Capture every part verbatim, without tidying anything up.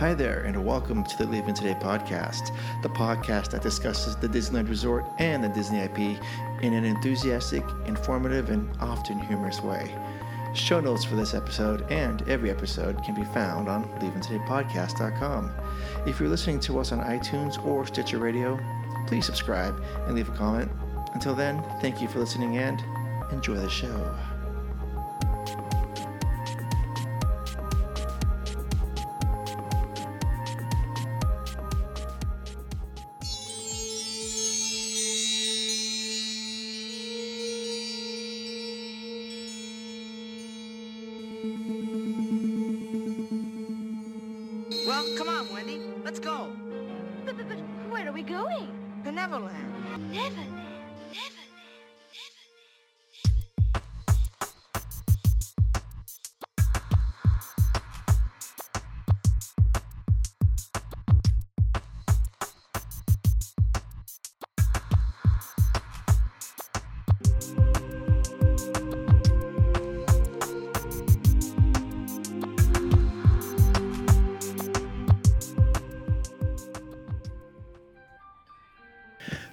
Hi there, and welcome to the Leaving Today podcast, the podcast that discusses the Disneyland Resort and the Disney I P in an enthusiastic, informative, and often humorous way. Show notes for this episode and every episode can be found on leaving today podcast dot com. If you're listening to us on iTunes or Stitcher Radio, please subscribe and leave a comment. Until then, thank you for listening and enjoy the show.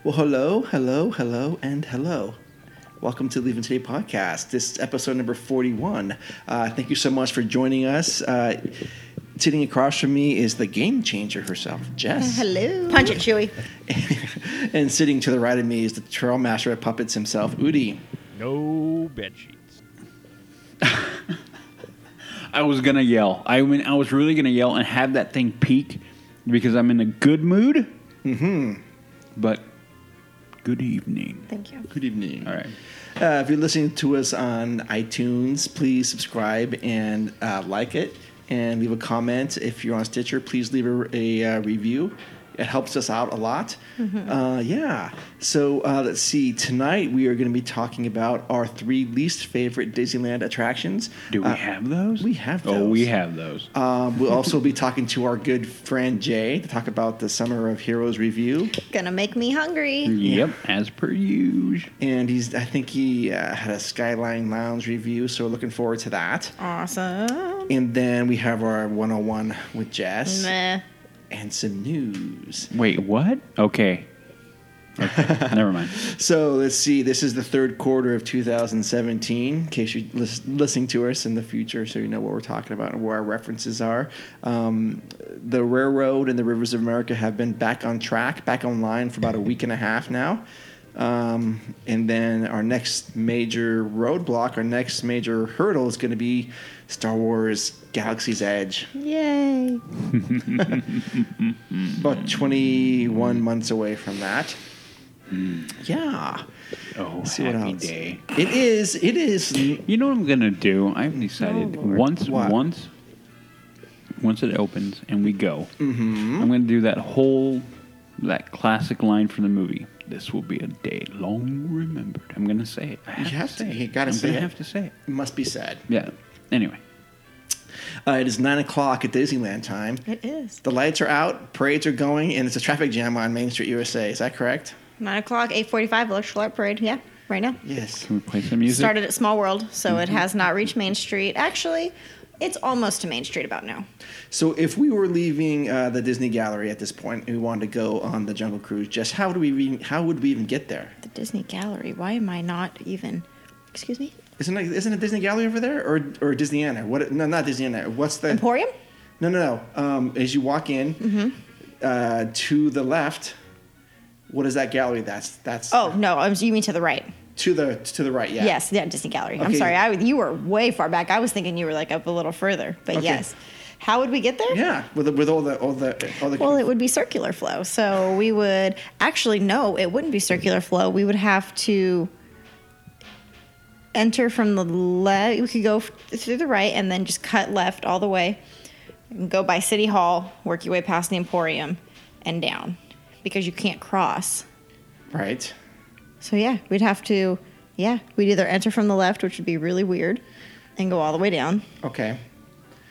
Well, hello, hello, hello, and hello. Welcome to the Leaving Today podcast. This is episode number forty-one. Uh, thank you so much for joining us. Uh, sitting across from me is the game changer herself, Jess. Hello. Punch it, Chewy. And sitting to the right of me is the trail master of puppets himself, Udi. No bedsheets. I was going to yell. I mean, I was really going to yell and have that thing peak because I'm in a good mood. Mm-hmm. But... good evening. Thank you. Good evening. All right. Uh, if you're listening to us on iTunes, please subscribe and uh, like it. And leave a comment. If you're on Stitcher, please leave a, a uh, review. It helps us out a lot. Mm-hmm. Uh, yeah. So uh, let's see. Tonight we are going to be talking about our three least favorite Disneyland attractions. Do we uh, have those? We have those. Oh, we have those. Uh, we'll also be talking to our good friend Jay to talk about the Summer of Heroes review. Gonna make me hungry. Yep, as per usual. And he's. I think he uh, had a Skyline Lounge review, so we're looking forward to that. Awesome. And then we have our one oh one with Jess. Meh. And some news. Wait, what? Okay. okay. Never mind. So let's see. This is the third quarter of two thousand seventeen, in case you're lis- listening to us in the future, so you know what we're talking about and where our references are. Um, the railroad and the Rivers of America have been back on track, back online for about a week and a half now. Um, and then our next major roadblock, our next major hurdle is going to be Star Wars: Galaxy's Edge. Yay! About twenty-one months away from that. Mm. Yeah. Oh, happy day! It is. It is. You know what I'm going to do? I've decided oh, once, what? once, once it opens and we go, mm-hmm. I'm going to do that whole that classic line from the movie. This will be a day long remembered. I'm going to say it. I have you have to say to, it. You got to say it. I have to say it. It must be said. Yeah. Anyway. Uh, it is nine o'clock at Disneyland time. It is. The lights are out, parades are going, and it's a traffic jam on Main Street, U S A. Is that correct? nine o'clock, eight forty-five, Electrical Light Parade. Yeah, right now. Yes. Can we play some music? Started at Small World, so mm-hmm. It has not reached Main Street. Actually... it's almost to Main Street about now. So if we were leaving uh, the Disney Gallery at this point and we wanted to go on the Jungle Cruise, Jess, how do we re- how would we even get there? The Disney Gallery. Why am I not even... excuse me? Isn't it, isn't it Disney Gallery over there? Or or Disneyana? What? No, not Disneyana. What's the... Emporium? No, no, no. Um, as you walk in, mm-hmm. uh, to the left, what is that gallery? That's... that's. Oh, no. You mean to the right. To the to the right, yeah. Yes, yeah, Disney Gallery. Okay. I'm sorry, I you were way far back. I was thinking you were like up a little further, but okay. Yes. How would we get there? Yeah, with with all the all the all the. Well, it would be circular flow, so we would actually no, it wouldn't be circular flow. We would have to enter from the left. We could go through the right and then just cut left all the way, and go by City Hall, work your way past the Emporium, and down, because you can't cross. Right. So, yeah, we'd have to, yeah, we'd either enter from the left, which would be really weird, and go all the way down. Okay.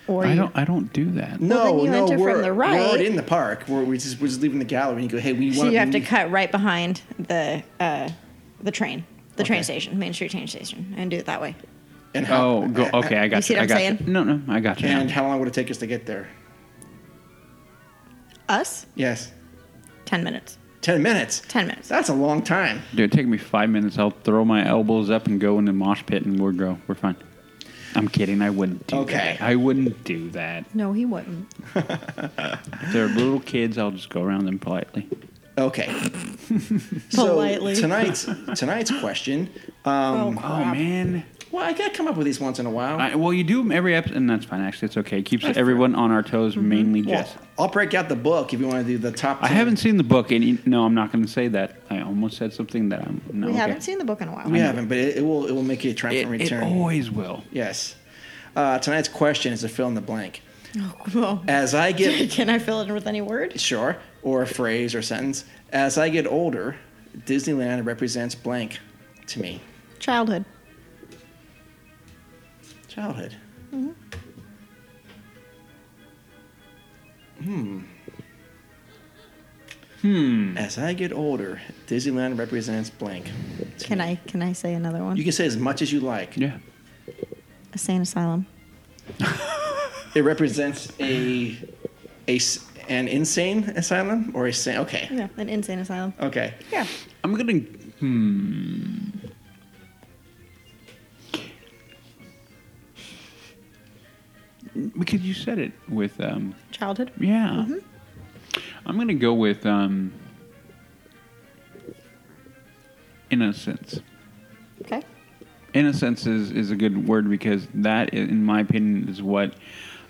Or I don't I don't do that. No, well, then you no, enter we're, from the right. We're already in the park. We're, we're, just, we're just leaving the gallery, and you go, hey, we want to... So you have to cut right behind the uh, the train, the okay. train station, Main Street train station, and do it that way. And how, oh, go, okay, I got you. You see what I'm saying? No, no, I got you. And how long would it take us to get there? Us? Yes. Ten minutes. Ten minutes? Ten minutes. That's a long time. Dude, take me five minutes. I'll throw my elbows up and go in the mosh pit and we'll go. We're fine. I'm kidding. I wouldn't do okay. that. I wouldn't do that. No, he wouldn't. If they're little kids, I'll just go around them politely. Okay. So politely. tonight's tonight's question. Um, oh, oh, man. Well, I got to come up with these once in a while. I, well, you do every episode, and that's fine. Actually, it's okay. It keeps that's everyone fair. on our toes, mm-hmm. mainly well, Jess. I'll break out the book if you want to do the top ten. I haven't seen the book. and No, I'm not going to say that. I almost said something that I'm no, We okay. haven't seen the book in a while. We haven't, but it, it will it will make you a triumphant it, return. It always will. Yes. Uh, tonight's question is to fill in the blank. Oh, well. As I get... Can I fill it in with any word? Sure. Or a phrase or sentence. As I get older, Disneyland represents blank to me. Childhood. Childhood. Mm-hmm. Hmm. Hmm. As I get older, Disneyland represents blank. Can I can I say another one? You can say as much as you like. Yeah. A sane asylum. It represents a a an insane asylum or a sane. Okay. Yeah, an insane asylum. Okay. Yeah. I'm gonna. Hmm. Because you said it with um, childhood. Yeah, mm-hmm. I'm gonna go with um, innocence. Okay. Innocence is, is a good word because that, in my opinion, is what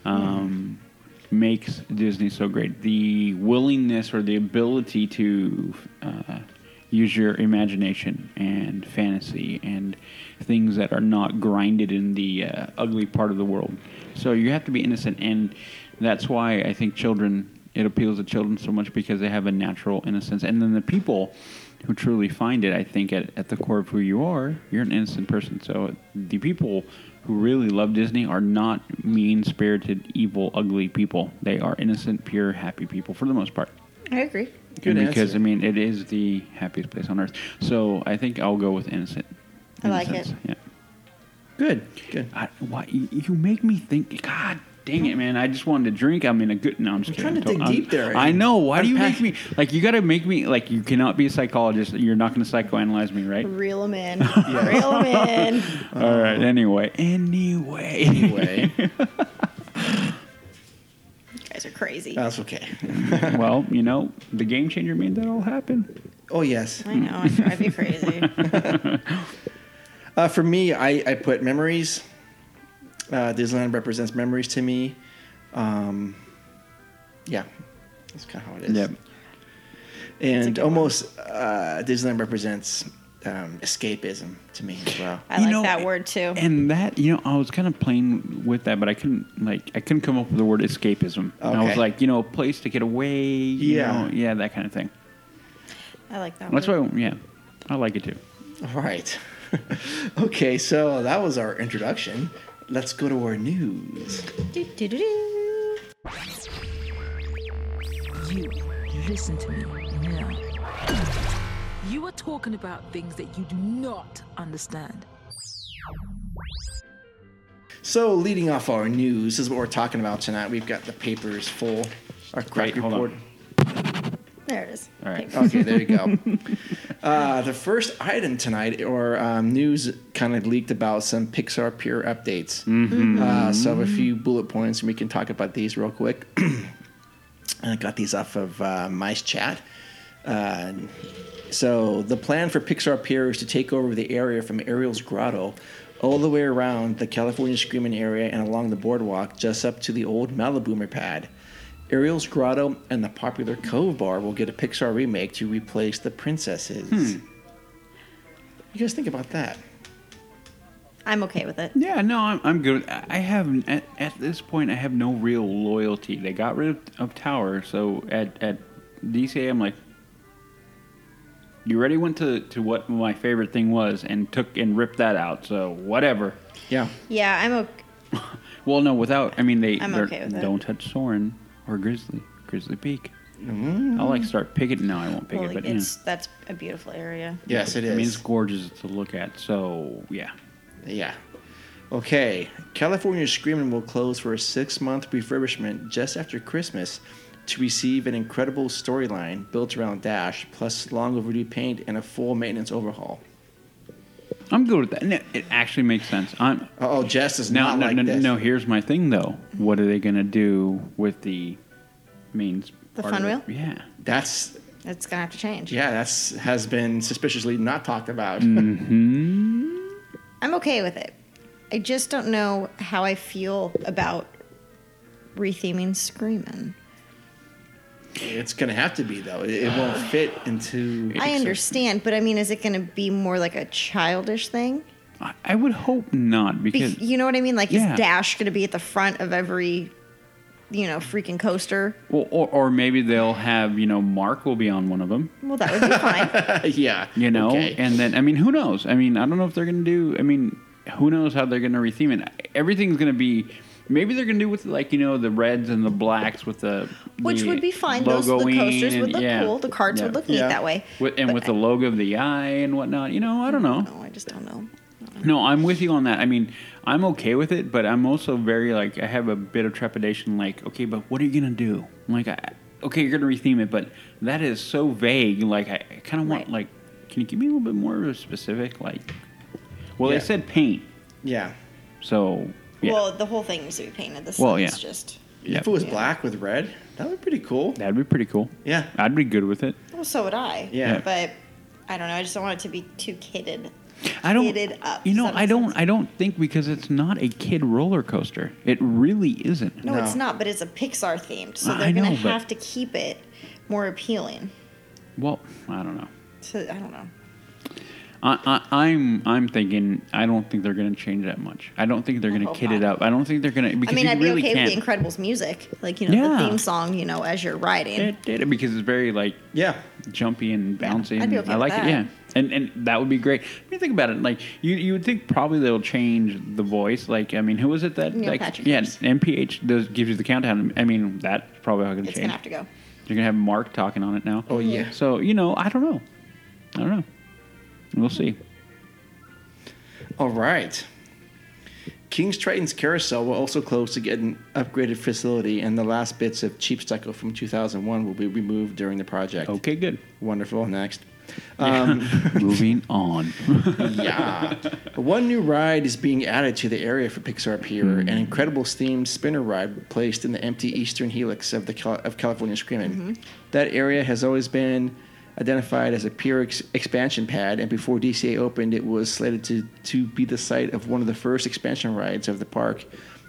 um, mm-hmm. makes Disney so great. The willingness or the ability to uh, use your imagination and fantasy and things that are not grinded in the uh, ugly part of the world. So you have to be innocent, and that's why I think children, it appeals to children so much because they have a natural innocence. And then the people who truly find it, I think, at, at the core of who you are, you're an innocent person. So the people who really love Disney are not mean-spirited, evil, ugly people. They are innocent, pure, happy people for the most part. I agree. Good answer. Because, I mean, it is the happiest place on earth. So I think I'll go with innocent. I like it. Yeah. Good, good. I, why, you, you make me think. God dang it, man! I just wanted to drink. I'm in a good. No, I'm just I'm kidding. Trying to I'm, dig I'm, deep there. I know. Why do you pack- make me like? You got to make me like. You cannot be a psychologist. You're not going to psychoanalyze me, right? Reel him in. Yeah. Reel him in. All um, right. Anyway. Anyway. Anyway. You guys are crazy. That's okay. Well, you know, the game changer made that all happen. Oh yes. I know. I drive you crazy. Uh, for me, I, I put memories. Uh, Disneyland represents memories to me. Um, yeah, that's kind of how it is. Yep. And almost uh, Disneyland represents um, escapism to me as well. I like that word too. And that, you know, I was kind of playing with that, but I couldn't like I couldn't come up with the word escapism. Okay. And I was like, you know, a place to get away. You yeah, know, yeah, that kind of thing. I like that. That's why, yeah, I like it too. All right. Okay, so that was our introduction. Let's go to our news. Do, do, do, do. You, listen to me now. You are talking about things that you do not understand. So, leading off our news, this is what we're talking about tonight. We've got the papers full. Our crack Wait, report. There it is. All right. Okay, there you go. Uh, the first item tonight, or um, news kind of leaked about some Pixar Pier updates. Mm-hmm. Uh, so I have a few bullet points, and we can talk about these real quick. And I got these off of uh, Mice Chat. Uh, so the plan for Pixar Pier is to take over the area from Ariel's Grotto all the way around the California Screamin' area and along the boardwalk just up to the old Malibu pad. Ariel's Grotto and the popular Cove Bar will get a Pixar remake to replace the princesses. Hmm. You guys think about that? I'm okay with it. Yeah, no, I'm, I'm good. I have at, at this point, I have no real loyalty. They got rid of, of Tower, so at, at D C A, I'm like, you already went to, to what my favorite thing was and took and ripped that out. So whatever. Yeah. Yeah, I'm okay. Well, no, without. I mean, they I'm okay with don't it. touch Soarin'. Or Grizzly, Grizzly Peak. Mm-hmm. I'll like start picking. No, I won't pick well, it. But it's, yeah. That's a beautiful area. Yes, it is. I mean, it's gorgeous to look at. So yeah, yeah. Okay, California Screamin' will close for a six-month refurbishment just after Christmas, to receive an incredible storyline built around Dash, plus long overdue paint and a full maintenance overhaul. I'm good with that. No, it actually makes sense. I'm, oh, Jess is now, not no, like no, this. No, here's my thing, though. What are they going to do with the means? The fun wheel? Yeah. That's... It's going to have to change. Yeah, that's has been suspiciously not talked about. Mm-hmm. I'm okay with it. I just don't know how I feel about retheming Screamin'. It's going to have to be, though. It won't fit into... I understand, but I mean, is it going to be more like a childish thing? I would hope not, because... Be- you know what I mean? Like, yeah. Is Dash going to be at the front of every, you know, freaking coaster? Well, or, or maybe they'll have, you know, Mark will be on one of them. Well, that would be fine. Yeah. You know? Okay. And then, I mean, who knows? I mean, I don't know if they're going to do... I mean, who knows how they're going to retheme it. Everything's going to be... Maybe they're going to do with, like, you know, the reds and the blacks with the Which the would be fine. Those The coasters and, would look yeah. cool. The cards yeah. would look yeah. neat that way. With, and but with I, the logo of the eye and whatnot. You know, I don't know. No, I just don't know. don't know. No, I'm with you on that. I mean, I'm okay with it, but I'm also very, like, I have a bit of trepidation, like, okay, but what are you going to do? I'm like, I, okay, you're going to retheme it, but that is so vague. Like, I, I kind of want, right. like, can you give me a little bit more of a specific, like, well, yeah. they said paint. Yeah. So... Yeah. Well, the whole thing needs to be painted. This well, yeah. is just... Yep. If it was yeah. black with red, that would be pretty cool. That would be pretty cool. Yeah. I'd be good with it. Well, so would I. Yeah. yeah. But I don't know. I just don't want it to be too kidded. I don't... Kidded up. You know, I don't sense? I don't think because it's not a kid roller coaster. It really isn't. No, no. It's not, but it's a Pixar themed. So they're going to have to keep it more appealing. Well, I don't know. So, I don't know. I, I, I'm I'm thinking I don't think they're going to change that much. I don't think they're going to kid not. it up. I don't think they're going to. I mean, I'd really be okay can't. with the Incredibles music, like you know yeah. the theme song, you know, as you're riding. It did because it's very like yeah, jumpy and bouncy. Yeah, I'd be okay I with like that. it. Yeah, and and that would be great. I mean, think about it. Like you, you would think probably they'll change the voice. Like I mean, who was it that Neil like Patrick yeah M P H those gives you the countdown. I mean, that's probably how it's going to change. It's going to have to go. You're going to have Mark talking on it now. Oh yeah. So you know, I don't know. I don't know. We'll see. All right. King's Triton's Carousel will also close to get an upgraded facility, and the last bits of cheap stucco from two thousand one will be removed during the project. Okay, good. Wonderful. Next. Um, yeah. Moving on. yeah. One new ride is being added to the area for Pixar Pier, mm-hmm. an Incredibles themed spinner ride placed in the empty eastern helix of the Cal- of California Screamin'. Mm-hmm. That area has always been identified as a pier ex- expansion pad, and before D C A opened, it was slated to, to be the site of one of the first expansion rides of the park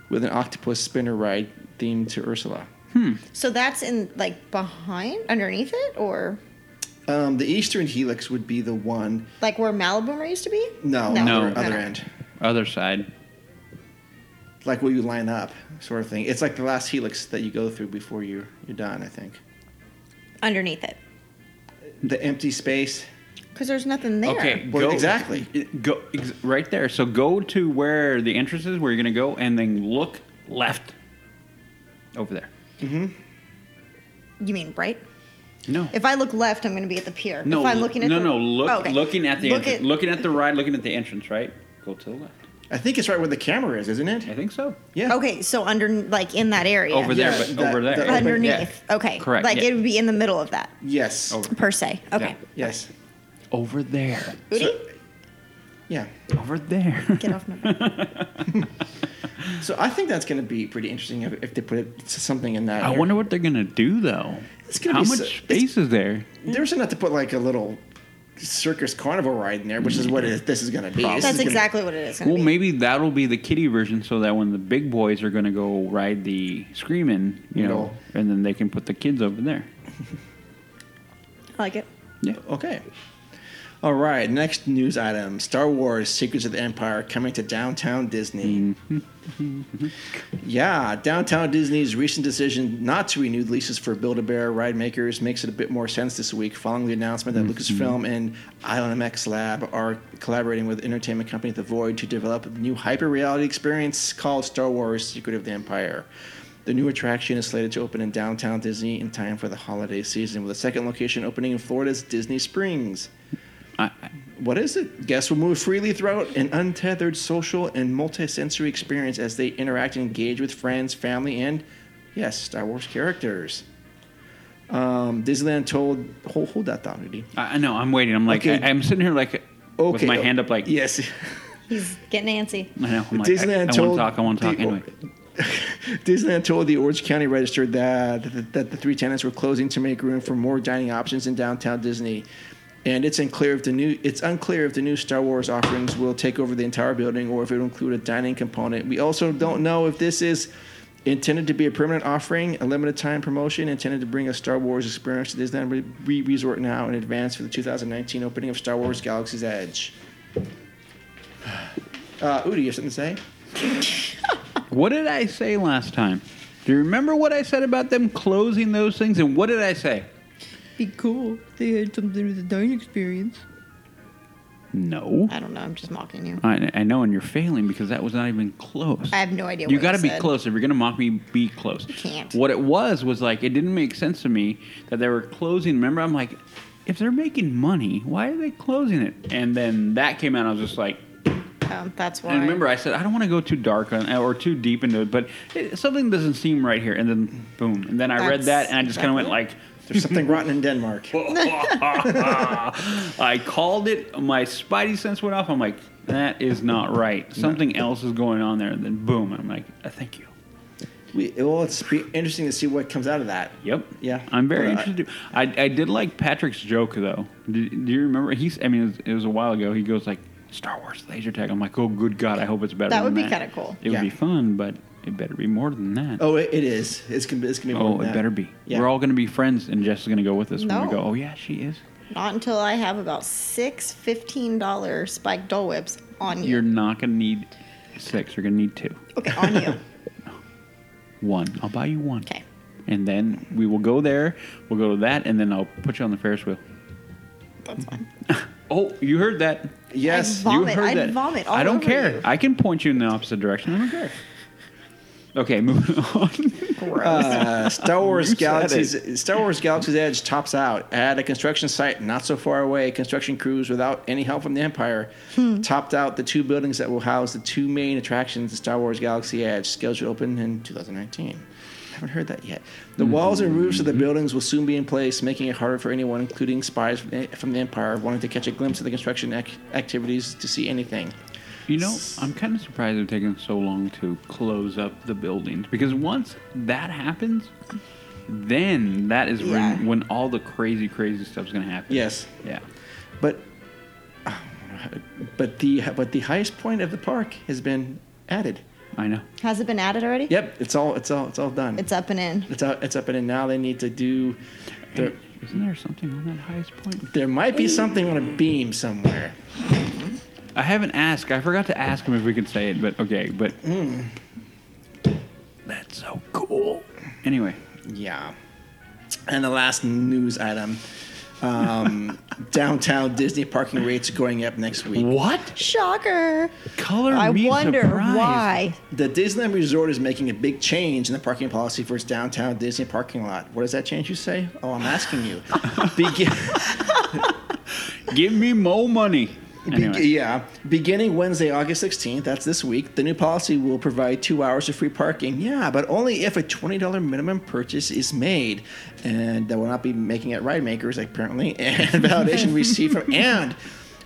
with an octopus spinner ride themed to Ursula. Hmm. So that's in, like, behind, underneath it, or? Um, the Eastern Helix would be the one. Like where Malibu used to be? No, no, no other, other end. Other side. Like where you line up, sort of thing. It's like the last helix that you go through before you're, you're done, I think. Underneath it. The empty space. Because there's nothing there. Okay, well, go, exactly. Go ex- right there. So go to where the entrance is, where you're going to go, and then look left over there. Mm-hmm. You mean right? No. If I look left, I'm going to be at the pier. No, if I'm looking at no, the... no. Look, oh, okay. Looking at the look entrance. At... Looking at the ride, looking at the entrance, right? Go to the left. I think it's right where the camera is, isn't it? I think so. Yeah. Okay, so under, like, in that area. Over there, yes, but that, over there. The, underneath. Yeah. Okay. Correct. Like, yeah. It would be in the middle of that. Yes. Over. Per se. Okay. Yeah. Yes. Over there. Udi? So, yeah. Over there. Get off my back. So I think that's going to be pretty interesting if, if they put it, something in that I area. Wonder what they're going to do, though. It's gonna How be much so, space is there? There's enough to put, like, a little... circus carnival ride in there, which is what it, this is going to be. That's gonna, exactly what it is going to well, be. Well, maybe that'll be the kiddie version so that when the big boys are going to go ride the Screamin', you no. know, and then they can put the kids over there. I like it. Yeah. Okay. All right. Next news item. Star Wars: Secrets of the Empire coming to downtown Disney. Mm-hmm. Yeah. Downtown Disney's recent decision not to renew leases for Build-A-Bear ride makers makes it a bit more sense this week following the announcement that mm-hmm. Lucasfilm and I L M X Lab are collaborating with entertainment company The Void to develop a new hyper-reality experience called Star Wars: Secrets of the Empire. The new attraction is slated to open in downtown Disney in time for the holiday season, with a second location opening in Florida's Disney Springs. I, I, what is it? Guests will move freely throughout an untethered social and multi-sensory experience as they interact and engage with friends, family, and, yes, Star Wars characters. Um, Disneyland told hold hold that down, Udi. I know. I'm waiting. I'm like okay. I, I'm sitting here like okay. with my hand up like yes. He's getting antsy. I know. I'm like, Disneyland I, I told I want to talk. I want to talk anyway. Disneyland told the Orange County Register that, that that the three tenants were closing to make room for more dining options in downtown Disney, and it's unclear if the new it's unclear if the new Star Wars offerings will take over the entire building or if it will include a dining component. We also don't know if this is intended to be a permanent offering, a limited time promotion intended to bring a Star Wars experience to Disneyland Re- Resort now in advance for the two thousand nineteen opening of Star Wars: Galaxy's Edge. Uh, Udi, you have something to say? What did I say last time? Do you remember what I said about them closing those things? And what did I say? Be cool. They had something with a dining experience. No. I don't know. I'm just mocking you. I, I know, and you're failing because that was not even close. I have no idea what you said. You got to be close. If you're going to mock me, be close. You can't. What it was was like, it didn't make sense to me that they were closing. Remember, I'm like, if they're making money, why are they closing it? And then that came out, and I was just like, Um, that's why. And remember, I said I don't want to go too dark on, or too deep into it, but it, something doesn't seem right here. And then, boom. And then I that's read that, and I just kind of went like, "There's something rotten in Denmark." I called it. My spidey sense went off. I'm like, that is not right. Something else is going on there. And then, boom. I'm like, oh, thank you. We, well, it's interesting to see what comes out of that. Yep. Yeah. I'm very well, interested. I, I I did like Patrick's joke though. Do, do you remember? He's. I mean, it was, it was a while ago. He goes like, Star Wars laser tag. I'm like, oh, good God, I hope it's better than that. That would be kind of cool. It yeah. would be fun, but it better be more than that. Oh, it, it is. It's going to be more oh, than that. Oh, it better be. Yeah. We're all going to be friends, and Jess is going to go with us no. when we go, oh, yeah, she is. Not until I have about six fifteen dollars spiked Dole Whips on you. You're not going to need six. You're going to need two. Okay, on you. One. I'll buy you one. Okay. And then we will go there. We'll go to that, and then I'll put you on the Ferris wheel. That's fine. Oh, you heard that. Yes, you heard I'd that. Vomit all I don't over care. You. I can point you in the opposite direction. I don't care. Okay, moving on. Gross. Uh, Star Wars Galaxy's Star Wars Galaxy's Edge tops out at a construction site not so far away. Construction crews without any help from the Empire hmm. topped out the two buildings that will house the two main attractions of Star Wars Galaxy Edge, scheduled to open in two thousand nineteen. I haven't heard that yet. The mm-hmm. walls and roofs of the buildings will soon be in place, making it harder for anyone, including spies from the Empire, wanting to catch a glimpse of the construction ac- activities to see anything. You know, I'm kind of surprised it's taking so long to close up the buildings, because once that happens, then that is yeah. when, when all the crazy, crazy stuff's going to happen. Yes. Yeah. But, but the but the highest point of the park has been added. I know. Has it been added already? Yep, it's all it's all it's all done. It's up and in. It's out, it's up and in. Now they need to do. Their, Isn't there something on that highest point? There might be something on a beam somewhere. I haven't asked. I forgot to ask him if we could say it, but okay. But mm. that's so cool. Anyway. Yeah. And the last news item. Um, downtown Disney parking rates going up next week. What? Shocker. Color I me wonder surprised. Why. The Disneyland Resort is making a big change in the parking policy for its downtown Disney parking lot. What does that change, you say? Oh, I'm asking you. Begin- Give me more money. Anyway. Be- yeah. Beginning Wednesday, August sixteenth, that's this week, the new policy will provide two hours of free parking. Yeah, but only if a twenty dollars minimum purchase is made. And that will not be making it ride makers, apparently. And validation received from and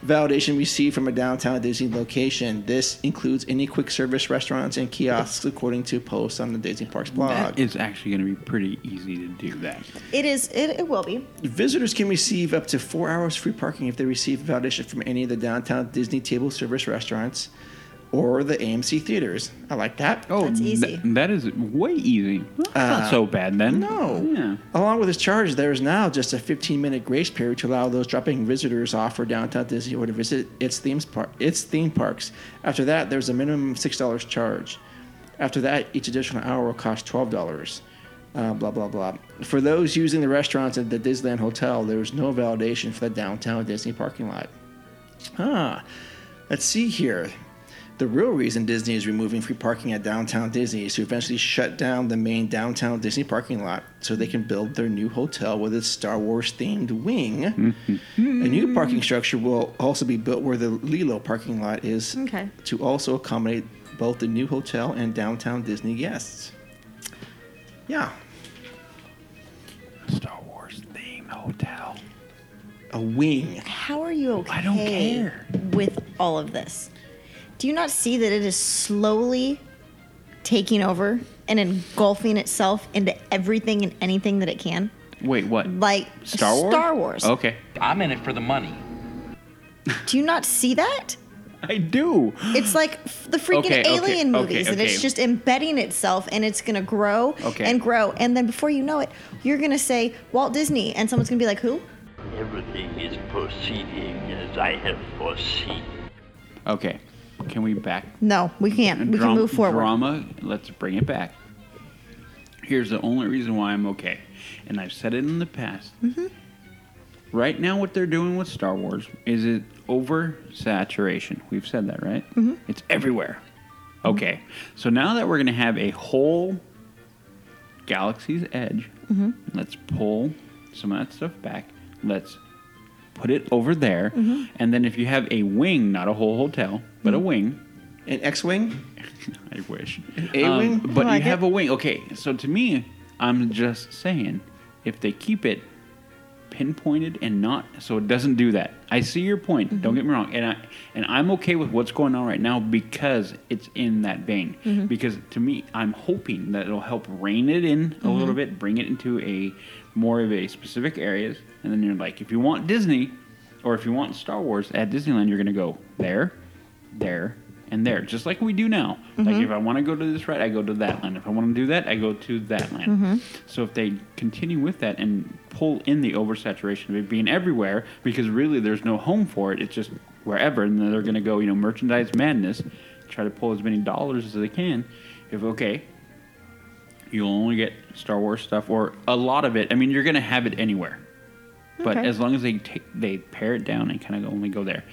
validation received from a downtown Disney location. This includes any quick service restaurants and kiosks, according to posts on the Disney Parks blog. That is actually going to be pretty easy to do that. It is. It, it will be. Visitors can receive up to four hours free parking if they receive validation from any of the downtown Disney table service restaurants or the A M C theaters. I like that. Oh, that's easy. Th- that is way easy. Well, that's uh, not so bad then. No. Yeah. Along with this charge, there is now just a fifteen-minute grace period to allow those dropping visitors off for downtown Disney or to visit its themes par- its theme parks. After that, there's a minimum six dollars charge. After that, each additional hour will cost twelve dollars. Uh, blah, blah, blah. For those using the restaurants at the Disneyland Hotel, there is no validation for the downtown Disney parking lot. Ah, let's see here. The real reason Disney is removing free parking at downtown Disney is to eventually shut down the main downtown Disney parking lot so they can build their new hotel with its Star Wars-themed wing. A new parking structure will also be built where the Lilo parking lot is okay. to also accommodate both the new hotel and downtown Disney guests. Yeah. Star Wars. a wing. How are you okay I don't care. with all of this? Do you not see that it is slowly taking over and engulfing itself into everything and anything that it can? Wait, what? Like Star Wars? Star Wars. Okay. I'm in it for the money. Do you not see that? I do. It's like the freaking okay, alien okay, movies, okay, and okay. it's just embedding itself, and it's going to grow okay. and grow. And then before you know it, you're going to say Walt Disney, and someone's going to be like, who? Everything is proceeding as I have foreseen. Okay. Can we back? No, we can't. We Dram- can move forward. Drama, let's bring it back. Here's the only reason why I'm okay, and I've said it in the past. Mm-hmm. Right now, what they're doing with Star Wars is it oversaturation. We've said that, right? Mm-hmm. It's everywhere. Okay. So now that we're going to have a whole Galaxy's Edge, mm-hmm. let's pull some of that stuff back. Let's put it over there. Mm-hmm. And then if you have a wing, not a whole hotel, but mm-hmm. a wing. An X-wing? I wish. An A-wing? Um, but oh, you have a wing. Okay. So to me, I'm just saying, if they keep it pinpointed and not, so it doesn't do that. I see your point. Mm-hmm. Don't get me wrong, and I and I'm okay with what's going on right now because it's in that vein. Mm-hmm. Because to me, I'm hoping that it'll help rein it in a mm-hmm. little bit, bring it into a more of a specific areas, and then you're like, if you want Disney, or if you want Star Wars at Disneyland, you're gonna go there, there, and there, just like we do now. Mm-hmm. Like if I want to go to this ride, I go to that line. If I want to do that, I go to that line. Mm-hmm. So if they continue with that and pull in the oversaturation of it being everywhere, because really there's no home for it. It's just wherever, and then they're going to go, you know, merchandise madness, try to pull as many dollars as they can. If, okay, you'll only get Star Wars stuff or a lot of it. I mean, you're going to have it anywhere. Okay. But as long as they take, they pare it down and kind of only go there.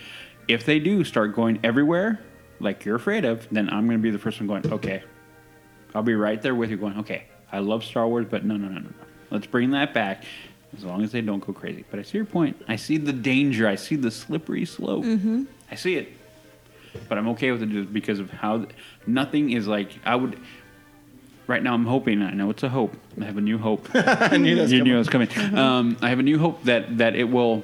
If they do start going everywhere, like you're afraid of, then I'm going to be the first one going, okay, I'll be right there with you going, okay, I love Star Wars, but no, no, no, no, no. Let's bring that back as long as they don't go crazy. But I see your point. I see the danger. I see the slippery slope. Mm-hmm. I see it. But I'm okay with it just because of how th- nothing is like, I would, right now I'm hoping, I know it's a hope. I have a new hope. I knew that was you coming. Knew it was coming. Mm-hmm. Um, I have a new hope that, that it will,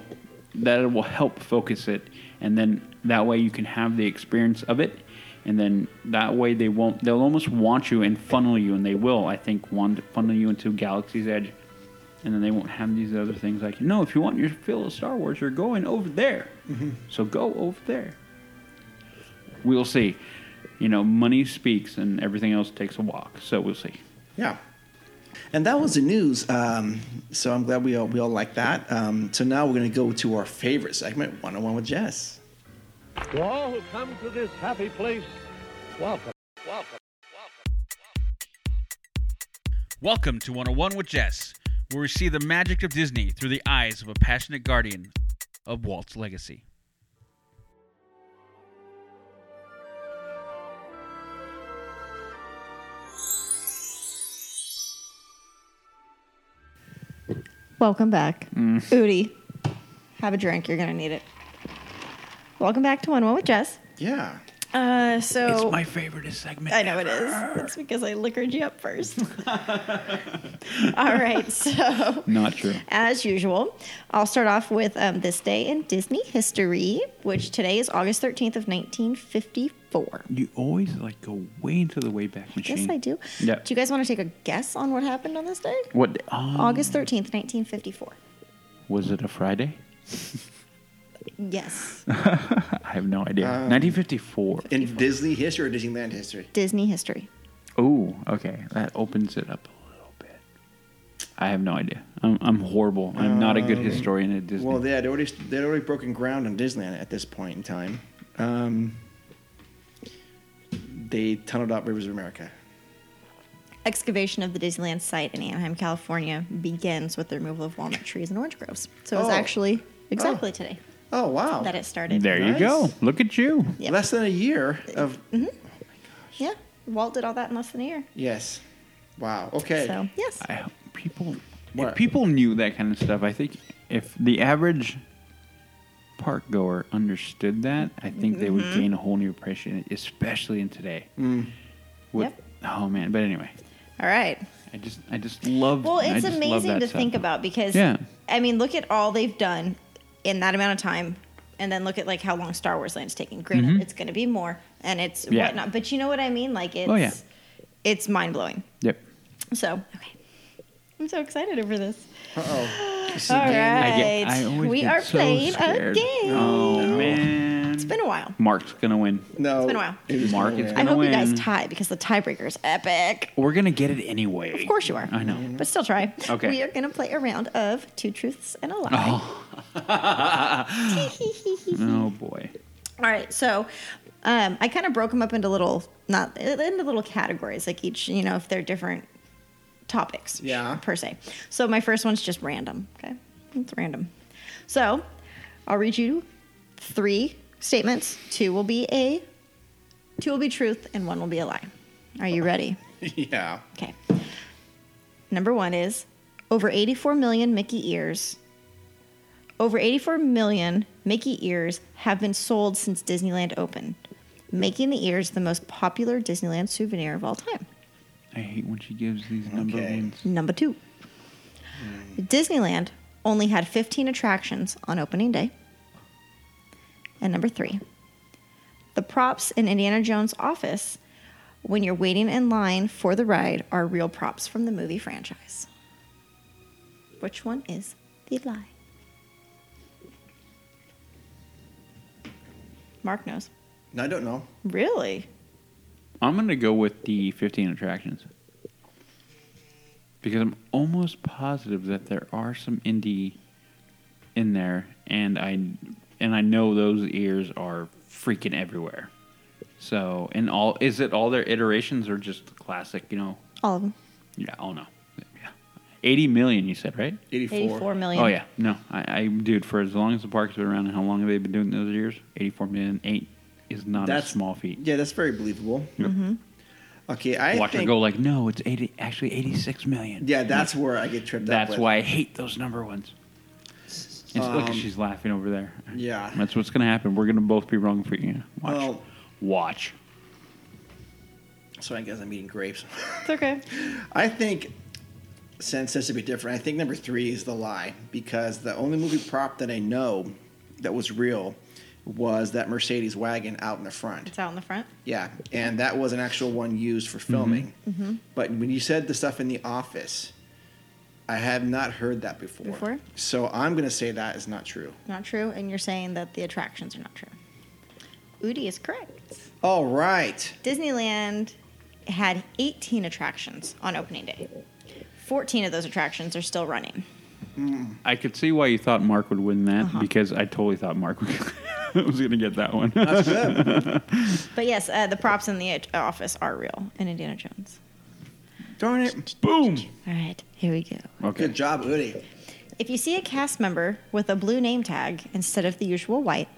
that it will help focus it. And then that way you can have the experience of it. And then that way they won't, they'll almost want you and funnel you. And they will, I think, want to funnel you into Galaxy's Edge. And then they won't have these other things like, no, if you want your fill of Star Wars, you're going over there. Mm-hmm. So go over there. We'll see. You know, money speaks and everything else takes a walk. So we'll see. Yeah. And that was the news. Um, so I'm glad we all, we all like that. Um, so now we're going to go to our favorite segment, one-on-one with Jess. To all who come to this happy place, welcome, welcome, welcome, welcome. Welcome to one oh one with Jess, where we see the magic of Disney through the eyes of a passionate guardian of Walt's legacy. Welcome back. Mm. Udi, have a drink. You're going to need it. Welcome back to one one with Jess. Yeah. Uh, so it's my favorite segment. I know ever. It is. It's because I liquored you up first. All right. So not true. As usual, I'll start off with um, this day in Disney history, which today is August thirteenth of nineteen fifty-four. You always like go way into the Wayback Machine. Yes, I do. Yeah. Do you guys want to take a guess on what happened on this day? What? Um, August thirteenth, nineteen fifty-four. Was it a Friday? Yes. I have no idea. Um, nineteen fifty-four. In Disney history or Disneyland history? Disney history. Oh, okay. That opens it up a little bit. I have no idea. I'm, I'm horrible. I'm um, not a good historian at Disney. Well, yeah, they'd already, they'd already broken ground on Disneyland at this point in time. Um, they tunneled out Rivers of America. Excavation of the Disneyland site in Anaheim, California begins with the removal of walnut trees and orange groves. So it's oh. actually exactly oh. today. Oh, wow. That it started. There nice. You go. Look at you. Yep. Less than a year of... Mm-hmm. Oh, my gosh. Yeah. Walt did all that in less than a year. Yes. Wow. Okay. So, yes. I hope people... What? If people knew that kind of stuff, I think if the average park goer understood that, I think mm-hmm. they would gain a whole new appreciation, especially in today. Mm. With, yep. Oh, man. But anyway. All right. I just, I just love... Well, it's amazing to stuff. Think about because, yeah. I mean, look at all they've done. in that amount of time, and then look at like how long Star Wars Land's taking. Granted, mm-hmm. it's going to be more, and it's yeah. whatnot. But you know what I mean? Like it's, oh, yeah. it's mind blowing. Yep. So okay, I'm so excited over this. Uh oh. All right, I get, I we are so playing scared. a game. Oh man. It's been a while. Mark's going to win. No. It's been a while. It Mark is going to win. I hope win. you guys tie because the tiebreaker is epic. We're going to get it anyway. Of course you are. I know. But still try. Okay. We are going to play a round of Two Truths and a Lie. Oh, oh boy. All right. So um, I kind of broke them up into little, not into little categories, like each, you know, if they're different topics yeah. per se. So my first one's just random. Okay. It's random. So I'll read you three statements. Two will be a, two will be truth, and one will be a lie. Are you ready? Yeah. Okay. Number one is over eighty-four million Mickey ears. Over eighty-four million Mickey ears have been sold since Disneyland opened, making the ears the most popular Disneyland souvenir of all time. I hate when she gives these number okay. ones. Number two. Mm. Disneyland only had fifteen attractions on opening day. And number three, the props in Indiana Jones' office when you're waiting in line for the ride are real props from the movie franchise. Which one is the lie? Mark knows. I don't know. Really? I'm going to go with the fifteen attractions. Because I'm almost positive that there are some indie in there, and I... And I know those ears are freaking everywhere. So, and all, is it all their iterations or just the classic, you know? All of them. Yeah, all no. Yeah. eighty million, you said, right? eighty-four eighty-four million. Oh, yeah. No, I, I, dude, for as long as the park's been around and how long have they been doing those ears? eighty-four million. Eight is not that's, a small feat. Yeah, that's very believable. Yep. Mm-hmm. Okay, I Watch think, her go like, no, it's eighty, actually eighty-six million. Yeah, that's where I get tripped that's up. That's why I hate those number ones. Um, look, she's laughing over there. Yeah. That's what's going to happen. We're going to both be wrong for you. Watch. Well, Watch. So I guess I'm eating grapes. It's okay. I think, since this would be different, I think number three is the lie. Because the only movie prop that I know that was real was that Mercedes wagon out in the front. It's out in the front? Yeah. And that was an actual one used for filming. Mm-hmm. Mm-hmm. But when you said the stuff in the office... I have not heard that before. Before? So I'm going to say that is not true. Not true, and you're saying that the attractions are not true. Udi is correct. All right. Disneyland had eighteen attractions on opening day. fourteen of those attractions are still running. Mm. I could see why you thought Mark would win that, uh-huh. because I totally thought Mark was going to get that one. That's good. But yes, uh, the props in the office are real in Indiana Jones. Darn it. Boom. All right. Here we go. Okay. Good job, Udi. If you see a cast member with a blue name tag instead of the usual white,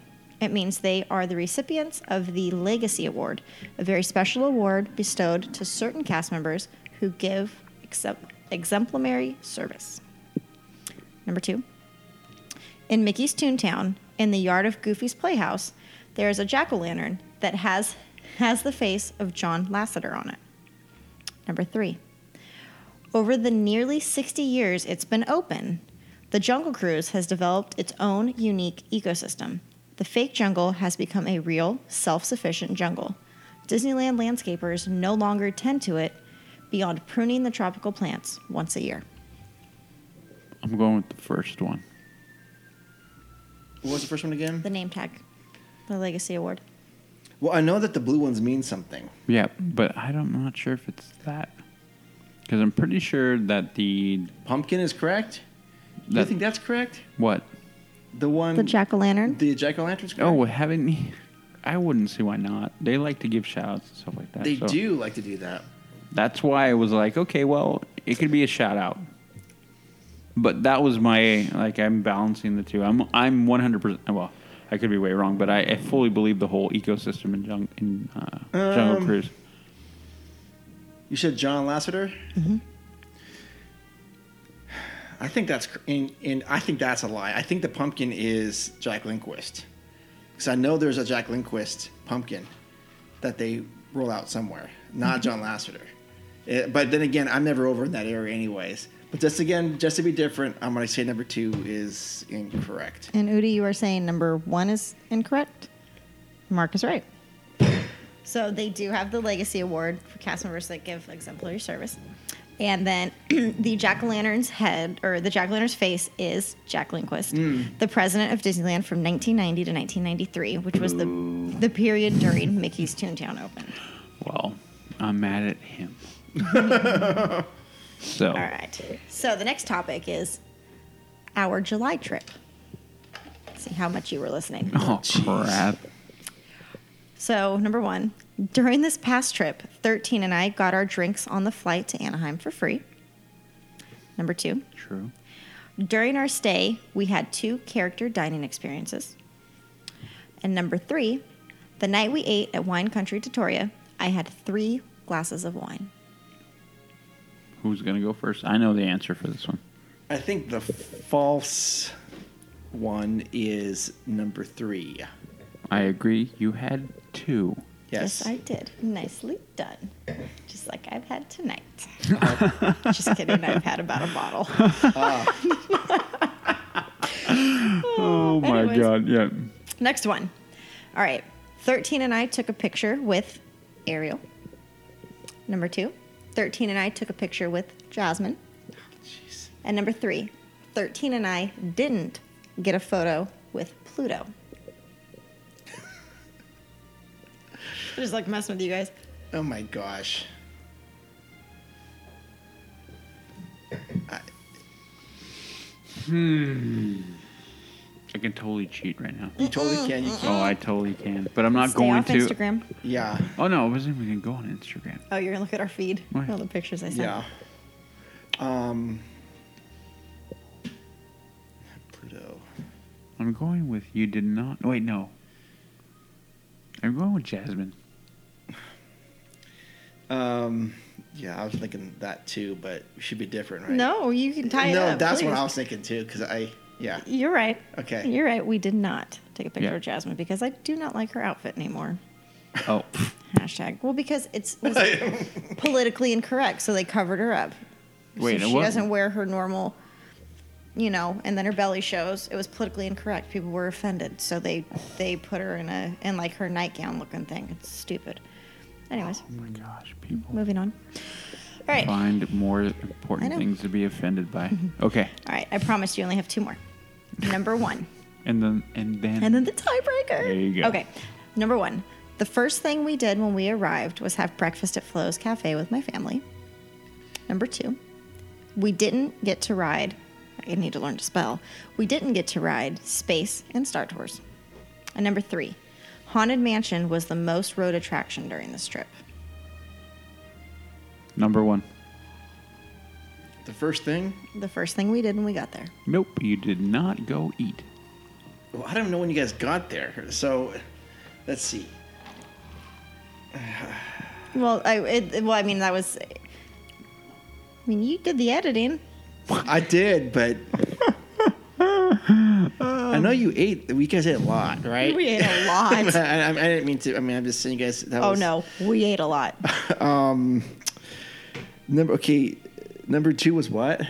it means they are the recipients of the Legacy Award, a very special award bestowed to certain cast members who give ex- exemplary service. Number two. In Mickey's Toontown, in the yard of Goofy's Playhouse, there is a jack-o'-lantern that has, has the face of John Lasseter on it. Number three. Over the nearly sixty years it's been open, the Jungle Cruise has developed its own unique ecosystem. The fake jungle has become a real, self-sufficient jungle. Disneyland landscapers no longer tend to it beyond pruning the tropical plants once a year. I'm going with the first one. What was the first one again? The name tag. The Legacy Award. Well, I know that the blue ones mean something. Yeah, but I don't, I'm not sure if it's that. Because I'm pretty sure that the... Pumpkin is correct? Do you think that's correct? What? The one... The jack-o'-lantern? The jack-o'-lantern's correct? Oh, haven't you... I wouldn't see why not. They like to give shout-outs and stuff like that. They so do like to do that. That's why I was like, okay, well, it could be a shout-out. But that was my... Like, I'm balancing the two. I'm I'm one hundred percent... Well... I could be way wrong, but I, I fully believe the whole ecosystem in, Jung, in uh, um, Jungle Cruise. You said John Lasseter? Mm-hmm. I think that's and, and I think that's a lie. I think the pumpkin is Jack Lindquist, because I know there's a Jack Lindquist pumpkin that they roll out somewhere, not mm-hmm. John Lasseter. It, but then again, I'm never over in that area anyways. But just again, just to be different, I'm going to say number two is incorrect. And Udi, you are saying number one is incorrect? Mark is right. So they do have the Legacy Award for cast members that give exemplary service. And then the jack-o'-lantern's head, or the jack-o'-lantern's face, is Jack Lindquist, mm. the president of Disneyland from nineteen ninety to nineteen ninety-three, which was the, the period during Mickey's Toontown opened. Well, I'm mad at him. So. All right. So the next topic is our July trip. Let's see how much you were listening. Oh, Jeez. crap. So, number one, during this past trip, thirteen and I got our drinks on the flight to Anaheim for free. Number two. True. During our stay, we had two character dining experiences. And number three, the night we ate at Wine Country Trattoria, I had three glasses of wine. Who's going to go first? I know the answer for this one. I think the false one is number three. I agree. You had two. Yes. Yes, I did. Nicely done. Just like I've had tonight. Just kidding. I've had about a bottle. Ah. oh, my Anyways, God. Yeah. Next one. All right. thirteen and I took a picture with Ariel. Number two. thirteen and I took a picture with Jasmine. Jeez. And number three. thirteen and I didn't get a photo with Pluto. I'm just like messing with you guys. Oh my gosh. I... Hmm. I can totally cheat right now. You totally can. You can. Oh, I totally can. But I'm not Stay going off to. Instagram. Yeah. Oh no, I wasn't even going to go on Instagram. Oh, you're going to look at our feed. What? All the pictures I sent. Yeah. Um. Pluto. I'm going with you did not. Wait, no. I'm going with Jasmine. Um, yeah, I was thinking that too, but it should be different, right? No, you can tie no, it up. No, that's please. What I was thinking too, because I, yeah. You're right. Okay. You're right. We did not take a picture yeah. of Jasmine because I do not like her outfit anymore. Oh. Hashtag. Well, because it's was politically incorrect, so they covered her up. Wait, so she what? doesn't wear her normal, you know, and then her belly shows. It was politically incorrect. People were offended, so they they put her in a in like her nightgown looking thing. It's stupid. Anyways. Oh my gosh, people. Moving on. All right. Find more important things to be offended by. Okay. All right. I promise you only have two more. Number one. and then and then. And then the tiebreaker. There you go. Okay. Number one. The first thing we did when we arrived was have breakfast at Flo's Cafe with my family. Number two. We didn't get to ride. I need to learn to spell. We didn't get to ride Space and Star Tours. And number three, Haunted Mansion was the most rode attraction during this trip. Number one. The first thing? The first thing we did when we got there. Nope, you did not go eat. Well, I don't know when you guys got there. So, let's see. well, I it, well, I mean, that was... I mean, you did the editing. I did, but um, I know you ate. You guys ate a lot, right? We ate a lot. I, I didn't mean to. I mean, I'm just saying, you guys. That oh was, no, we ate a lot. um, number okay, number two was what?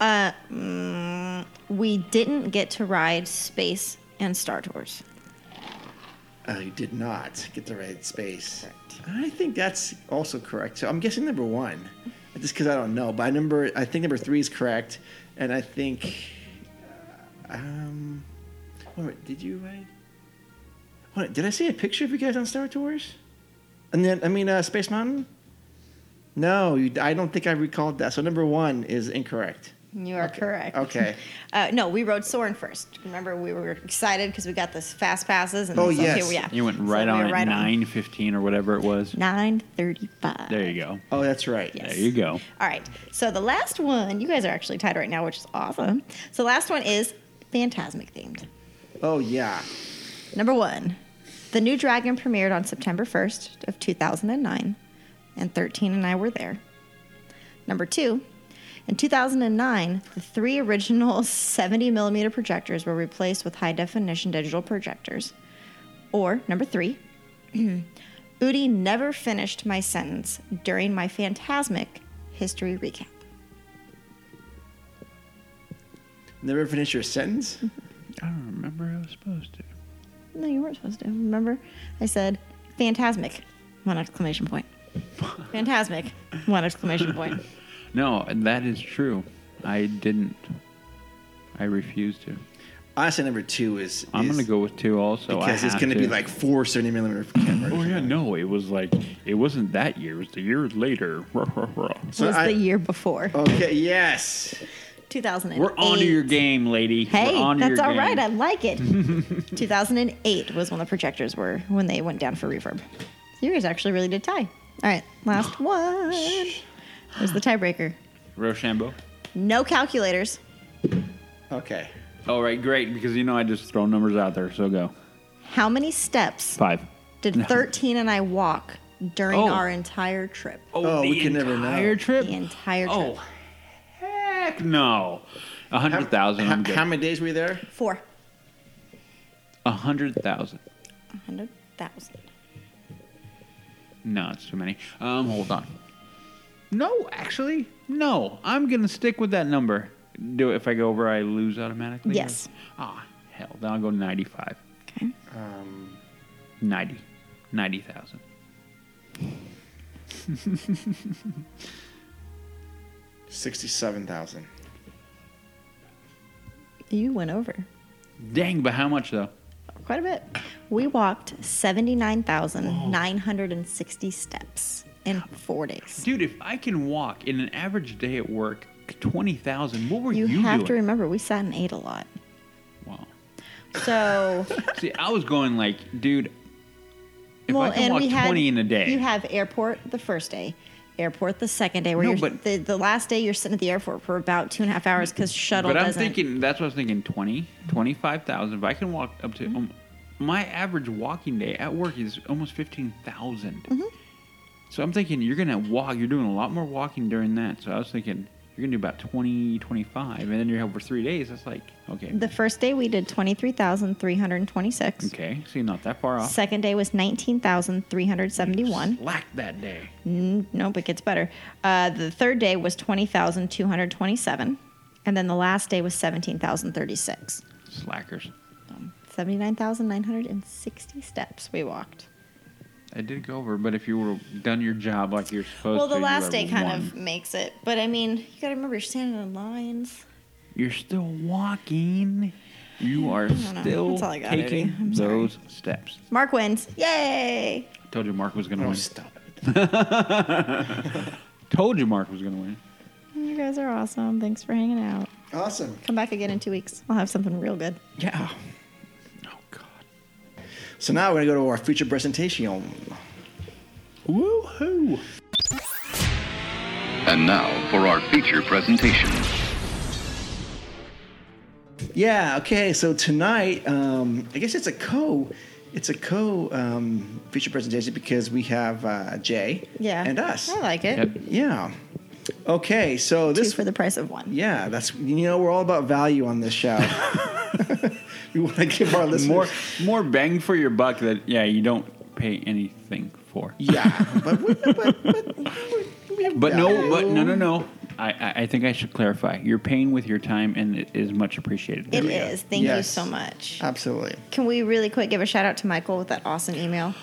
Uh, mm, we didn't get to ride Space and Star Tours. Oh, you did not get to ride Space. Correct. I think that's also correct. So I'm guessing number one. Just because I don't know, but I number I think number three is correct, and I think, um, wait a minute, did you write? Hold on, did I see a picture of you guys on Star Tours? And then I mean uh, Space Mountain. No, you, I don't think I recalled that. So number one is incorrect. You are okay. correct. Okay. Uh, no, we rode Soarin' first. Remember, we were excited because we got this fast passes. And oh yes. Like, okay, well, yeah. You went right so on we right at nine fifteen or whatever it was. Nine thirty-five. There you go. Oh, that's right. Yes. There you go. All right. So the last one, you guys are actually tied right now, which is awesome. So the last one is Fantasmic themed. Oh yeah. Number one, the new Dragon premiered on September first of two thousand and nine, and thirteen and I were there. Number two. In two thousand nine, the three original seventy millimeter projectors were replaced with high-definition digital projectors. Or, number three, Udi never finished my sentence during my Fantasmic history recap. Never finish your sentence? I don't remember I was supposed to. No, you weren't supposed to. Remember? I said, Fantasmic, one exclamation point. Fantasmic, one exclamation point. No, that is true. I didn't. I refused to. I said number two is... I'm going to go with two also. Because I it's going to be like four seventy millimeter cameras. Oh, yeah, no. It was like... It wasn't that year. It was the year later. Ruh, ruh, ruh. So it was I, the year before. Okay, yes. two thousand eight. We're on to your game, lady. Hey, that's all game. Right. I like it. two thousand eight was when the projectors were... When they went down for reverb. You guys actually really did tie. All right, last one. There's the tiebreaker. Rochambeau? No calculators. Okay. All right, great, because, you know, I just throw numbers out there, so go. How many steps? Five. Did no. thirteen and I walk during oh. our entire trip? Oh, oh we can never know. The entire trip? The entire trip. Oh, heck no. one hundred thousand. How, how, how many days were you there? Four. one hundred thousand. one hundred thousand. No, it's too many. Um, hold on. No, actually, no. I'm going to stick with that number. Do it if I go over, I lose automatically? Yes. Ah, oh, hell. Then I'll go ninety-five. Okay. Um, ninety. ninety thousand. sixty-seven thousand. You went over. Dang, but how much, though? Quite a bit. We walked seventy-nine thousand nine hundred sixty steps in four days. Dude, if I can walk in an average day at work... twenty thousand. What were you, you doing? You have to remember, we sat and ate a lot. Wow. So. See, I was going like, dude, if well, I can walk twenty had, in a day. You have airport the first day, airport the second day, where no, you're, but, the, the last day you're sitting at the airport for about two and a half hours because shuttle doesn't. But I'm doesn't. thinking, that's what I was thinking, twenty, twenty-five thousand. If I can walk up to, mm-hmm. um, my average walking day at work is almost fifteen thousand. Mm-hmm. So I'm thinking, you're going to walk, you're doing a lot more walking during that. So I was thinking, you're going to do about twenty, twenty-five, and then you're over three days. That's like, okay. The first day we did twenty-three thousand three hundred twenty-six. Okay, so you're not that far off. Second day was nineteen thousand three hundred seventy-one. Slacked that day. N- nope, it gets better. Uh, the third day was twenty thousand two hundred twenty-seven, and then the last day was seventeen thousand thirty-six. Slackers. Um, seventy-nine thousand nine hundred sixty steps we walked. I did go over, but if you were done your job like you're supposed to. Well, the to, last day kind one. Of makes it. But, I mean, you got to remember, you're standing in lines. You're still walking. You are still taking those sorry. steps. Mark wins. Yay. I told you Mark was going to oh, win. Stop it. Told you Mark was going to win. You guys are awesome. Thanks for hanging out. Awesome. Come back again in two weeks. I'll have something real good. Yeah. So now we're going to go to our feature presentation. Woohoo! And now for our feature presentation. Yeah, okay, so tonight, um, I guess it's a co, it's a co um, feature presentation because we have uh, Jay yeah. and us. I like it. Yep. Yeah. Okay, so this... Two for the price of one. Yeah, that's, you know, we're all about value on this show. We want to give our listeners... More, more bang for your buck that, yeah, you don't pay anything for. Yeah, but... We, but, but, we but no, but no, no, no. I, I think I should clarify. You're paying with your time, and it is much appreciated. There it is. Thank yes. you so much. Absolutely. Can we really quick give a shout-out to Michael with that awesome email?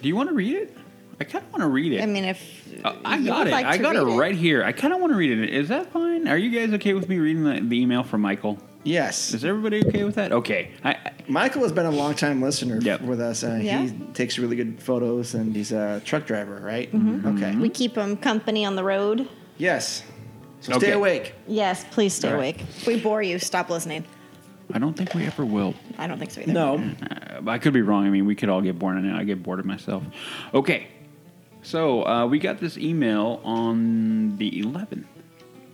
Do you want to read it? I kind of want to read it. I mean, if uh, I got it, like I got it right it. here. I kind of want to read it. Is that fine? Are you guys okay with me reading the, the email from Michael? Yes. Is everybody okay with that? Okay. I, I, Michael has been a long-time listener yep. with us. Uh, yeah. He takes really good photos, and he's a truck driver, right? Mm-hmm. Okay. We keep him company on the road. Yes. So okay. Stay awake. Yes, please stay All awake. Right. If we bore you, stop listening. I don't think we ever will. I don't think so either. No. I could be wrong. I mean, we could all get bored, and I get bored of myself. Okay. So, uh, we got this email on the eleventh.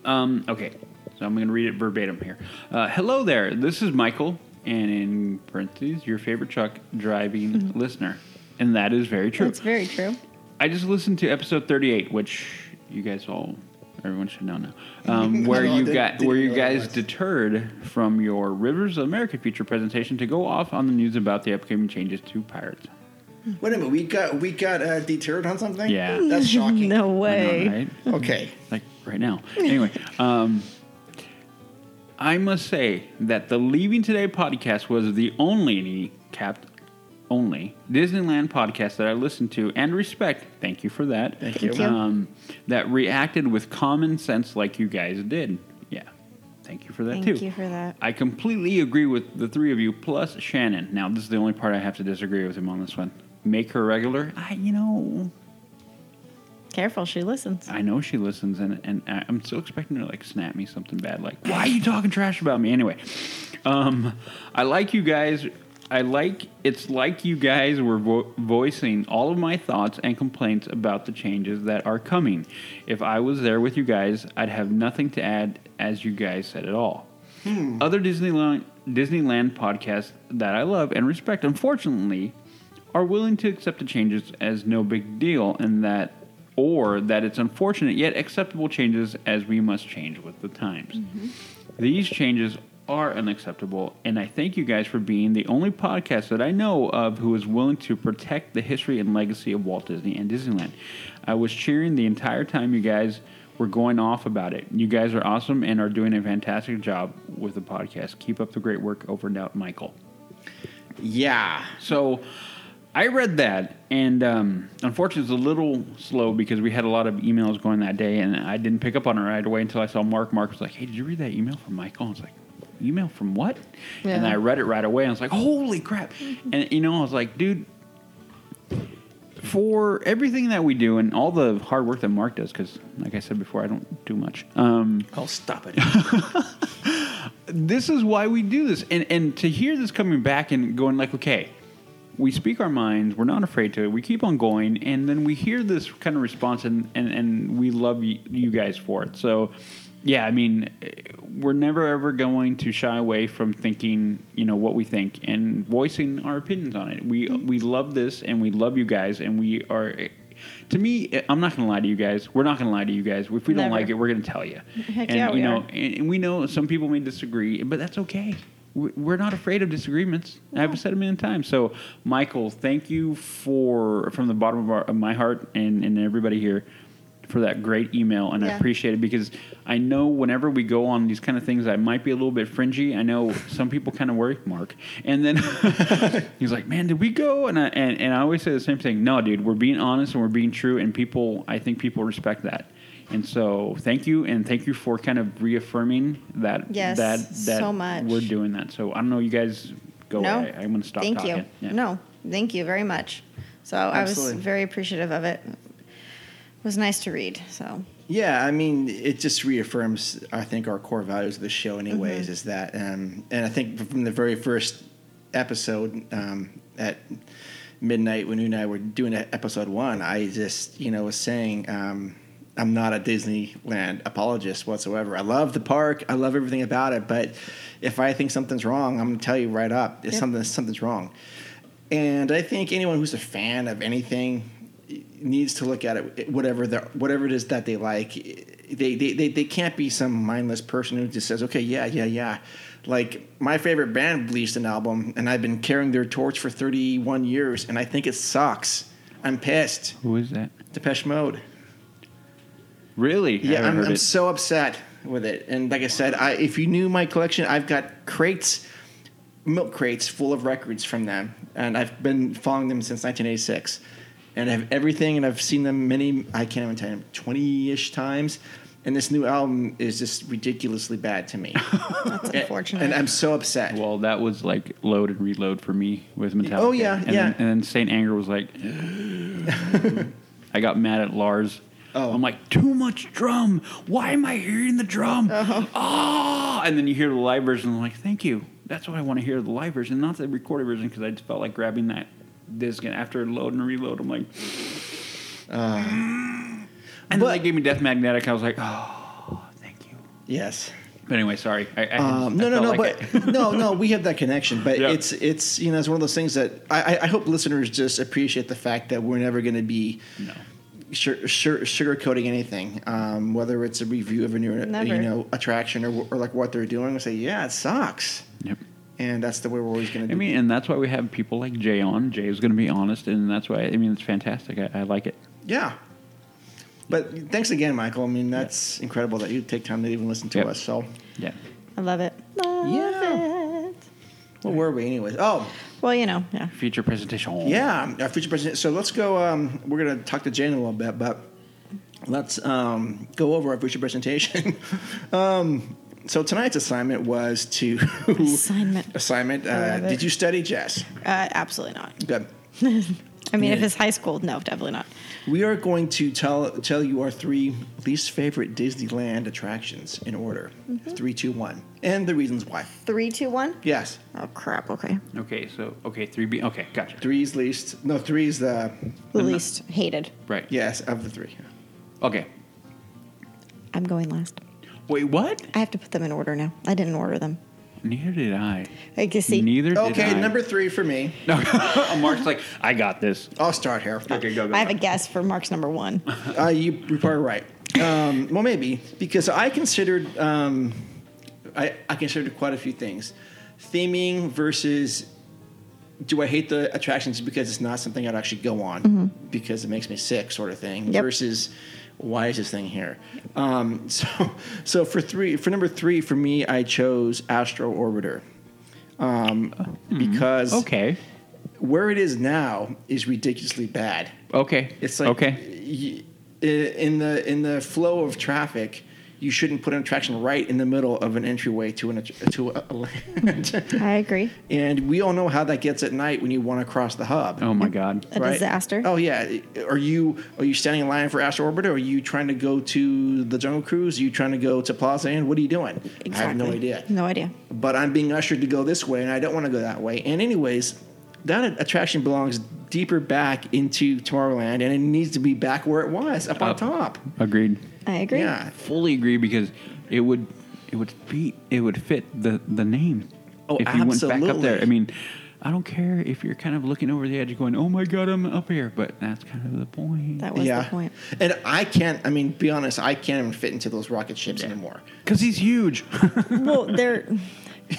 Um, okay, so I'm going to read it verbatim here. Uh, hello there, this is Michael, and in parentheses, your favorite truck driving mm-hmm. listener. And that is very true. That's very true. I just listened to episode thirty-eight, which you guys all, everyone should know now, um, where no, you didn't, got didn't where you guys deterred from your Rivers of America feature presentation to go off on the news about the upcoming changes to Pirates. Wait a minute, we got we got uh, deterred on something? Yeah. That's shocking. No way. I know, right? Okay. Like right now. Anyway, um, I must say that the Leaving Today podcast was the only, capped only, Disneyland podcast that I listened to and respect. Thank you for that. Thank you. Um, that reacted with common sense like you guys did. Yeah. Thank you for that, Thank too. Thank you for that. I completely agree with the three of you, plus Shannon. Now, this is the only part I have to disagree with him on this one. Make her regular. I, you know... Careful, she listens. I know she listens, and and I'm still expecting her to, like, snap me something bad, like, why are you talking trash about me? Anyway, um, I like you guys. I like, it's like you guys were vo- voicing all of my thoughts and complaints about the changes that are coming. If I was there with you guys, I'd have nothing to add, as you guys said it all. Hmm. Other Disneyland, Disneyland podcasts that I love and respect, unfortunately, are willing to accept the changes as no big deal, and that or that it's unfortunate yet acceptable changes as we must change with the times. Mm-hmm. These changes are unacceptable, and I thank you guys for being the only podcast that I know of who is willing to protect the history and legacy of Walt Disney and Disneyland. I was cheering the entire time you guys were going off about it. You guys are awesome and are doing a fantastic job with the podcast. Keep up the great work. Over and out, Michael. Yeah. So... I read that, and um, unfortunately, it's a little slow because we had a lot of emails going that day, and I didn't pick up on it right away until I saw Mark. Mark was like, hey, did you read that email from Michael? I was like, email from what? Yeah. And I read it right away, and I was like, holy crap. And, you know, I was like, dude, for everything that we do and all the hard work that Mark does, because, like I said before, I don't do much. Um, oh, stop it. This is why we do this. And, and to hear this coming back and going like, okay, we speak our minds, we're not afraid to, we keep on going, and then we hear this kind of response, and, and, and we love you, you guys for it. So, yeah, I mean, we're never, ever going to shy away from thinking, you know, what we think and voicing our opinions on it. We we love this, and we love you guys, and we are, to me, I'm not going to lie to you guys. We're not going to lie to you guys. If we never. don't like it, we're going to tell you. Heck and, yeah, we you know, are. And we know some people may disagree, but that's okay. We're not afraid of disagreements. No. I've said a million times. So, Michael, thank you for from the bottom of, our, of my heart and, and everybody here for that great email. And yeah. I appreciate it because I know whenever we go on these kind of things, I might be a little bit fringy. I know some people kind of worry, Mark. And then he's like, man, did we go? And I, and, and I always say the same thing. No, dude, we're being honest and we're being true. And people, I think people respect that. And so thank you, and thank you for kind of reaffirming that yes, that, that so much. We're doing that. So I don't know, you guys go no, away. I'm going to stop thank talking. Thank you. Yeah. No, thank you very much. So Absolutely. I was very appreciative of it. It was nice to read. So yeah, I mean, it just reaffirms, I think, our core values of the show anyways, mm-hmm. is that. Um, and I think from the very first episode um, at midnight when you and I were doing episode one, I just, you know, was saying um, – I'm not a Disneyland apologist whatsoever. I love the park. I love everything about it. But if I think something's wrong, I'm going to tell you right up. If yep. something, something's wrong. And I think anyone who's a fan of anything needs to look at it, whatever the, whatever it is that they like. They, they, they, they can't be some mindless person who just says, okay, yeah, yeah, yeah. Like, my favorite band released an album, and I've been carrying their torch for thirty-one years, and I think it sucks. I'm pissed. Who is that? Depeche Mode. Really? Yeah, I'm, I'm so upset with it. And like I said, I, if you knew my collection, I've got crates, milk crates full of records from them. And I've been following them since nineteen eighty-six. And I have everything, and I've seen them many, I can't even tell you, twenty-ish times. And this new album is just ridiculously bad to me. That's unfortunate. And, and I'm so upset. Well, that was like Load and Reload for me with Metallica. Oh, yeah, and yeah. Then, and then Saint Anger was like, I got mad at Lars. Oh. I'm like, too much drum. Why am I hearing the drum? Uh-huh. Oh! And then you hear the live version, and I'm like, thank you. That's what I want to hear, the live version, not the recorded version, because I just felt like grabbing that disc. And after Load and Reload, I'm like... Uh, and but, then they gave me Death Magnetic. I was like, oh, thank you. Yes. But anyway, sorry. I, I um, no, no, no, like but no, no. We have that connection, but yeah. it's it's you know it's one of those things that I, I hope listeners just appreciate the fact that we're never going to be... No. Sugar, sugar, sugarcoating anything, um, whether it's a review of a new, Never. you know, attraction or, or like what they're doing, we say, yeah, it sucks. Yep. And that's the way we're always going to do it. I mean, and that's why we have people like Jay on. Jay is going to be honest, and that's why I mean it's fantastic. I, I like it. Yeah. But thanks again, Michael. I mean, that's yeah. incredible that you take time to even listen to yep. us. So yeah. I love it. Love yeah. it. Well, where were we anyways? Oh. Well, you know, yeah. Future presentation. Yeah, our future presentation. So let's go. Um, we're going to talk to Jane a little bit, but let's um, go over our future presentation. um, so tonight's assignment was to... assignment. assignment. Uh, did you study, Jess? Uh, absolutely not. Good. I mean, yeah. If it's high school, no, definitely not. We are going to tell tell you our three least favorite Disneyland attractions in order. Mm-hmm. Three, two, one. And the reasons why. Three, two, one? Yes. Oh, crap. Okay. Okay, so, okay, three B. Okay, gotcha. Three's least. No, three's the... The least not, hated. Right. Yes, of the three. Okay. I'm going last. Wait, what? I have to put them in order now. I didn't order them. Neither did I. I guess see. Neither did okay, I. Okay, number three for me. No, Mark's like, I got this. I'll start here. Okay, go, go. I have go. a guess for Mark's number one. uh, you, you're probably right. Um, well, maybe. Because I considered um, I, I considered quite a few things. Theming versus do I hate the attractions because it's not something I'd actually go on mm-hmm. because it makes me sick sort of thing yep. versus... Why is this thing here? Um, so, so for three, for number three, for me, I chose Astro Orbiter um, mm-hmm. because okay. where it is now is ridiculously bad. Okay, it's like okay. y- in the in the flow of traffic, you shouldn't put an attraction right in the middle of an entryway to an to a land. I agree. And we all know how that gets at night when you want to cross the hub. Oh my God! A right? disaster. Oh yeah. Are you are you standing in line for Astro Orbiter? Are you trying to go to the Jungle Cruise? Are you trying to go to Plaza Inn? What are you doing? Exactly. I have no idea. No idea. But I'm being ushered to go this way, and I don't want to go that way. And anyways, that attraction belongs deeper back into Tomorrowland, and it needs to be back where it was, up, up. on top. Agreed. I agree. Yeah, fully agree because it would it would be it would fit the, the name. Oh, if you absolutely. went back up there. I mean, I don't care if you're kind of looking over the edge and going, "Oh my God, I'm up here," but that's kind of the point. That was yeah. the point. And I can't. I mean, be honest, I can't even fit into those rocket ships yeah. anymore because he's huge. Well, they're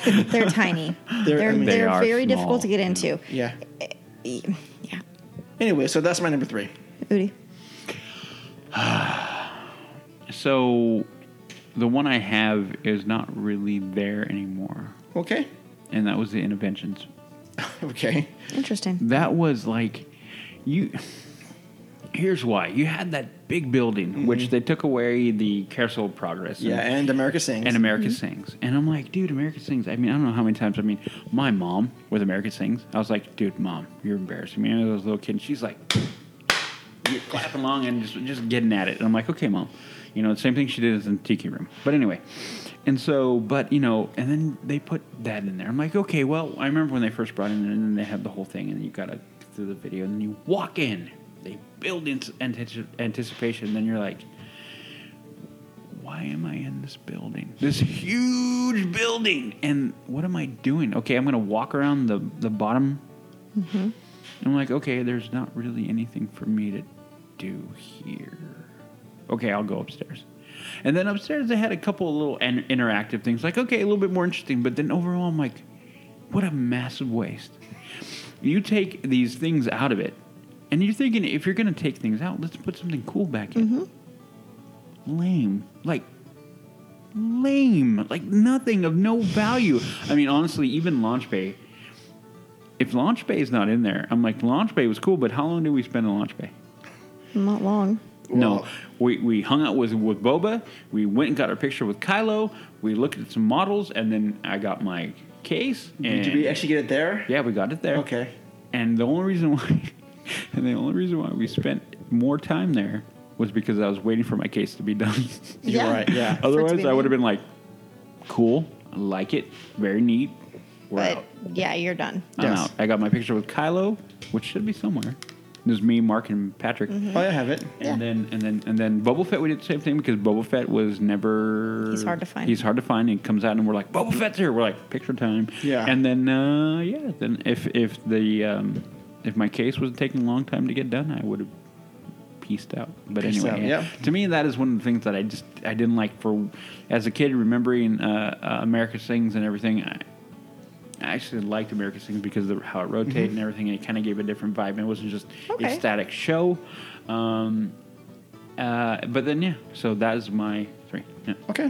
they're tiny. They're they're, I mean, they're, they're very small. difficult to get into. Yeah. Yeah. Anyway, so that's my number three. Udi. So, the one I have is not really there anymore. Okay. And that was the Interventions. Okay. Interesting. That was like, you... Here's why. You had that big building, mm-hmm. which they took away the Carousel of Progress. And, yeah, and America Sings. And America mm-hmm. Sings. And I'm like, dude, America Sings. I mean, I don't know how many times. I mean, my mom with America Sings, I was like, dude, Mom, you're embarrassing me. I was a little kid. And she's like, you're clapping along and just, just getting at it. And I'm like, okay, Mom. You know, the same thing she did in the Tiki Room. But anyway, and so, but, you know, and then they put that in there. I'm like, okay, well, I remember when they first brought it in, and then they had the whole thing, and you got to through the video, and then you walk in. They build in anticipation, and then you're like, why am I in this building? This huge building, and what am I doing? Okay, I'm going to walk around the, the bottom. Mm-hmm. I'm like, okay, there's not really anything for me to do here. Okay, I'll go upstairs. And then upstairs, they had a couple of little an- interactive things. Like, okay, a little bit more interesting. But then overall, I'm like, what a massive waste. You take these things out of it. And you're thinking, if you're going to take things out, let's put something cool back in. Mm-hmm. Lame. Like, lame. Like, nothing of no value. I mean, honestly, even Launch Bay. If Launch Bay is not in there, I'm like, Launch Bay was cool, but how long did we spend in Launch Bay? Not long. No, we, we hung out with, with Boba. We went and got our picture with Kylo. We looked at some models, and then I got my case. And did we actually get it there? Yeah, we got it there. Okay. And the only reason why, and the only reason why we spent more time there was because I was waiting for my case to be done. You're yeah. right. Yeah. Otherwise, I would have been like, cool, I like it, very neat. We're but, out. Yeah, you're done. I'm yes. out. I got my picture with Kylo, which should be somewhere. There's me, Mark, and Patrick. Mm-hmm. Oh, I have it. And yeah. then, and then, and then, Boba Fett. We did the same thing because Boba Fett was never. He's hard to find. He's hard to find, and he comes out, and we're like, Boba Fett's here. We're like, picture time. Yeah. And then, uh, yeah. Then, if if the um, if my case was taking a long time to get done, I would have pieced out. But pieced anyway, out. Yeah. Yep. To me, that is one of the things that I just I didn't like for as a kid remembering uh, uh, America Sings and everything. I, I actually liked America Sings because of how it rotated mm-hmm. and everything. And it kind of gave a different vibe. It wasn't just okay. a static show. Um, uh, but then, yeah. So that is my three. Yeah. Okay.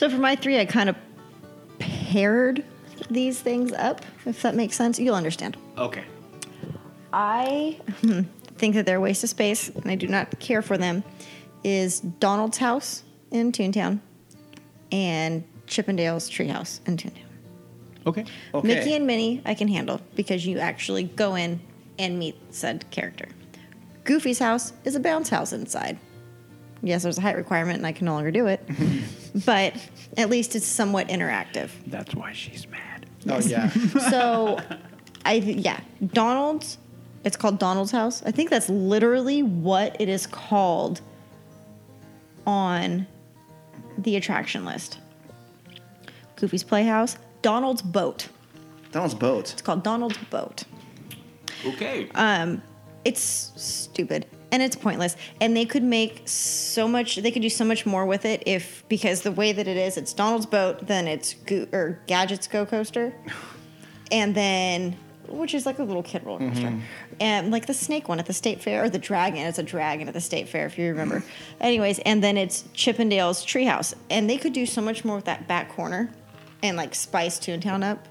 So for my three, I kind of paired these things up, if that makes sense. You'll understand. Okay. I think that they're a waste of space, and I do not care for them, is Donald's house in Toontown and Chippendale's treehouse in Toontown. Okay. okay. Mickey and Minnie I can handle because you actually go in and meet said character. Goofy's house is a bounce house inside. Yes, there's a height requirement, and I can no longer do it. But at least it's somewhat interactive. That's why she's mad. Yes. Oh, yeah. So, I yeah, Donald's, it's called Donald's house. I think that's literally what it is called on the attraction list. Goofy's Playhouse. Donald's Boat. Donald's Boat. It's called Donald's Boat. Okay. Um, it's stupid and it's pointless, and they could make so much. They could do so much more with it if, because the way that it is, it's Donald's Boat, then it's Go, or Gadget's Go Coaster, and then which is like a little kid roller coaster, mm-hmm. and like the snake one at the state fair, or the dragon. It's a dragon at the state fair if you remember. Anyways, and then it's Chippendale's Treehouse, and they could do so much more with that back corner. And, like, spice Toontown up.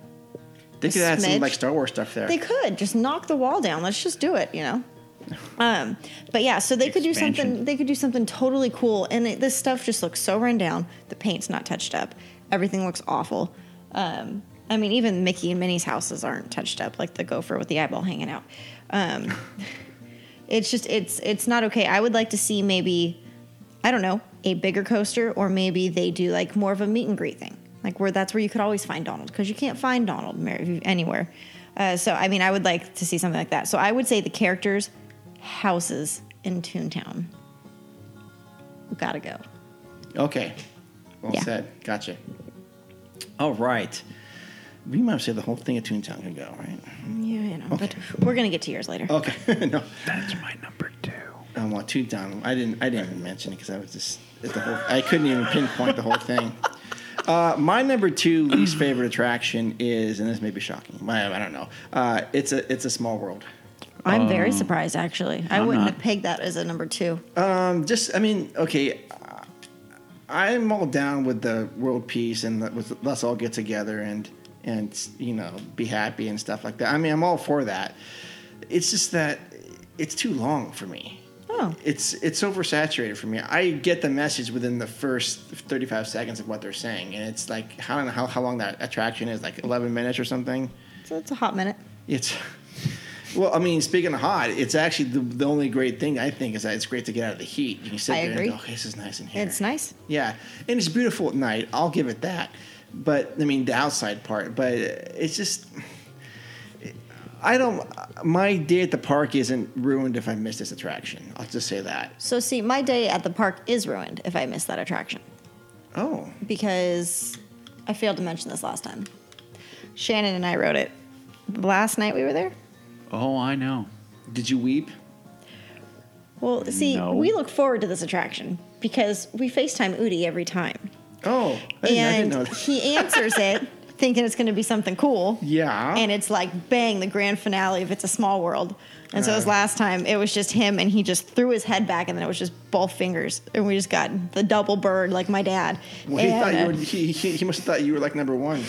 They could add some, like, Star Wars stuff there. They could. Just knock the wall down. Let's just do it, you know? Um, but, yeah, so they Expansion. could do something They could do something totally cool. And it, this stuff just looks so run down. The paint's not touched up. Everything looks awful. Um, I mean, even Mickey and Minnie's houses aren't touched up, like the gopher with the eyeball hanging out. Um, it's just, it's it's not okay. I would like to see maybe, I don't know, a bigger coaster, or maybe they do, like, more of a meet and greet thing. Like, where that's where you could always find Donald, because you can't find Donald anywhere. Uh, so, I mean, I would like to see something like that. So I would say the characters' houses in Toontown. We've got to go. Okay. Well yeah. said. Gotcha. All right. We might have said the whole thing of Toontown can go, right? Yeah, you know. Okay. But we're going to get to yours later. Okay. No. That's my number two. I want Toontown. I didn't, I didn't even mention it because I was just... The whole, I couldn't even pinpoint the whole thing. Uh, my number two least favorite attraction is, and this may be shocking, I, I don't know. Uh, it's a it's a small world. I'm um, very surprised, actually. I I'm wouldn't not. have pegged that as a number two. Um, just, I mean, okay, uh, I'm all down with the world peace and the, with, let's all get together and and you know be happy and stuff like that. I mean, I'm all for that. It's just that it's too long for me. Oh. It's it's oversaturated for me. I get the message within the first thirty-five seconds of what they're saying, and it's like, I don't know how, how long that attraction is, like eleven minutes or something. So it's a hot minute. It's well, I mean, speaking of hot, it's actually the, the only great thing I think is that it's great to get out of the heat. You can sit I there agree. and go, okay, this is nice in here. It's nice. Yeah, and it's beautiful at night. I'll give it that. But I mean, the outside part. But it's just. I don't. My day at the park isn't ruined if I miss this attraction. I'll just say that. So, see, my day at the park is ruined if I miss that attraction. Oh. Because I failed to mention this last time. Shannon and I wrote it last night we were there. Oh, I know. Did you weep? Well, see, no. we look forward to this attraction because we FaceTime Udi every time. Oh, I didn't, and I didn't know that. He answers it. Thinking it's going to be something cool. Yeah. And it's like, bang, the grand finale of It's a Small World. And so uh, it was last time, it was just him, and he just threw his head back, and then it was just both fingers. And we just got the double bird, like my dad. Well, he, thought you were, he, he, he must have thought you were like number one.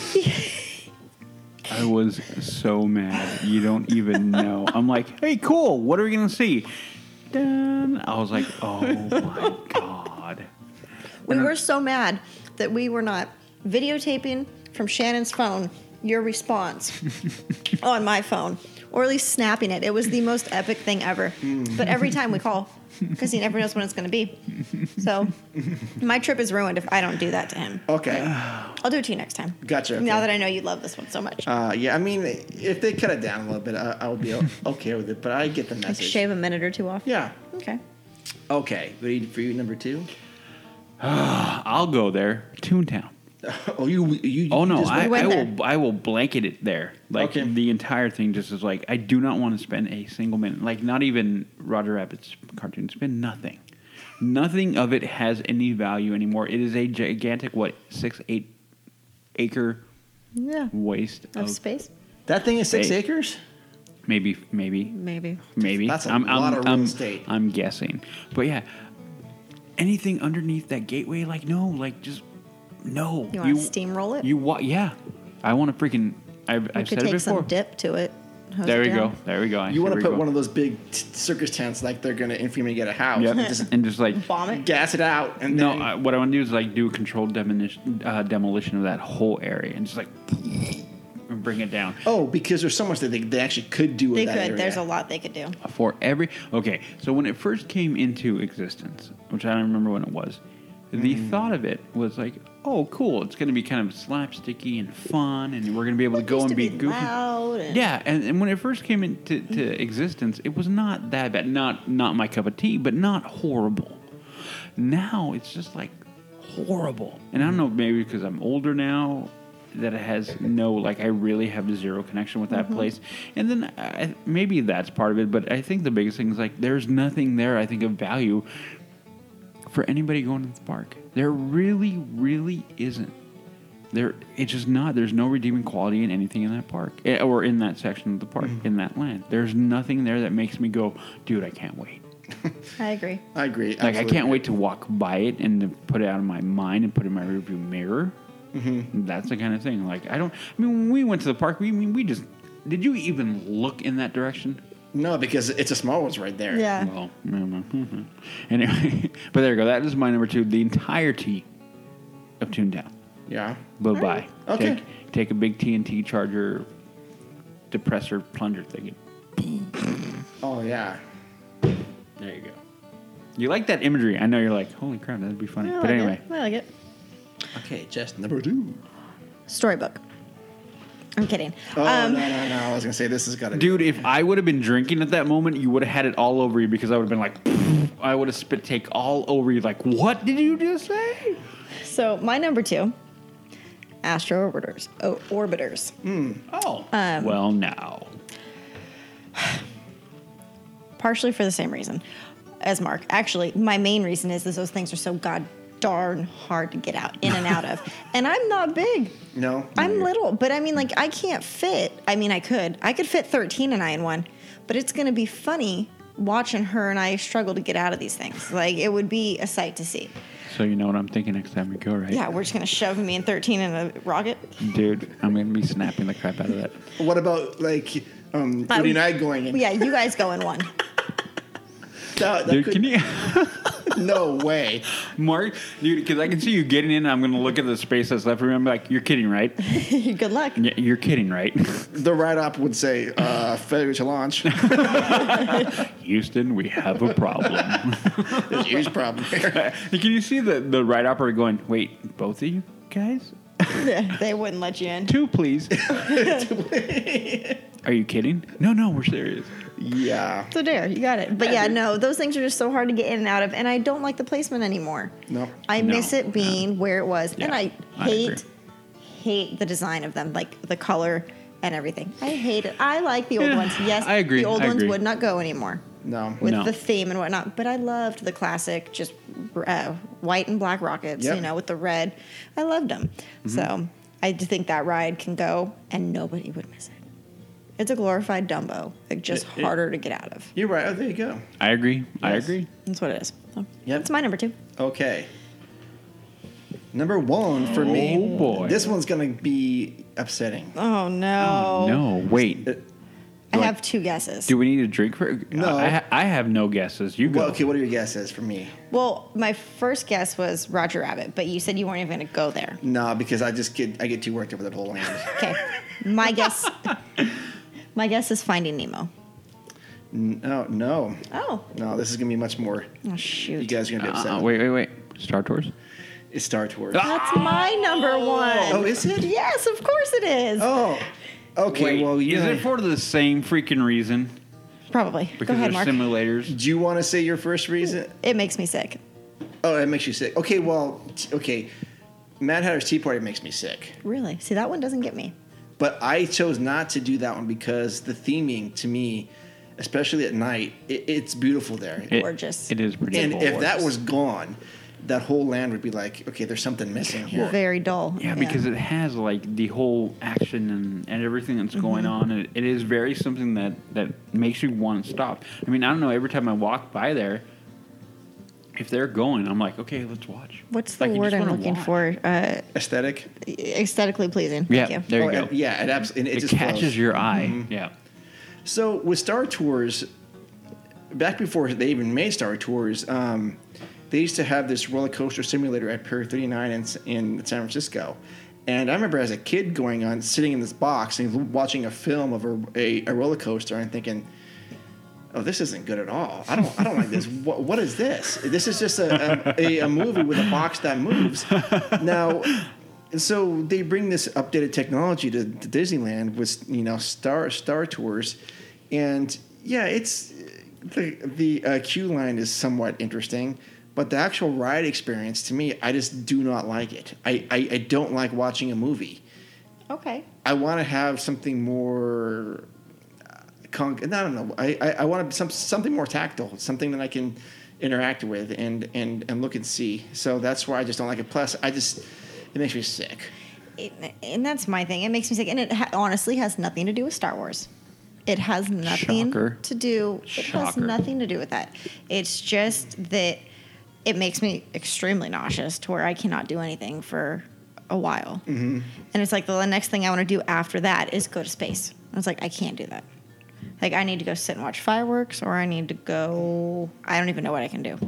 I was so mad. You don't even know. I'm like, hey, cool. What are we going to see? Dun. I was like, oh, my God. We and were I'm, so mad that we were not videotaping from Shannon's phone your response on my phone, or at least snapping it. It was the most epic thing ever. Mm. But every time we call, because he never knows when it's going to be. So my trip is ruined if I don't do that to him. Okay. I'll do it to you next time. Gotcha. Okay. Now that I know you love this one so much. Uh, yeah, I mean, if they cut it down a little bit, I, I would be okay with it, but I get the message. Like shave a minute or two off? Yeah. Okay. Okay. For you, number two? I'll go there. Toontown. Oh, you, you, oh no! Just I, I will. I will blanket it there. Like okay. the entire thing, just is like I do not want to spend a single minute. Like not even Roger Rabbit's cartoon. Spend nothing. Nothing of it has any value anymore. It is a gigantic what six eight acre yeah. waste of, of space. That thing is six space. acres. Maybe, maybe, maybe, maybe. That's a I'm, lot I'm, of real I'm, estate. I'm guessing, but yeah, anything underneath that gateway, like no, like just. No. You want you, to steamroll it? You want? Yeah. I want to freaking... I've, I've said it before. You could take some dip to it. There we go. There we go. I you want to put go. one of those big t- circus tents like they're going to infamy get a house. Yep. and, just, and just like... Bomb it? Gas it out. And no, then... I, what I want to do is like do a controlled demolition, uh, demolition of that whole area and just like... and bring it down. Oh, because there's so much that they, they actually could do with that area. They could. There's a lot they could do. For every... Okay. So when it first came into existence, which I don't remember when it was, the mm. thought of it was like... Oh, cool! It's going to be kind of slapsticky and fun, and we're going to be able it to go and to be, be goofy. And yeah, and, and when it first came into to existence, it was not that bad. Not not my cup of tea, but not horrible. Now it's just like horrible, and I don't know, maybe because I'm older now, that it has no like I really have zero connection with that mm-hmm. place. And then I, maybe that's part of it, but I think the biggest thing is like there's nothing there. I think of value for anybody going to the park. There really, really isn't. There, it's just not. There's no redeeming quality in anything in that park or in that section of the park, mm-hmm. in that land. There's nothing there that makes me go, dude, I can't wait. I agree. I agree. Like, absolutely. I can't wait to walk by it and to put it out of my mind and put it in my rearview mirror. Mm-hmm. That's the kind of thing. Like, I don't, I mean, when we went to the park, we I mean, we just, did you even look in that direction? No, because it's a small one's right there. Yeah. Well, anyway, but there you go. That is my number two. The entirety of Toontown. Yeah. Bye bye. Right. Okay. Take, take a big T N T charger, depressor, plunger thing. Oh yeah. There you go. You like that imagery? I know you're like, holy crap, that'd be funny. I like but anyway, it. I like it. Okay, just number two. Storybook. I'm kidding. Oh, um, no, no, no. I was going to say this has got to Dude, be. If I would have been drinking at that moment, you would have had it all over you because I would have been like, pfft, I would have spit take all over you. Like, what did you just say? So, my number two, Astro Orbiters. Oh, orbiters. Mm. Oh. Um, well, now. Partially for the same reason as Mark. Actually, my main reason is that those things are so god darn hard to get out in and out of. And I'm not big. No. I'm little. But I mean, like, I can't fit. I mean, I could. I could fit thirteen and I in one. But it's going to be funny watching her and I struggle to get out of these things. Like, it would be a sight to see. So you know what I'm thinking next time we go, right? Yeah, we're just going to shove me and thirteen in a rocket. Dude, I'm going to be snapping the crap out of that. What about, like, um, Udi um, and I going in? Yeah, you guys go in one. That, that dude, could, can you? No way, Mark. Dude, because I can see you getting in. And I'm gonna look at the space that's left. Remember, like you're kidding, right? Good luck. Yeah, you're kidding, right? The write-up would say, uh, "Failure to launch." Houston, we have a problem. There's a huge problem here. Can you see the the write operator going? Wait, both of you guys? They wouldn't let you in. Two, please. Are you kidding? No, no, we're serious. Yeah. So there, you got it. But yeah, no, those things are just so hard to get in and out of, and I don't like the placement anymore. No. I no. miss it being no. where it was, yeah. and I hate, I hate the design of them, like the color and everything. I hate it. I like the old yeah, ones. Yes, I agree. The old I ones agree. would not go anymore. No. With no. the theme and whatnot, but I loved the classic, just uh, white and black rockets, yep. you know, with the red. I loved them. Mm-hmm. So I think that ride can go, and nobody would miss it. It's a glorified Dumbo, like just it, it, harder to get out of. You're right. Oh, there you go. I agree. Yes. I agree. That's what it is. So yep. It's my number two. Okay. Number one for oh, me. Oh, boy. This one's going to be upsetting. Oh, no. Oh, no. Wait. It, I like, have two guesses. Do we need a drink for it? No. I, ha- I have no guesses. You go. Well, okay, what are your guesses for me? Well, my first guess was Roger Rabbit, but you said you weren't even going to go there. No, because I just get I get too worked over the whole land. Okay. My guess... My guess is Finding Nemo. No, no. Oh. No, this is going to be much more. Oh, shoot. You guys are going to be upset. Uh, wait, wait, wait. Star Tours? It's Star Tours. That's oh! my number one. Oh, is it? Yes, of course it is. Oh. Okay, wait, well, yeah. Is it for the same freaking reason? Probably. Because Go ahead, Mark. Simulators. Do you want to say your first reason? It makes me sick. Oh, it makes you sick. Okay, well, t- okay. Mad Hatter's Tea Party makes me sick. Really? See, that one doesn't get me. But I chose not to do that one because the theming, to me, especially at night, it, it's beautiful there. It, Gorgeous. It is pretty And gorgeous. If that was gone, that whole land would be like, okay, there's something missing here. Well, very dull. Yeah, yeah, because it has, like, the whole action and, and everything that's mm-hmm. going on. It, it is very something that, that makes you want to stop. I mean, I don't know, every time I walk by there... if they're going, I'm like, okay, let's watch. What's the like, word I'm looking watch. for? Uh, Aesthetic? Aesthetically pleasing. Yeah, Thank you. there you oh, go. It, yeah, it, abs- and it, it just catches flows. your eye. Mm-hmm. Yeah. So with Star Tours, back before they even made Star Tours, um, they used to have this roller coaster simulator at Pier thirty-nine in, in San Francisco. And I remember as a kid going on, sitting in this box and watching a film of a, a, a roller coaster and thinking, oh, this isn't good at all. I don't I don't like this. What, what is this? This is just a, a, a movie with a box that moves. Now, so they bring this updated technology to, to Disneyland with, you know, Star Star Tours. And, yeah, it's the, the uh, queue line is somewhat interesting. But the actual ride experience, to me, I just do not like it. I, I, I don't like watching a movie. Okay. I want to have something more... Con- I don't know. I, I, I want to some, something more tactile, something that I can interact with and, and, and look and see. So that's why I just don't like it. Plus, I just it makes me sick. It, and that's my thing. It makes me sick. And it ha- honestly has nothing to do with Star Wars. It has nothing Shocker. to do. It Shocker. has nothing to do with that. It's just that... It makes me extremely nauseous to where I cannot do anything for a while. Mm-hmm. And it's like the next thing I want to do after that is go to space. I was like, I can't do that. Like, I need to go sit and watch fireworks, or I need to go... I don't even know what I can do.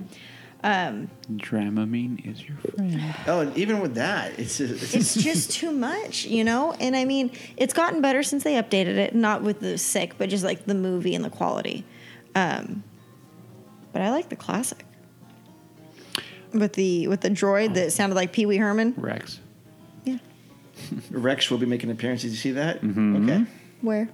Um, Dramamine is your friend. Oh, and even with that, it's just... it's just too much, you know? And I mean, it's gotten better since they updated it. Not with the sick, but just like the movie and the quality. Um, but I like the classic. With the with the droid that sounded like Pee Wee Herman? Rex. Yeah. Rex will be making an appearance. Did you see that? Mm-hmm. Okay. Where?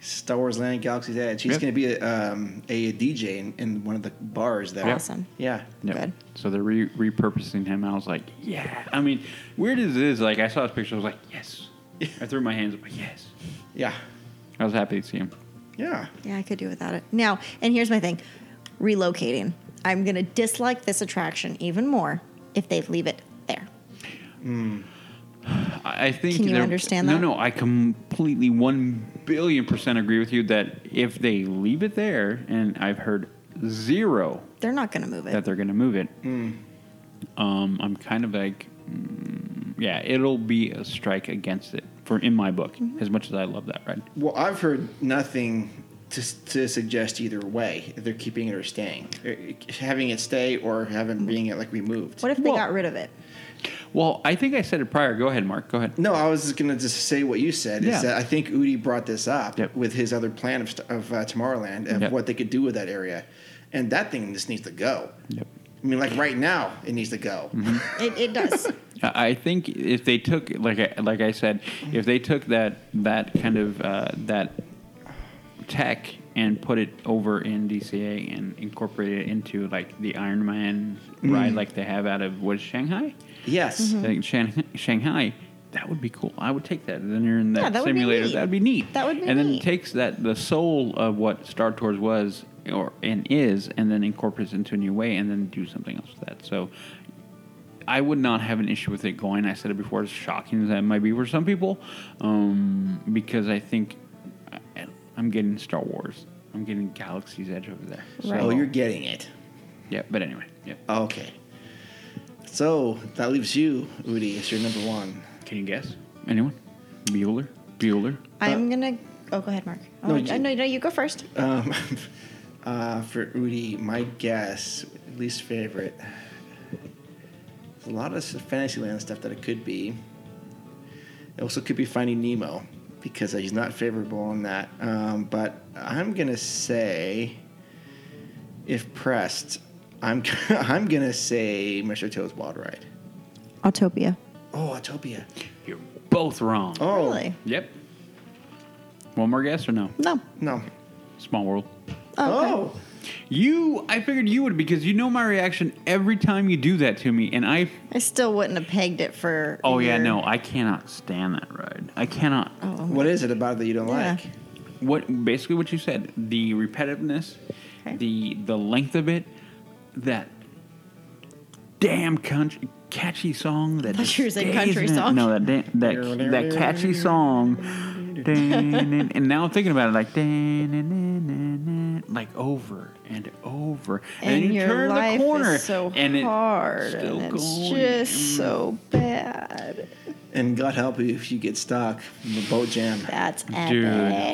Star Wars Land, Galaxy's Edge. He's yep. going to be a, um, a D J in, in one of the bars there. Awesome. Yeah. Yep. Good. So they're re- repurposing him. I was like, yeah. I mean, weird as it is, like, I saw his picture. I was like, yes. I threw my hands up. Like, yes. Yeah. I was happy to see him. Yeah. Yeah, I could do without it. Now, and here's my thing. Relocating. I'm going to dislike this attraction even more if they leave it there. Mm. I think Can you understand that? No, no, I completely one billion percent agree with you that if they leave it there, and I've heard zero... They're not going to move it. That they're going to move it. Mm. Um, I'm kind of like, mm, yeah, it'll be a strike against it for in my book, mm-hmm. as much as I love that ride. Well, I've heard nothing... To, to suggest either way, if they're keeping it or staying, or having it stay or having being it like removed. What if they well, got rid of it? Well, I think I said it prior. Go ahead, Mark. Go ahead. No, I was going to just say what you said. Yeah. Is that I think Udi brought this up yep. with his other plan of, of uh, Tomorrowland of yep. what they could do with that area, and that thing just needs to go. Yep. I mean, like right now, it needs to go. Mm-hmm. it, it does. I think if they took, like, I, like I said, if they took that that kind of uh, that. tech and put it over in D C A and incorporate it into like the Iron Man mm. ride like they have out of was Shanghai? Yes. Mm-hmm. I think Shan- Shanghai, that would be cool. I would take that. And then you're in that, yeah, that simulator. Would that would be neat. That would be and neat. And then it takes that the soul of what Star Tours was or and is and then incorporates it into a new way and then do something else with that. So I would not have an issue with it going. I said it before, it's shocking as that might be for some people. Um, because I think I'm getting Star Wars. I'm getting Galaxy's Edge over there. Right. So, oh, you're getting it. Yeah, but anyway. Yeah. Okay. So that leaves you, Udi, as your number one. Can you guess? Anyone? Bueller? Bueller? I'm uh, going to... Oh, go ahead, Mark. Oh, no, you, I, no, no, you go first. Um, uh, for Udi, my guess, least favorite, there's a lot of Fantasyland stuff that it could be. It also could be Finding Nemo. Because he's not favorable on that. Um, but I'm going to say, if pressed, I'm I'm going to say Mister Toad's Wild Ride. Autopia. Oh, Autopia. You're both wrong. Oh. Really? Yep. One more guess or no? No. No. Small World. Oh. Okay. You, I figured you would because you know my reaction every time you do that to me, and I. I still wouldn't have pegged it for. Oh yeah, no, I cannot stand that ride. I cannot. Oh, what is it about that you don't yeah. like? What basically what you said, the repetitiveness, okay. the the length of it, that damn country catchy song that. I thought you were saying country song. No, that da- that that catchy song, and now I'm thinking about it like. it like over and over, and, and then you your turn life the corner, is so and it's hard, still and it's going. just so bad. And God help you if you get stuck in the boat jam. That's epic,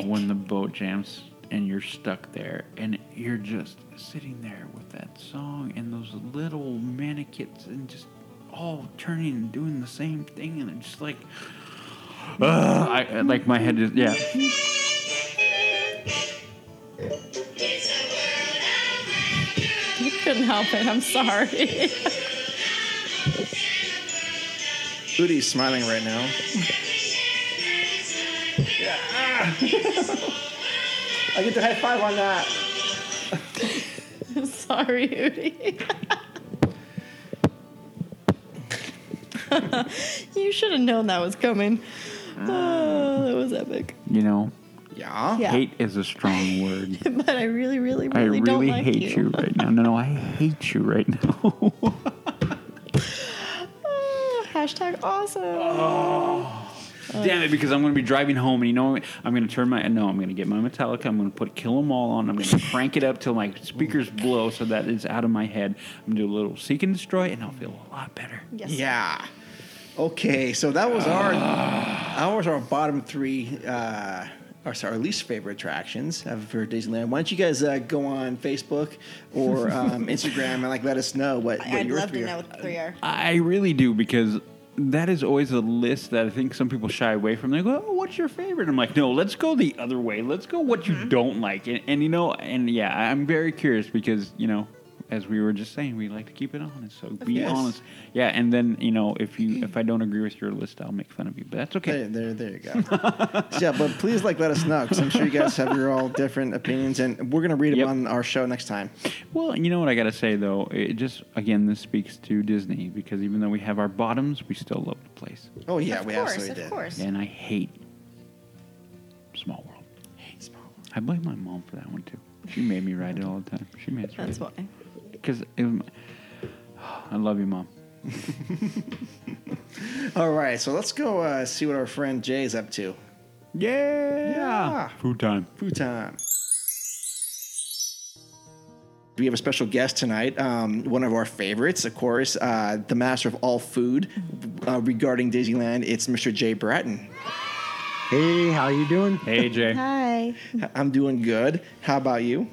dude. When the boat jams and you're stuck there, and you're just sitting there with that song and those little mannequins and just all turning and doing the same thing, and it's just like, uh, I like my head is yeah. You couldn't help it. I'm sorry. Udi's smiling right now. I get the high five on that. I'm sorry, Udi. You should have known that was coming. Oh, that was epic. You know. Yeah. yeah. Hate is a strong word. But I really, really, really, I don't really like you. I really hate you right now. No, no, I hate you right now. oh, hashtag awesome. Oh. Oh. Damn it, because I'm going to be driving home, and you know, I'm going to turn my, no, I'm going to get my Metallica, I'm going to put Kill 'Em All on, I'm going to crank it up till my speakers blow so that it's out of my head. I'm going to do a little Seek and Destroy, and I'll feel a lot better. Yes. Yeah. Okay, so that was uh. our, that was our bottom three, uh, or sorry, our least favorite attractions for Disneyland. Why don't you guys uh, go on Facebook or um, Instagram and like let us know what, what I'd your love three to know are. What the three are. I really do, because that is always a list that I think some people shy away from. They go, oh, what's your favorite? I'm like, no, let's go the other way. Let's go what you don't like. And, and, you know, and, yeah, I'm very curious because, you know, as we were just saying, we like to keep it honest. So be yes. honest. Yeah, and then, you know, if you if I don't agree with your list, I'll make fun of you. But that's okay. There, there, there you go. Yeah, but please, like, let us know, because I'm sure you guys have your all different opinions, and we're going to read yep. them on our show next time. Well, you know what I got to say, though? It just, again, this speaks to Disney, because even though we have our bottoms, we still love the place. Oh, yeah, of we course, absolutely of did. Course. And I hate Small World. I hate Small World. I blame my mom for that one, too. She made me ride it all the time. She made us ride it. That's why. Because it was my... I love you, Mom. All right, so let's go uh, see what our friend Jay's up to. Yeah. yeah! Food time. Food time. We have a special guest tonight, um, one of our favorites, of course, uh, the master of all food uh, regarding Disneyland. It's Mister Jay Brattain. Hey, how you doing? Hey, Jay. Hi. I'm doing good. How about you?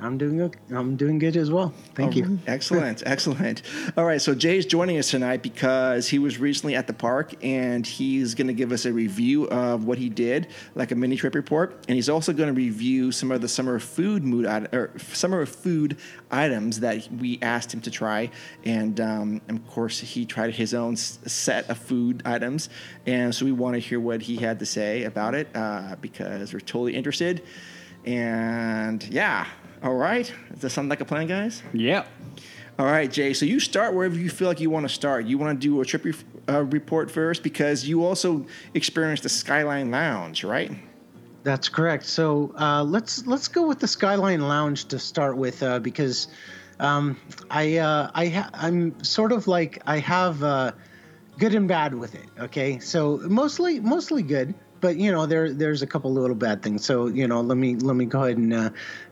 I'm doing good. I'm doing good as well. Thank oh, you. Excellent. Excellent. All right. So Jay's joining us tonight because he was recently at the park, and he's going to give us a review of what he did, like a mini trip report. And he's also going to review some of the summer food mood or summer food items that we asked him to try. And, um, and of course, he tried his own set of food items. And so we want to hear what he had to say about it uh, because we're totally interested. And yeah. All right. Does that sound like a plan, guys? Yeah. All right, Jay. So you start wherever you feel like you want to start. You want to do a trip re- uh, report first because you also experienced the Skyline Lounge, right? That's correct. So uh, let's let's go with the Skyline Lounge to start with uh, because um, I uh, I ha- I'm sort of like I have uh, good and bad with it. Okay, so mostly mostly good, but you know there there's a couple little bad things. So you know let me let me go ahead and. Uh,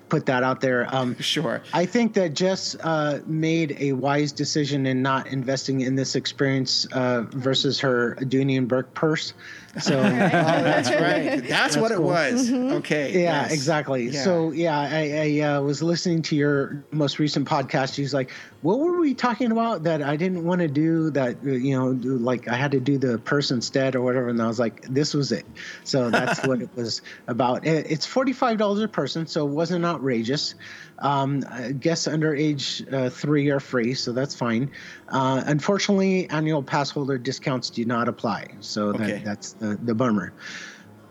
put that out there. Um, sure. I think that Jess uh, made a wise decision in not investing in this experience uh, versus her Dooney and Burke purse. So oh, that's right. That's, that's what cool. it was. Mm-hmm. Okay. Yeah, yes. exactly. Yeah. So yeah, I, I uh, was listening to your most recent podcast. She's like, what were we talking about that I didn't want to do that, you know, like I had to do the purse instead or whatever. And I was like, this was it. So that's what it was about. It, it's forty-five dollars a person. So it wasn't not outrageous. Um, guests under age uh, three are free, so that's fine. Uh, unfortunately, annual pass holder discounts do not apply, so okay. that, that's the, the bummer.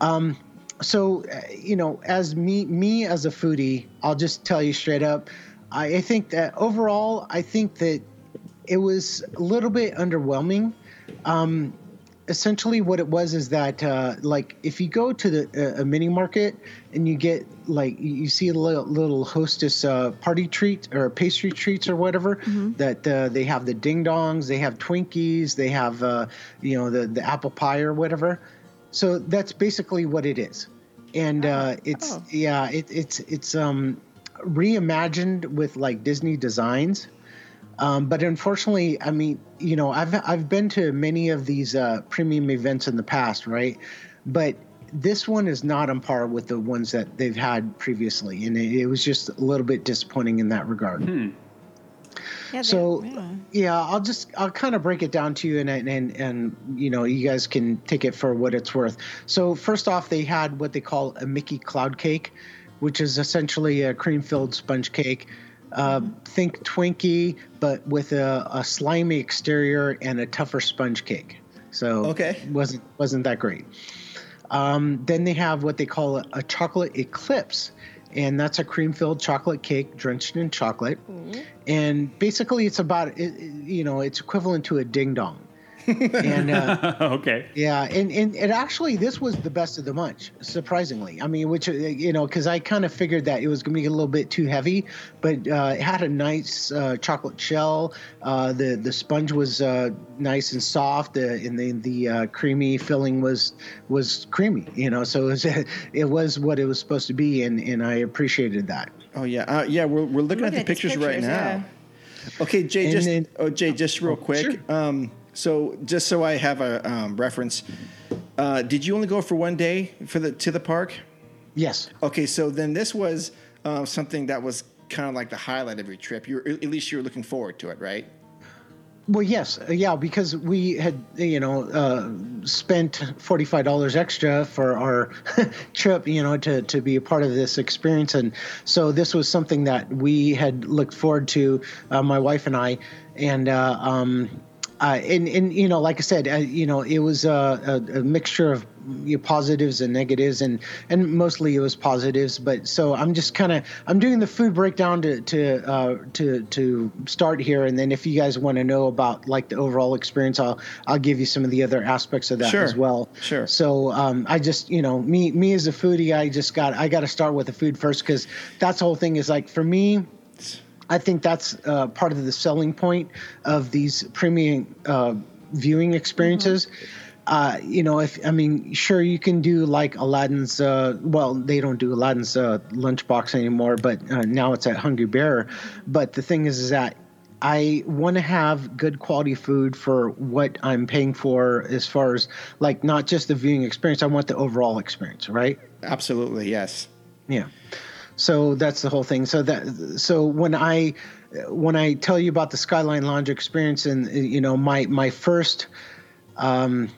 Um, so, uh, you know, as me, me as a foodie, I'll just tell you straight up, I, I think that overall, I think that it was a little bit underwhelming. Um, essentially, what it was is that, uh, like, if you go to the uh, a mini market and you get like you see a little, little Hostess uh, party treat or pastry treats or whatever mm-hmm. that uh, they have the ding dongs, they have Twinkies, they have uh, you know the the apple pie or whatever. So that's basically what it is. and uh, it's oh. yeah, it, it's it's um, reimagined with like Disney designs. Um, but unfortunately, I mean, you know, I've I've been to many of these uh, premium events in the past, right? But this one is not on par with the ones that they've had previously, and it, it was just a little bit disappointing in that regard. Hmm. Yeah, so yeah. yeah, I'll just I'll kind of break it down to you, and and and you know, you guys can take it for what it's worth. So first off, they had what they call a Mickey cloud cake, which is essentially a cream-filled sponge cake. Uh, think Twinkie, but with a, a slimy exterior and a tougher sponge cake. So okay, wasn't wasn't that great. Um, then they have what they call a, a chocolate eclipse, and that's a cream-filled chocolate cake drenched in chocolate. Mm. And basically, it's about it, you know, it's equivalent to a ding dong. And uh, okay, yeah, and, and and actually, this was the best of the bunch, surprisingly. I mean, which you know, because I kind of figured that it was going to be a little bit too heavy, but uh, it had a nice uh, chocolate shell. Uh, the the sponge was uh, nice and soft, uh, and the the uh, creamy filling was was creamy. You know, so it was, it was what it was supposed to be, and, and I appreciated that. Oh yeah, uh, yeah, we're we're looking, looking at the at pictures, pictures right now. Yeah. Okay, Jay, and just then, oh Jay, just real quick. Sure. Um, So just so I have a um, reference, uh, did you only go for one day for the to the park? Yes. Okay, so then this was uh, something that was kind of like the highlight of your trip. You were, at least you were looking forward to it, right? Well, yes, yeah, because we had you know uh, spent forty-five dollars extra for our trip, you know, to to be a part of this experience, and so this was something that we had looked forward to, uh, my wife and I, and. Uh, um, Uh, and, and, you know, like I said, uh, you know, it was a, a, a mixture of you know, positives and negatives, and, and mostly it was positives. But so I'm just kind of I'm doing the food breakdown to to uh, to to start here. And then if you guys want to know about like the overall experience, I'll I'll give you some of the other aspects of that sure. as well. Sure. So um, I just, you know, me me as a foodie, I just got I got to start with the food first, because that's the whole thing is like for me. I think that's uh, part of the selling point of these premium uh, viewing experiences. Mm-hmm. Uh, you know, if I mean, sure, you can do like Aladdin's. Uh, well, they don't do Aladdin's uh, lunchbox anymore, but uh, now it's at Hungry Bear. But the thing is, is that I want to have good quality food for what I'm paying for, as far as like not just the viewing experience. I want the overall experience, right? Absolutely, yes. Yeah. So that's the whole thing. So that so when I when I tell you about the Skyline Lounge experience, and you know my my first, um,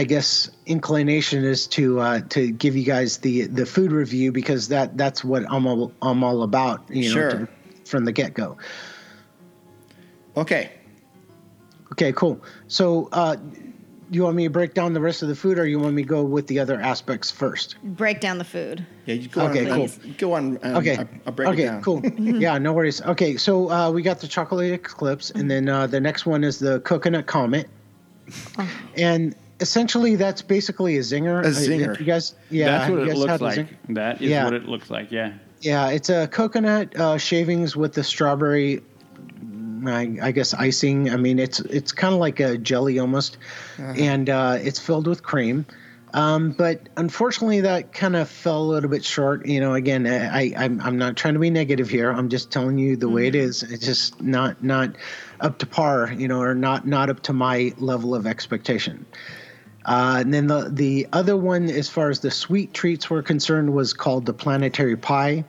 I guess inclination is to uh, to give you guys the, the food review, because that, that's what I'm all, I'm all about. You know, sure. to, from the get go. Okay. Okay. Cool. So. Uh, You want me to break down the rest of the food, or you want me to go with the other aspects first? Break down the food. Yeah, you go okay, on. Cool. Go on. Um, okay. I'll, I'll break okay, it down. Cool. Yeah, no worries. Okay, so uh, we got the chocolate eclipse, and then uh, the next one is the coconut comet. Oh. And essentially, that's basically a zinger. A zinger. You guys, yeah, that's what it looks like. That is yeah. what it looks like, yeah. Yeah, it's a coconut uh, shavings with the strawberry. I, I guess icing. I mean, it's it's kind of like a jelly almost, uh-huh. and uh, it's filled with cream. Um, but unfortunately, that kind of fell a little bit short. You know, again, I, I I'm, I'm not trying to be negative here. I'm just telling you the mm-hmm. way it is. It's just not not up to par. You know, or not not up to my level of expectation. Uh, and then the the other one, as far as the sweet treats were concerned, was called the planetary pie,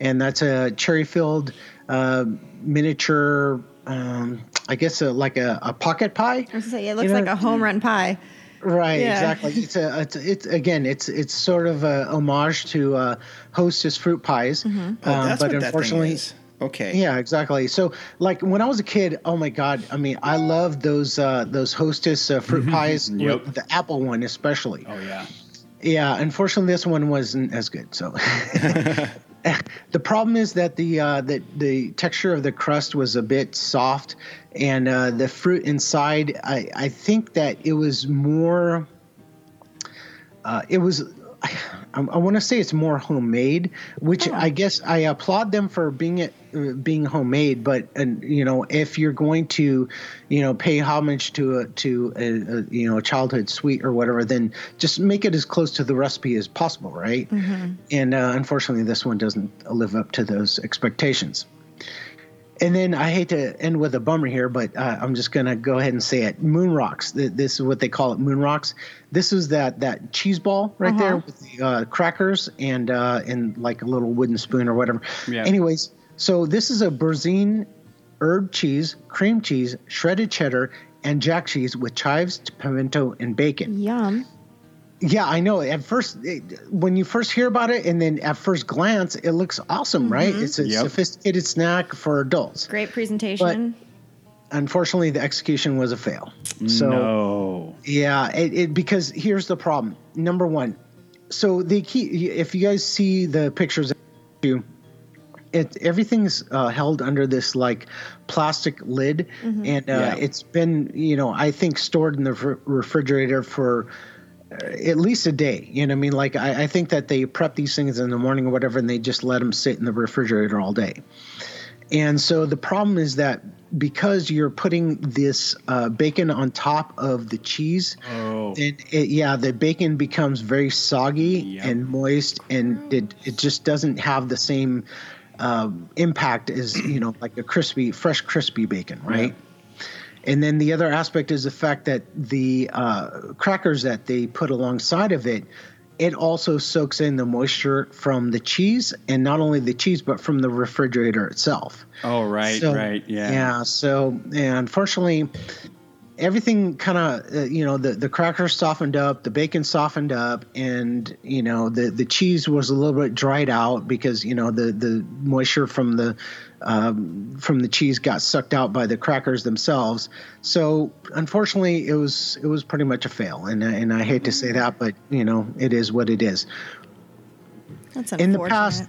and that's a cherry filled. Uh, miniature, um, I guess, a, like a, a pocket pie. I was gonna say, it looks you know? like a home run pie. Right, yeah. exactly. It's a, it's, it's again, it's it's sort of a homage to uh, Hostess fruit pies. Mm-hmm. Oh, that's um, but what unfortunately, that thing is. Okay. Yeah, exactly. So, like when I was a kid, oh my God, I mean, I loved those uh, those Hostess uh, fruit pies, yep. with the apple one especially. Oh yeah. Yeah, unfortunately, this one wasn't as good. So. The problem is that the uh, the the texture of the crust was a bit soft, and uh, the fruit inside. I, I think that it was more. Uh, it was. I, I want to say it's more homemade, which oh. I guess I applaud them for being it, uh, being homemade. But and uh, you know, if you're going to, you know, pay homage to a, to a, a, you know, a childhood sweet or whatever, then just make it as close to the recipe as possible, right? Mm-hmm. And uh, unfortunately, this one doesn't live up to those expectations. And then I hate to end with a bummer here, but uh, I'm just going to go ahead and say it. Moon rocks. This is what they call it, moon rocks. This is that, that cheese ball right uh-huh. there with the uh, crackers and uh, and like a little wooden spoon or whatever. Yeah. Anyways, so this is a Berzine herb cheese, cream cheese, shredded cheddar, and jack cheese with chives, pimento, and bacon. Yum. Yeah, I know. At first, it, when you first hear about it, and then at first glance, it looks awesome, mm-hmm. right? It's a yep. sophisticated snack for adults. Great presentation. But unfortunately, the execution was a fail. So, no. Yeah, it, it, because here's the problem. Number one, so they keep, if you guys see the pictures, it everything's uh, held under this like plastic lid, mm-hmm. and uh, yeah. it's been, you know, I think stored in the re- refrigerator for. At least a day, you know what I mean? Like, I, I think that they prep these things in the morning or whatever, and they just let them sit in the refrigerator all day. And so the problem is that because you're putting this uh, bacon on top of the cheese, oh. it, it, yeah, the bacon becomes very soggy yep. and moist, and it, it just doesn't have the same uh, impact as, you know, like a crispy, fresh, crispy bacon, right? Yep. And then the other aspect is the fact that the uh, crackers that they put alongside of it, it also soaks in the moisture from the cheese, and not only the cheese, but from the refrigerator itself. Oh, right, so, right, yeah. Yeah, so yeah, unfortunately, everything kind of, uh, you know, the, the crackers softened up, the bacon softened up, and, you know, the, the cheese was a little bit dried out because, you know, the, the moisture from the Um, from the cheese got sucked out by the crackers themselves. So unfortunately, it was it was pretty much a fail, and and I hate to say that, but you know it is what it is. That's unfortunate. In the past,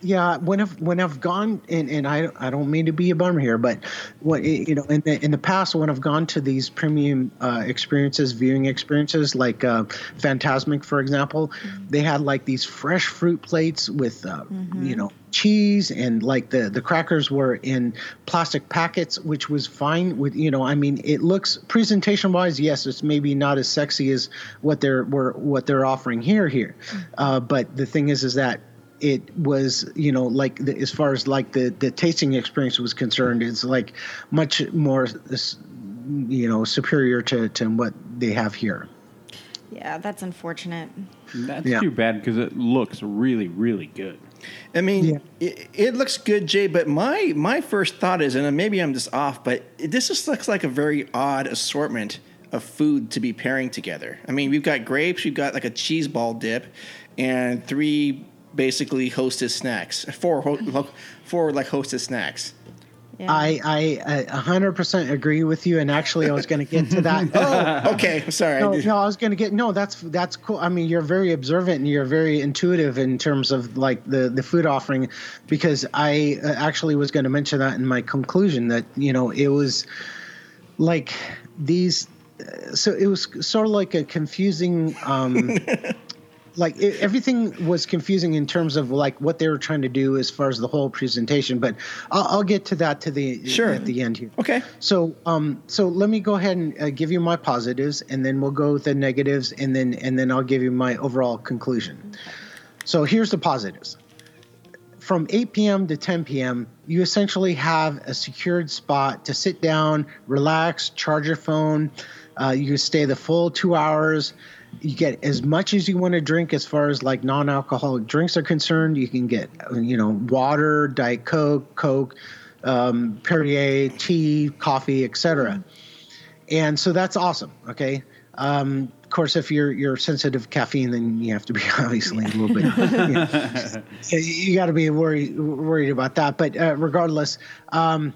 yeah, when I've when I've gone, and, and I I don't mean to be a bummer here, but what you know in the in the past when I've gone to these premium uh, experiences, viewing experiences like uh, Fantasmic, for example, mm-hmm. they had like these fresh fruit plates with uh, mm-hmm. you know. cheese, and like the the crackers were in plastic packets, which was fine with, you know, I mean, it looks presentation wise, yes, it's maybe not as sexy as what they're were what they're offering here here uh but the thing is is that it was, you know, like the, as far as like the the tasting experience was concerned, it's like much more, you know, superior to to what they have here. Yeah, that's unfortunate. That's yeah. too bad, because it looks really, really good. I mean, yeah. it, it looks good, Jay, but my, my first thought is, and maybe I'm just off, but this just looks like a very odd assortment of food to be pairing together. I mean, we've got grapes, we've got like a cheese ball dip, and three basically Hostess snacks, four, ho- four like Hostess snacks. Yeah. I, I I one hundred percent agree with you, and actually I was going to get to that. oh, okay. Sorry. No, no I was going to get – no, that's that's cool. I mean, you're very observant and you're very intuitive in terms of like the, the food offering, because I actually was going to mention that in my conclusion that, you know, it was like these – so it was sort of like a confusing um, – like it, everything was confusing in terms of like what they were trying to do as far as the whole presentation, but I'll, I'll get to that to the sure. at the end here. Okay. So, um, so let me go ahead and uh, give you my positives, and then we'll go with the negatives, and then and then I'll give you my overall conclusion. So here's the positives. From eight p.m. to ten p.m., you essentially have a secured spot to sit down, relax, charge your phone. Uh, you stay the full two hours. You get as much as you want to drink as far as like non-alcoholic drinks are concerned. You can get, you know, water, Diet Coke, Coke, um, Perrier, tea, coffee, et cetera. And so that's awesome. Okay. Um, of course, if you're you're sensitive to caffeine, then you have to be obviously a little bit. You know, you got to be worried worried about that. But uh, regardless. Um,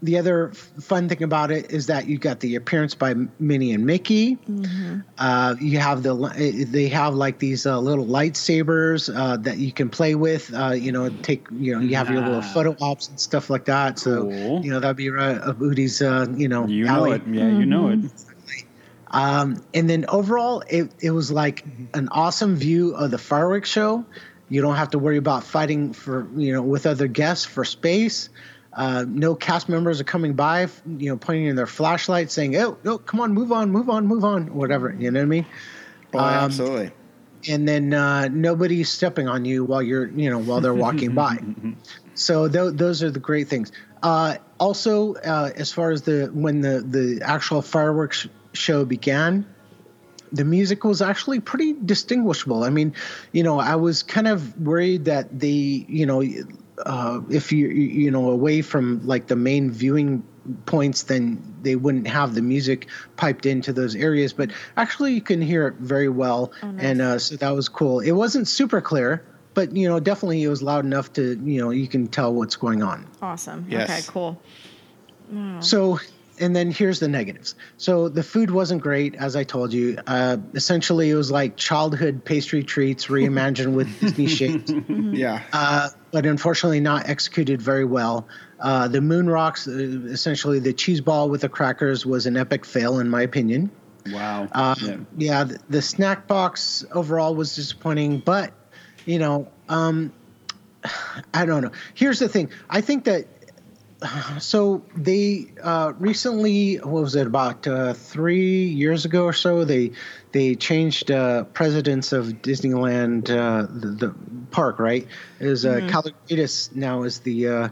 The other fun thing about it is that you got the appearance by Minnie and Mickey. Mm-hmm. Uh, you have the they have like these uh, little lightsabers uh, that you can play with. Uh, you know, take you know you have nah. your little photo ops and stuff like that. So cool. You know that'd be uh, Udi's. Uh, you know, you alley. Know it. Yeah, mm-hmm. You know it. Um, and then overall, it, it was like an awesome view of the fireworks show. You don't have to worry about fighting for, you know, with other guests for space. Uh, no cast members are coming by, you know, pointing in their flashlights saying, oh, no, come on, move on, move on, move on, whatever. You know what I mean? Oh, um, absolutely. And then uh, nobody's stepping on you while you're, you know, while they're walking by. So th- those are the great things. Uh, also, uh, as far as the when the, the actual fireworks show began, the music was actually pretty distinguishable. I mean, you know, I was kind of worried that the, you know, uh, if you you know away from like the main viewing points, then they wouldn't have the music piped into those areas. But actually, you can hear it very well, oh, nice. and uh, so that was cool. It wasn't super clear, but you know, definitely it was loud enough to you know you can tell what's going on. Awesome. Yes. Okay. Cool. Oh. So. And then here's the negatives. So the food wasn't great, as I told you. Uh, essentially, it was like childhood pastry treats reimagined with Disney shapes. Yeah. Uh, but unfortunately not executed very well. Uh, the moon rocks, essentially the cheese ball with the crackers, was an epic fail in my opinion. Wow. Uh, yeah. yeah the, the snack box overall was disappointing. But, you know, um, I don't know. Here's the thing. I think that So they uh, recently, what was it, about uh, three years ago or so, they they changed uh, presidents of Disneyland, uh, the, the park, right? It was uh, mm-hmm. Kalogridis now is the uh,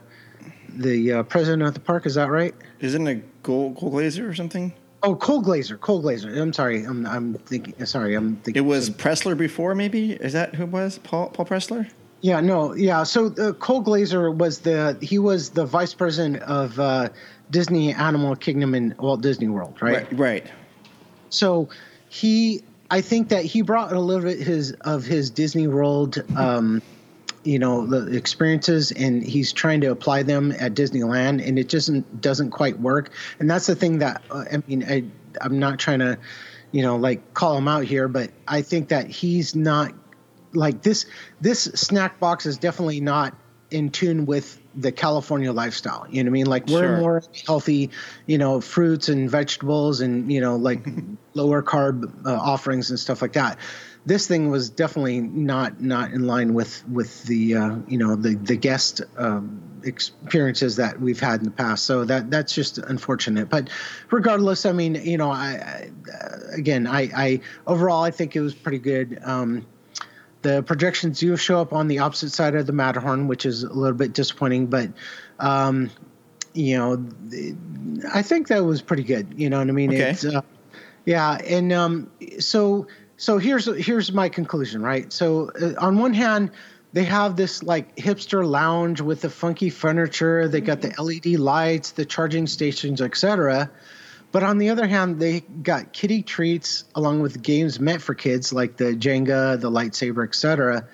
the uh, president of the park, is that right? Isn't it Gold, Gold Glazer or something? Oh, Cole Glazer, Cole Glazer. I'm sorry, I'm, I'm thinking, sorry, I'm thinking. It was Pressler before, maybe? Is that who it was, Paul, Paul Pressler? Yeah, no, yeah. So uh, Cole Glazer was the he was the vice president of uh, Disney Animal Kingdom in Walt Disney World, right? right? Right. So he, I think that he brought a little bit his of his Disney World, um, you know, the experiences, and he's trying to apply them at Disneyland, and it just doesn't quite work. And that's the thing that uh, I mean, I I'm not trying to, you know, like call him out here, but I think that he's not. Like this, this snack box is definitely not in tune with the California lifestyle. You know what I mean? Like we're sure. more healthy, you know, fruits and vegetables and, you know, like lower carb uh, offerings and stuff like that. This thing was definitely not, not in line with, with the, uh, you know, the, the guest um, experiences that we've had in the past. So that, that's just unfortunate, but regardless, I mean, you know, I, I again, I, I, overall, I think it was pretty good. Um, The projections do show up on the opposite side of the Matterhorn, which is a little bit disappointing, but, um, you know, I think that was pretty good. You know what I mean? Okay. It's, uh, yeah. And um, so so here's here's my conclusion, right? So uh, on one hand, they have this like hipster lounge with the funky furniture. They got the L E D lights, the charging stations, et cetera. But on the other hand, they got kiddie treats along with games meant for kids like the Jenga, the lightsaber, et cetera.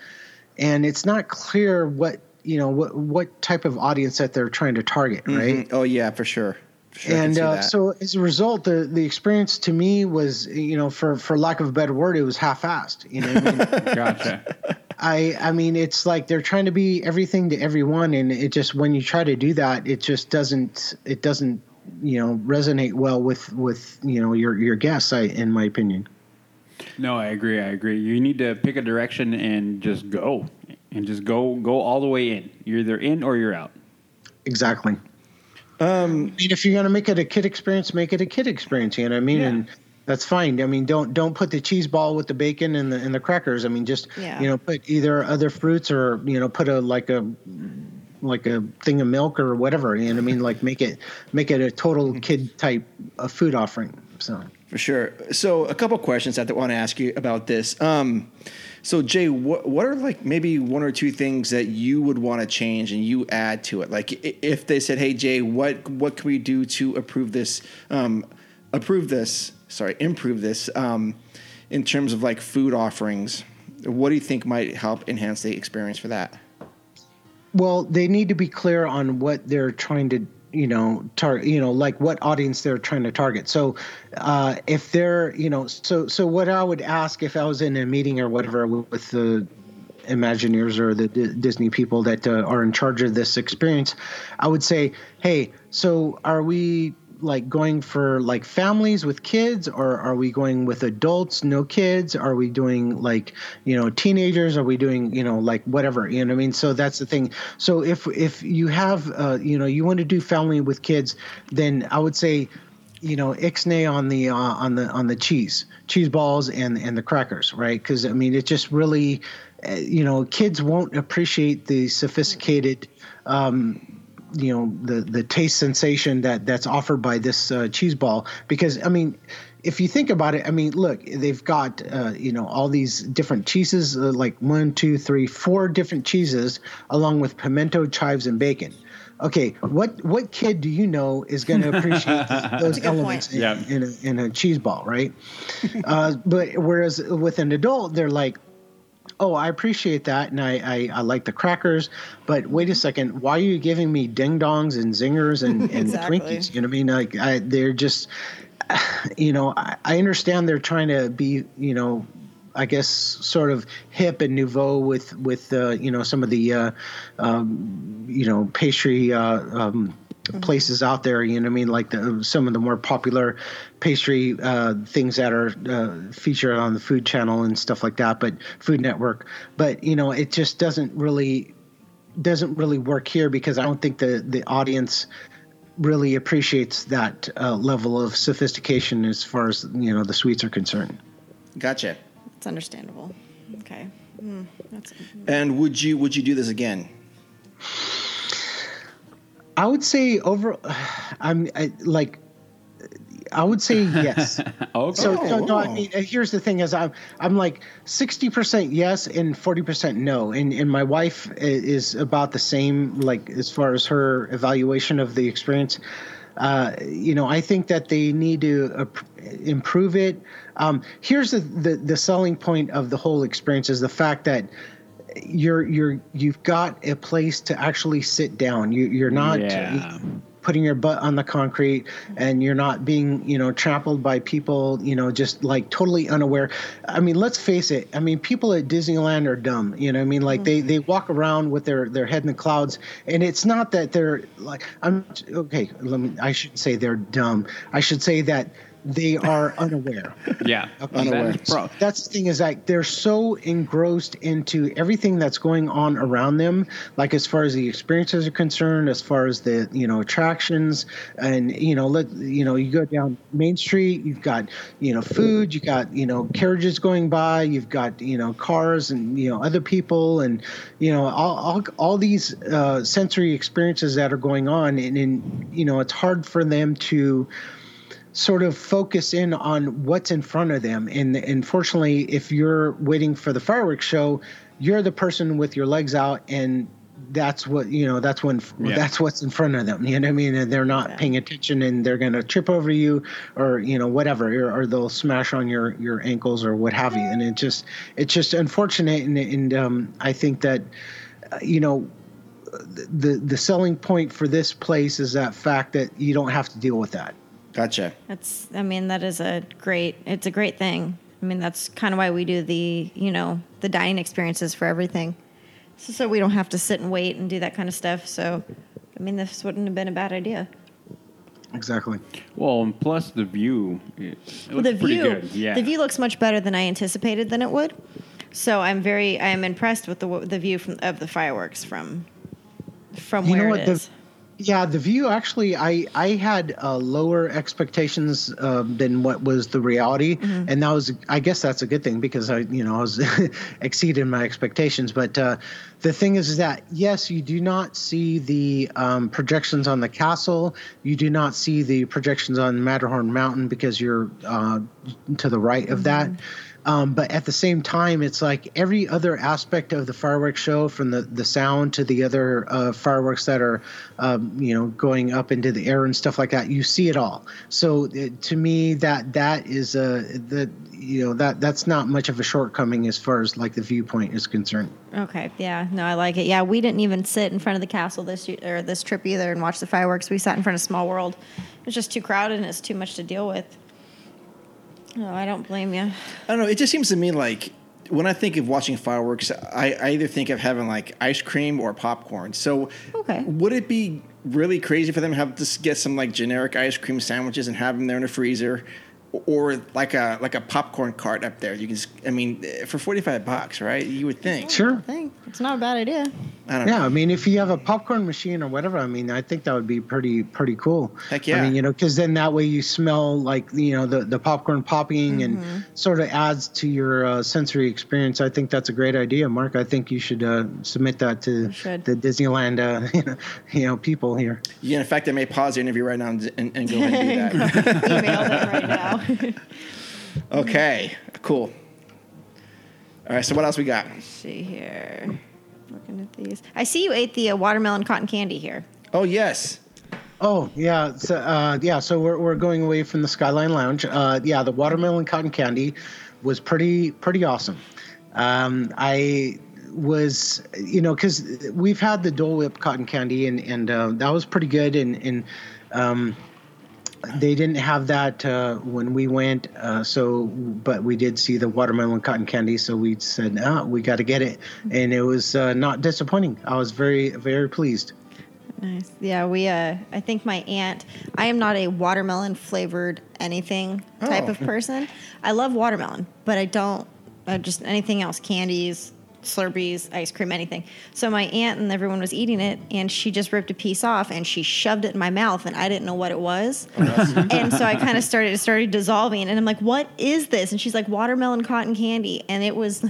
And it's not clear what, you know, what, what type of audience that they're trying to target, right? Mm-hmm. Oh, yeah, for sure. For sure and uh, so as a result, the, the experience to me was, you know, for, for lack of a better word, it was half-assed. You know what I mean? Gotcha. I, I mean, it's like they're trying to be everything to everyone. And it just when you try to do that, it just doesn't – it doesn't – you know, resonate well with, with, you know, your, your guests, I, in my opinion. No, I agree. I agree. You need to pick a direction and just go and just go, go all the way in. You're either in or you're out. Exactly. Um, I mean, if you're going to make it a kid experience, make it a kid experience. You know what I mean? Yeah. And that's fine. I mean, don't, don't put the cheese ball with the bacon and the, and the crackers. I mean, just, yeah. you know, put either other fruits or, you know, put a, like a, like a thing of milk or whatever, you know what I mean? Like make it make it a total kid type of food offering. So for sure. So a couple questions that I want to ask you about this. Um, so Jay, what, what are like maybe one or two things that you would want to change and you add to it? Like if they said, hey Jay, what, what can we do to approve this, um, approve this, sorry, improve this um, in terms of like food offerings, what do you think might help enhance the experience for that? Well, they need to be clear on what they're trying to, you know, target, you know, like what audience they're trying to target. So uh, if they're, you know, so so what I would ask if I was in a meeting or whatever with the Imagineers or the D- Disney people that uh, are in charge of this experience, I would say, hey, so are we like going for like families with kids, or are we going with adults, no kids? Are we doing like, you know, teenagers? Are we doing, you know, like whatever, you know what I mean? So that's the thing. So if, if you have, uh, you know, you want to do family with kids, then I would say, you know, ixnay on the, uh, on the, on the cheese, cheese balls and, and the crackers, right? Cause I mean, it just really, uh, you know, kids won't appreciate the sophisticated, um, you know, the, the taste sensation that that's offered by this uh, cheese ball. Because I mean, if you think about it, I mean, look, they've got, uh, you know, all these different cheeses, uh, like one, two, three, four different cheeses, along with pimento, chives, and bacon. Okay, what what kid do you know is going to appreciate those, those elements in, yeah. in, a, in a cheese ball, right? uh, but whereas with an adult, they're like, oh, I appreciate that, and I, I, I like the crackers, but wait a second, why are you giving me ding-dongs and zingers and, and exactly. Twinkies? You know what I mean? Like I, they're just, you know, I, I understand they're trying to be, you know, I guess sort of hip and nouveau with, with uh, you know, some of the, uh, um, you know, pastry uh, um, mm-hmm. places out there, you know what I mean? Like the, some of the more popular pastry uh, things that are uh, featured on the Food Channel and stuff like that, but Food Network. But, you know, it just doesn't really doesn't really work here because I don't think the, the audience really appreciates that uh, level of sophistication as far as, you know, the sweets are concerned. Gotcha. It's understandable. Okay. Mm, that's, and would you would you do this again? I would say over. I'm I, like, I would say yes. Okay. So, so no, I mean, here's the thing: is I'm I'm like sixty percent yes and forty percent no, and and my wife is about the same. Like as far as her evaluation of the experience. Uh, you know, I think that they need to uh, improve it. Um, here's the, the the selling point of the whole experience is the fact that you're you're you've got a place to actually sit down. You you're not yeah. putting your butt on the concrete, and you're not being, you know, trampled by people, you know, just like totally unaware. I mean, let's face it. I mean, people at Disneyland are dumb. You know what I mean? Like mm-hmm. they, they walk around with their, their head in the clouds, and it's not that they're like, I'm okay. Let me, I shouldn't say they're dumb. I should say that they are unaware. Yeah. Okay. Unaware. So that's the thing is like they're so engrossed into everything that's going on around them, like as far as the experiences are concerned, as far as the, you know, attractions and, you know, let, you know, you go down Main Street, you've got, you know, food, you got, you know, carriages going by, you've got, you know, cars and, you know, other people and, you know, all all, all these uh, sensory experiences that are going on. And, and, you know, it's hard for them to sort of focus in on what's in front of them. And, and fortunately, if you're waiting for the fireworks show, you're the person with your legs out, and that's what, you know, that's when, yeah. that's what's in front of them. You know what I mean? And they're not yeah. paying attention, and they're going to trip over you or, you know, whatever, or, or they'll smash on your, your ankles or what have you. And it just, it's just unfortunate. And, and um, I think that, uh, you know, the, the selling point for this place is that fact that you don't have to deal with that. Gotcha. That's, I mean, that is a great, it's a great thing. I mean, that's kind of why we do the, you know, the dining experiences for everything. So, so we don't have to sit and wait and do that kind of stuff. So, I mean, this wouldn't have been a bad idea. Exactly. Well, and plus the view, it looks well, the pretty view, good. Yeah. The view looks much better than I anticipated than it would. So I'm very, I am impressed with the the view from, of the fireworks from, from you where know what, it is. The, Yeah, the view actually, I, I had uh, lower expectations uh, than what was the reality. Mm-hmm. And that was, I guess that's a good thing because I, you know, I was exceeded my expectations. But uh, the thing is, is that, yes, you do not see the um, projections on the castle. You do not see the projections on Matterhorn Mountain because you're uh, to the right of mm-hmm. that. Um, but at the same time, it's like every other aspect of the fireworks show, from the, the sound to the other uh, fireworks that are, um, you know, going up into the air and stuff like that. You see it all. So it, to me, that that is a that you know that that's not much of a shortcoming as far as like the viewpoint is concerned. Okay. Yeah. No, I like it. Yeah, we didn't even sit in front of the castle this year, or this trip either, and watch the fireworks. We sat in front of Small World. It's just too crowded, and it's too much to deal with. No, I don't blame you. I don't know. It just seems to me like when I think of watching fireworks, I, I either think of having like ice cream or popcorn. So okay. would it be really crazy for them, have to get some like generic ice cream sandwiches and have them there in the freezer, or like a like a popcorn cart up there. You can, I mean, for forty-five bucks, right? You would think. Sure. I think it's not a bad idea. I don't yeah, know. Yeah, I mean, if you have a popcorn machine or whatever, I mean, I think that would be pretty pretty cool. Heck yeah. I mean, you know, because then that way you smell like, you know, the, the popcorn popping mm-hmm. and sort of adds to your uh, sensory experience. I think that's a great idea, Mark. I think you should uh, submit that to the Disneyland, uh, you, know, you know, people here. Yeah, in fact, I may pause the interview right now and, and, and go ahead and do that. Email them right now. Okay, cool. All right, so what else we got? Let's see here. Looking at these. I see you ate the uh, watermelon cotton candy here. Oh, yes. Oh, yeah. So, uh, yeah, so we're we're going away from the Skyline Lounge. Uh, yeah, the watermelon cotton candy was pretty, pretty awesome. Um, I was, you know, because we've had the Dole Whip cotton candy, and, and uh, that was pretty good, and, and um they didn't have that uh, when we went, uh, so but we did see the watermelon cotton candy, so we said, ah, we got to get it. And it was uh, not disappointing. I was very, very pleased. Nice. Yeah, we. Uh, I think my aunt, I am not a watermelon-flavored anything oh. type of person. I love watermelon, but I don't, uh, just anything else, candies, Slurpees, ice cream, anything. So my aunt and everyone was eating it, and she just ripped a piece off and she shoved it in my mouth, and I didn't know what it was. Oh, and so I kind of started, it started dissolving, and I'm like, what is this? And she's like, watermelon cotton candy. And it was,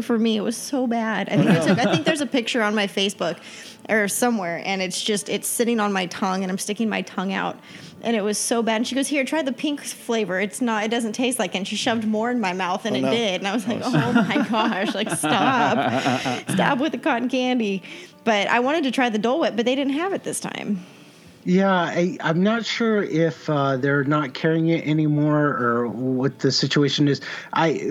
for me, it was so bad. I think, I took, I think there's a picture on my Facebook or somewhere, and it's just, it's sitting on my tongue, and I'm sticking my tongue out. And it was so bad. And she goes, here, try the pink flavor. It's not, it doesn't taste like it. And she shoved more in my mouth than oh, it no. did. And I was like, oh, oh my gosh, like, stop. Stop with the cotton candy. But I wanted to try the Dole Whip, but they didn't have it this time. Yeah, I, I'm not sure if uh, they're not carrying it anymore or what the situation is. I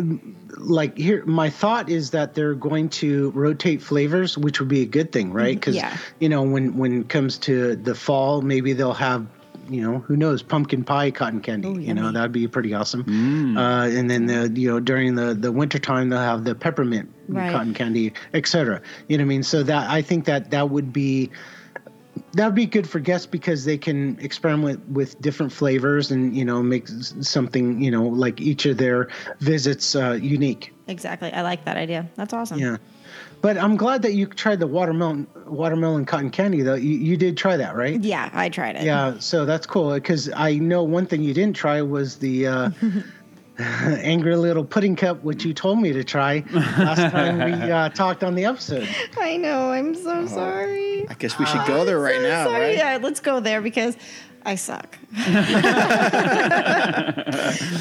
like here. My thought is that they're going to rotate flavors, which would be a good thing, right? Because yeah. you know, when when it comes to the fall, maybe they'll have, you know, who knows, pumpkin pie cotton candy. Ooh, you know, that'd be pretty awesome. Mm. Uh, and then the you know during the the winter time they'll have the peppermint right. cotton candy, et cetera. You know what I mean? So that I think that that would be. That would be good for guests because they can experiment with different flavors and, you know, make something, you know, like each of their visits uh, unique. Exactly. I like that idea. That's awesome. Yeah. But I'm glad that you tried the watermelon watermelon cotton candy, though. You, you did try that, right? Yeah, I tried it. Yeah, so that's cool because I know one thing you didn't try was the uh, Angry Little Pudding Cup, which you told me to try last time we uh, talked on the episode. I know. I'm so oh. sorry. I guess we should go there uh, right so now, sorry. right? Yeah, let's go there because I suck.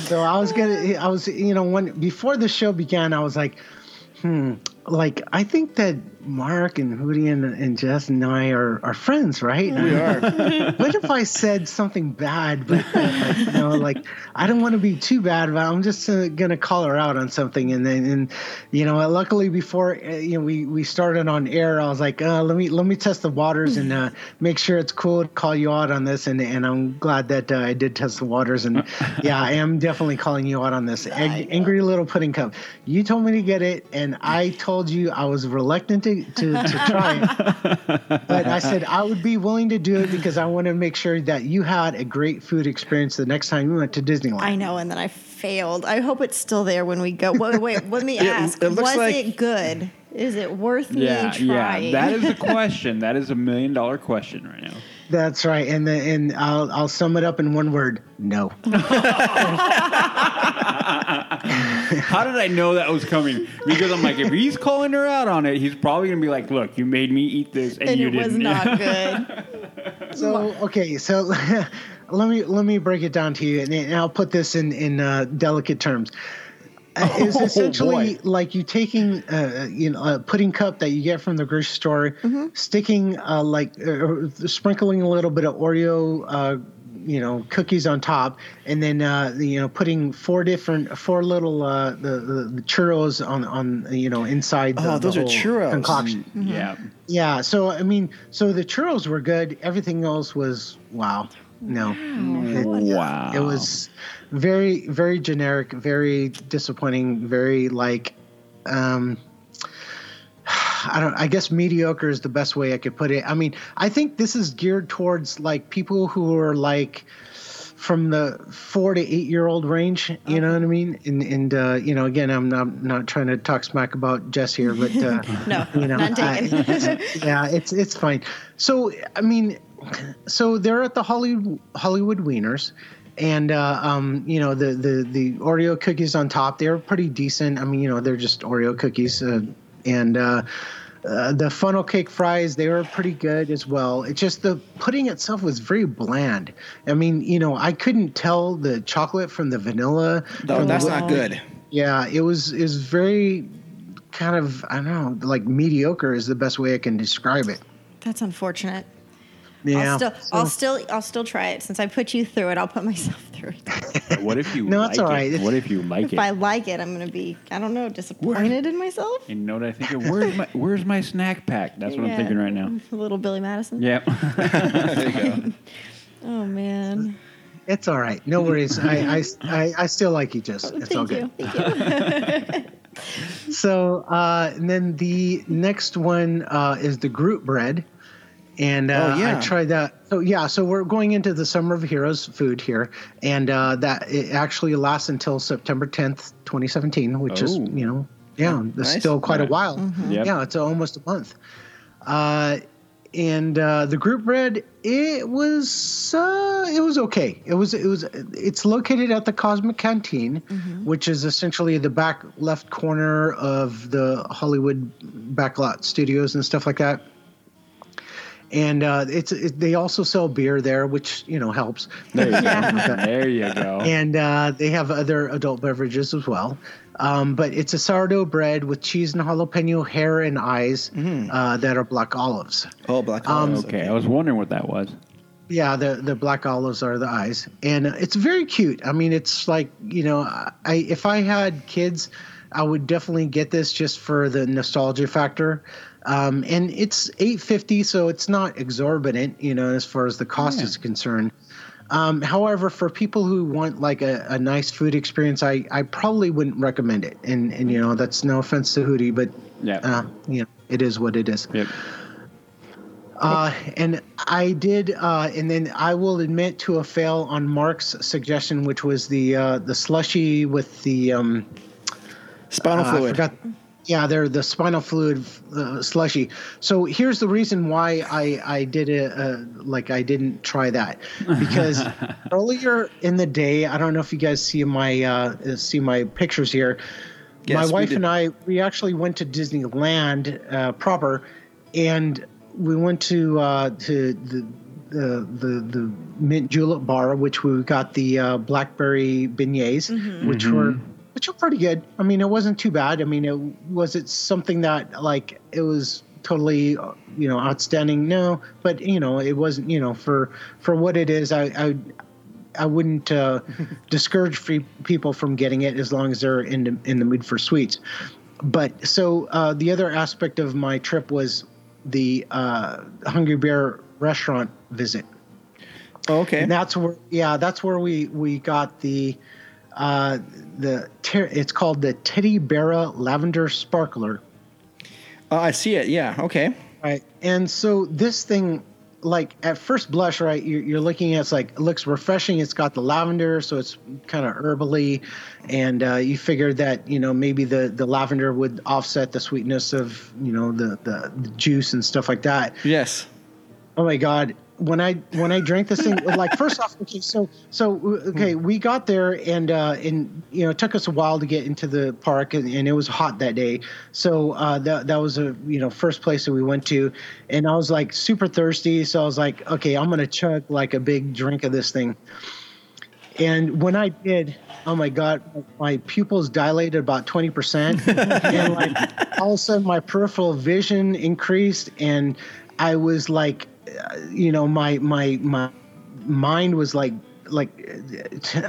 So I was gonna, I was, you know, when before the show began, I was like, hmm, like I think that Mark and Udi and, and Jess and I are, are friends, right? We are. What if I said something bad, but like, you know, like I don't want to be too bad, but I'm just uh, gonna call her out on something. And then, and you know, luckily before uh, you know we, we started on air, I was like, uh, let me let me test the waters and uh, make sure it's cool to call you out on this. And and I'm glad that uh, I did test the waters. And yeah, I am definitely calling you out on this. Ag- angry Little Pudding Cup. You told me to get it, and I told you I was reluctant to. To, to try it. But I said I would be willing to do it because I want to make sure that you had a great food experience the next time you went to Disneyland. I know, and then I failed. I hope it's still there when we go. Wait, wait let me ask. It, it was like, it good? Is it worth yeah, me trying? Yeah, that is a question. That is a million dollar question right now. That's right, and the, and I'll I'll sum it up in one word: no. How did I know that was coming? Because I'm like, if he's calling her out on it, he's probably gonna be like, "Look, you made me eat this, and, and you it didn't." It was not good. So okay, so let me let me break it down to you, and, and I'll put this in in uh, delicate terms. Uh, it's essentially oh, like you taking uh, you know, a pudding cup that you get from the grocery store, mm-hmm. sticking uh, like uh, sprinkling a little bit of Oreo, uh, you know, cookies on top, and then uh, you know putting four different four little uh, the, the churros on on you know inside. The, oh, those the whole are churros concoction. Mm-hmm. Yeah, yeah. So I mean, so the churros were good. Everything else was wow. No, wow. It, wow. it was very, very generic, very disappointing, very like, um, I don't, I guess mediocre is the best way I could put it. I mean, I think this is geared towards like people who are like from the four to eight year old range, you okay. know what I mean? And, and, uh, you know, again, I'm not, I'm not trying to talk smack about Jess here, but, uh, no, you know, I, yeah, it's, it's fine. So, I mean, so they're at the Hollywood, Hollywood Wieners. And, uh, um, you know, the, the, the Oreo cookies on top, they're pretty decent. I mean, you know, they're just Oreo cookies. Uh, and uh, uh, the funnel cake fries, they were pretty good as well. It's just the pudding itself was very bland. I mean, you know, I couldn't tell the chocolate from the vanilla. No, that's the, not good. Yeah, it was, it was very kind of, I don't know, like mediocre is the best way I can describe it. That's unfortunate. Yeah. I'll still, so. I'll still, I'll still try it. Since I put you through it, I'll put myself through it. What if you no, like it's all right. it? What if you like if it? If I like it, I'm going to be, I don't know, disappointed Where? in myself. And you know what I think? Of? Where's my, where's my snack pack? That's what yeah. I'm thinking right now. A little Billy Madison. Yep. There you go. Oh man. It's all right. No worries. I, I, I, I still like you, Jess. It's Thank all you. good. Thank you. So, uh, and then the next one uh, is the Groot bread. And uh, oh, yeah. I tried that. So yeah, so we're going into the Summer of Heroes food here, and uh, that it actually lasts until September tenth, twenty seventeen, which oh. is you know, yeah, it's nice. still quite yeah. a while. Mm-hmm. Yep. Yeah, it's almost a month. Uh, and uh, the Groot bread, it was uh, it was okay. It was it was it's located at the Cosmic Canteen, mm-hmm. which is essentially the back left corner of the Hollywood backlot studios and stuff like that. And uh, it's it, they also sell beer there, which, you know, helps. There you go. There you go. And uh, they have other adult beverages as well. Um, but it's a sourdough bread with cheese and jalapeno hair and eyes mm. uh, that are black olives. Oh, black olives. Um, okay. okay. I was wondering what that was. Yeah, the, the black olives are the eyes. And it's very cute. I mean, it's like, you know, I if I had kids, I would definitely get this just for the nostalgia factor. Um, and it's eight fifty, so it's not exorbitant, you know, as far as the cost yeah. is concerned. Um, however, for people who want like a, a nice food experience, I, I probably wouldn't recommend it. And, and you know, that's no offense to Hootie, but, yeah. uh, you know, it is what it is. Yep. Uh, and I did, uh, and then I will admit to a fail on Mark's suggestion, which was the, uh, the slushy with the, um, spinal uh, fluid. I forgot. Yeah, they're the spinal fluid uh, slushy. So here's the reason why I, I did a, a like I didn't try that, because earlier in the day, I don't know if you guys see my uh, see my pictures here. Yes, my wife and I we actually went to Disneyland uh, proper, and we went to uh, to the, the the the mint julep bar, which we got the uh, blackberry beignets, mm-hmm. which mm-hmm. were. Which were pretty good. I mean, it wasn't too bad. I mean, it was it something that like it was totally, you know, outstanding. No, but you know, it wasn't. You know, for for what it is, I I, I wouldn't uh, discourage free people from getting it as long as they're in the, in the mood for sweets. But so uh, the other aspect of my trip was the uh, Hungry Bear restaurant visit. Oh, okay, and that's where yeah, that's where we we got the. Uh, the ter- it's called the Teddy Bear Lavender Sparkler. Oh, uh, I see it. Yeah. Okay. Right. And so this thing, like at first blush, right? You're, you're looking at it's like it looks refreshing. It's got the lavender, so it's kind of herbally, and uh, you figure that you know maybe the, the lavender would offset the sweetness of you know the, the, the juice and stuff like that. Yes. Oh my God. When I when I drank this thing, like first off, okay, so so okay, we got there and uh, and you know it took us a while to get into the park and, and it was hot that day, so uh, that that was a you know first place that we went to, and I was like super thirsty, so I was like okay, I'm gonna chug like a big drink of this thing, and when I did, oh my God, my pupils dilated about twenty percent, and like all of a sudden my peripheral vision increased, and I was like. You know, my my my mind was like like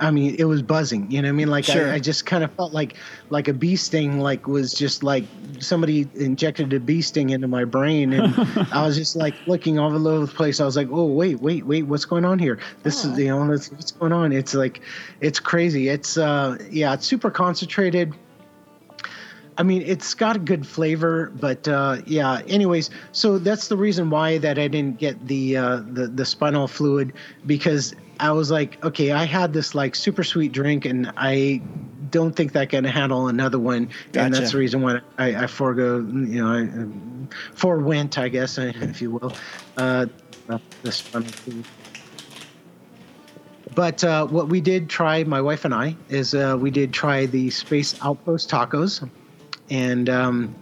I mean, it was buzzing. You know what I mean? Like sure. I, I just kind of felt like like a bee sting, like was just like somebody injected a bee sting into my brain, and I was just like looking all over the place. I was like, oh wait, wait, wait, what's going on here? This oh. is you know, what's going on? It's like, it's crazy. It's uh yeah, it's super concentrated. I mean, it's got a good flavor, but uh, yeah. Anyways, so that's the reason why that I didn't get the uh, the the spinal fluid, because I was like, okay, I had this like super sweet drink, and I don't think that can handle another one. Gotcha. And that's the reason why I, I forego, you know, I, I forewent, I guess, if you will, uh, the spinal fluid. But uh, what we did try, my wife and I, is uh, we did try the Space Outpost tacos. And um,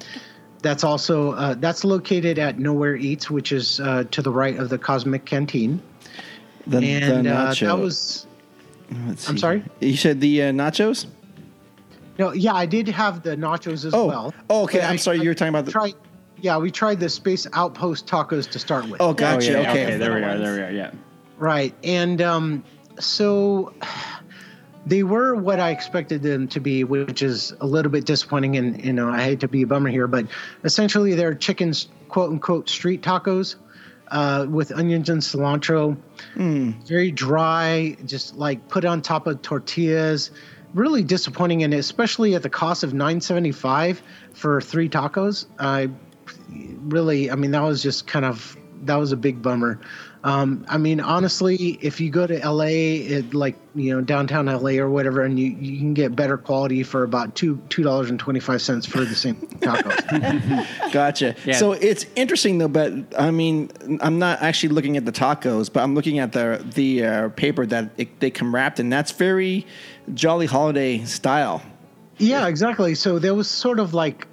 that's also uh, that's located at Nowhere Eats, which is uh, to the right of the Cosmic Canteen. The, and the nacho. Uh, that was – I'm sorry? You said the uh, nachos? No, yeah, I did have the nachos as oh. well. Oh, okay. I'm I, sorry. You were talking about the tried, – yeah, we tried the Space Outpost tacos to start with. Oh, gotcha. Oh, yeah, okay. okay. There we are. There we are. Yeah. Right. And um, – so they were what I expected them to be, which is a little bit disappointing. And, you know, I hate to be a bummer here, but essentially they're chicken's quote unquote street tacos uh, with onions and cilantro. Mm. Very dry, just like put on top of tortillas. Really disappointing. And especially at the cost of nine dollars and seventy-five cents for three tacos. I really, I mean, that was just kind of, that was a big bummer. Um, I mean, honestly, if you go to L A, it, like, you know, downtown L A or whatever, and you, you can get better quality for about two two dollars and twenty five cents for the same tacos. Gotcha. Yeah. So it's interesting though, but I mean, I'm not actually looking at the tacos, but I'm looking at the the uh, paper that it, they come wrapped in. That's very Jolly Holiday style. Yeah, exactly. So that was sort of like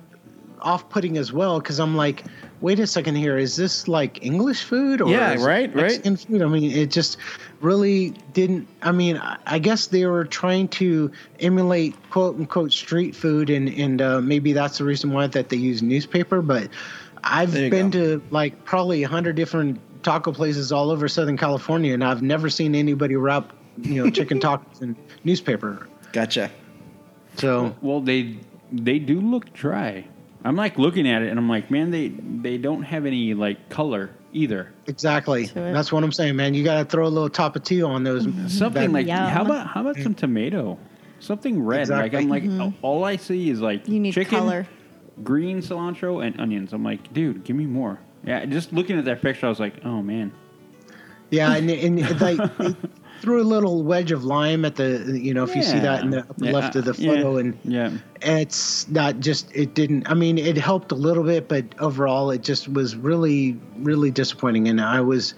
off putting as well, because I'm like, wait a second here. Is this like English food or yeah, right, Mexican right. food? I mean, it just really didn't. I mean, I guess they were trying to emulate quote unquote street food, and and uh, maybe that's the reason why that they use newspaper. But I've been go. to like probably a hundred different taco places all over Southern California, and I've never seen anybody wrap, you know, chicken tacos in newspaper. Gotcha. So well, they they do look dry. I'm like looking at it and I'm like, man, they, they don't have any like color either. Exactly. That's what I'm saying, man. You got to throw a little Tapatio on those. Mm-hmm. Something bad. Like, Yum. how about, how about some tomato? Something red. Exactly. Like I'm like, mm-hmm. all I see is like you need chicken, color. green cilantro and onions. I'm like, dude, give me more. Yeah. Just looking at that picture, I was like, oh man. Yeah. And, and like, threw a little wedge of lime at the, you know, if yeah. you see that in the upper yeah. left of the photo, yeah. and yeah. it's not just, it didn't, I mean, it helped a little bit, but overall it just was really, really disappointing. And I was,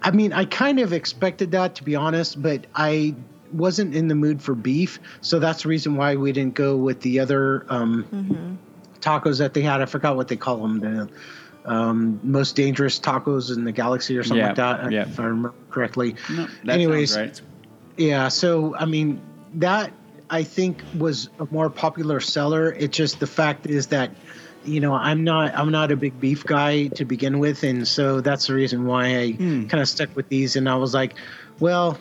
I mean, I kind of expected that, to be honest, but I wasn't in the mood for beef. So that's the reason why we didn't go with the other um, mm-hmm. tacos that they had. I forgot what they call them, the um, most dangerous tacos in the galaxy or something yeah, like that, yeah. if I remember correctly. No, that Anyways, sounds right. yeah. So, I mean, that I think was a more popular seller. It's just the fact is that, you know, I'm not, I'm not a big beef guy to begin with. And so that's the reason why I mm. kind of stuck with these. And I was like, well,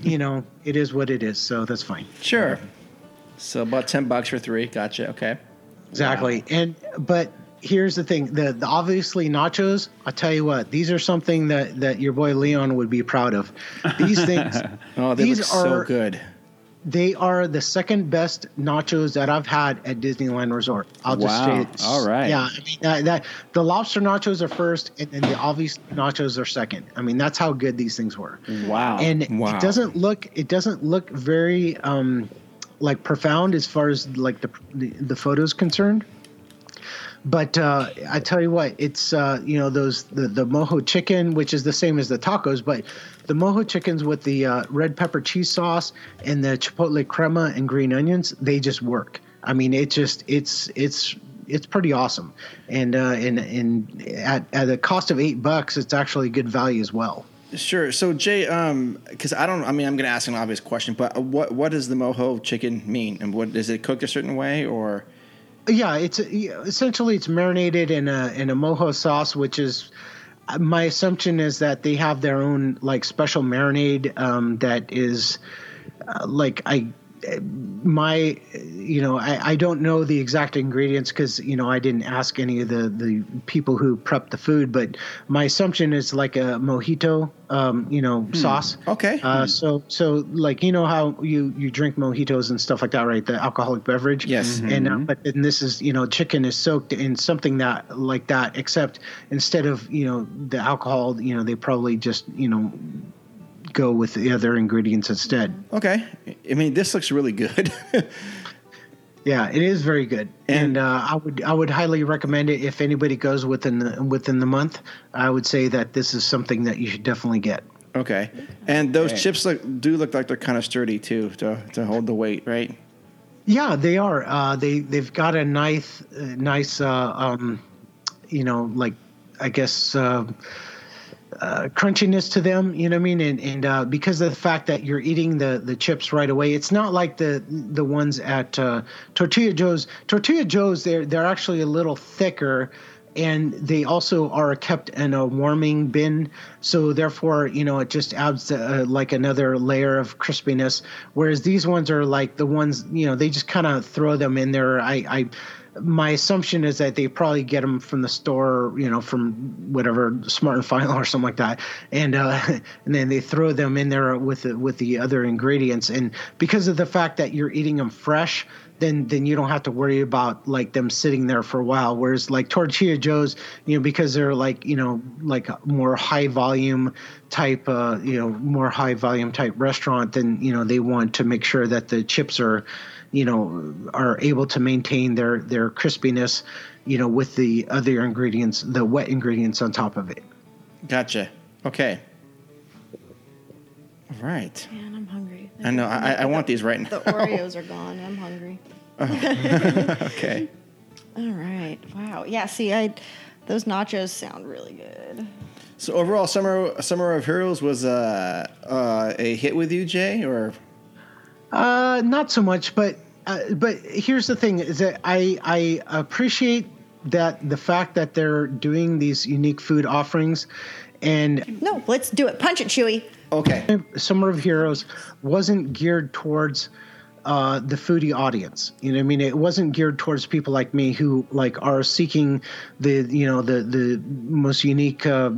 you know, it is what it is. So that's fine. Sure. Yeah. So about ten bucks for three. Gotcha. Okay. Exactly. Wow. And, but, here's the thing, the, the obviously nachos, I'll tell you what, these are something that, that your boy Leon would be proud of. These things, oh, they these look so are, good. They are the second best nachos that I've had at Disneyland Resort. I'll wow. just say it. All right. Yeah. I mean, that, that, the lobster nachos are first, and then the obvious nachos are second. I mean, that's how good these things were. Wow. And wow. it doesn't look, it doesn't look very, um, like profound as far as like the, the, the photo's concerned. But uh, I tell you what, it's, uh, you know, those the, the mojo chicken, which is the same as the tacos, but the mojo chickens with the uh, red pepper cheese sauce and the chipotle crema and green onions, they just work. I mean, it just it's it's it's pretty awesome. And uh, and, and at, at a cost of eight bucks, it's actually good value as well. Sure. So, Jay, um, because I don't I mean, I'm going to ask an obvious question, but what what does the mojo chicken mean? And what is it cooked a certain way or? Yeah, it's essentially it's marinated in a in a mojo sauce, which is my assumption is that they have their own like special marinade um, that is uh, like I my, you know, I, I don't know the exact ingredients because, you know, I didn't ask any of the, the people who prepped the food, but my assumption is like a mojito, um, you know, hmm. sauce. Okay. Uh, hmm. So, so like, you know how you, you drink mojitos and stuff like that, right? The alcoholic beverage. Yes. Mm-hmm. And, uh, but then this is, you know, chicken is soaked in something that like that, except instead of, you know, the alcohol, you know, they probably just, you know, go with the other ingredients instead. Okay. I mean, this looks really good. Yeah, it is very good. And, and uh, I would I would highly recommend it if anybody goes within the, within the month. I would say that this is something that you should definitely get. Okay. And those okay. chips look, do look like they're kind of sturdy too to to hold the weight, right? Yeah, they are. Uh, they they've got a nice nice uh, um, you know, like I guess uh, Uh, crunchiness to them, you know what I mean, and and uh, because of the fact that you're eating the, the chips right away, it's not like the the ones at uh, Tortilla Joe's. Tortilla Joe's, they're they're actually a little thicker, and they also are kept in a warming bin, so therefore, you know, it just adds uh, like another layer of crispiness. Whereas these ones are like the ones, you know, they just kind of throw them in there. I. I My assumption is that they probably get them from the store, you know, from whatever Smart and Final or something like that, and uh, and then they throw them in there with the, with the other ingredients. And because of the fact that you're eating them fresh, then then you don't have to worry about like them sitting there for a while. Whereas like Tortilla Joe's, you know, because they're like, you know, like more high volume type, uh, you know, more high volume type restaurant, then you know they want to make sure that the chips are, you know, are able to maintain their, their crispiness, you know, with the other ingredients, the wet ingredients on top of it. Gotcha. Okay. All right. Man, I'm hungry. I, I know. I, I, I want the, these right now. The Oreos are gone. I'm hungry. Oh. Okay. All right. Wow. Yeah. See, I those nachos sound really good. So overall, Summer Summer of Heroes was uh, uh, a hit with you, Jay, or? Uh, not so much, but uh, but here's the thing: is that I I appreciate that the fact that they're doing these unique food offerings, and no, let's do it. Punch it, Chewy. Okay. Summer of Heroes wasn't geared towards uh, the foodie audience. You know, what I mean, it wasn't geared towards people like me who like are seeking the you know the the most unique. Uh,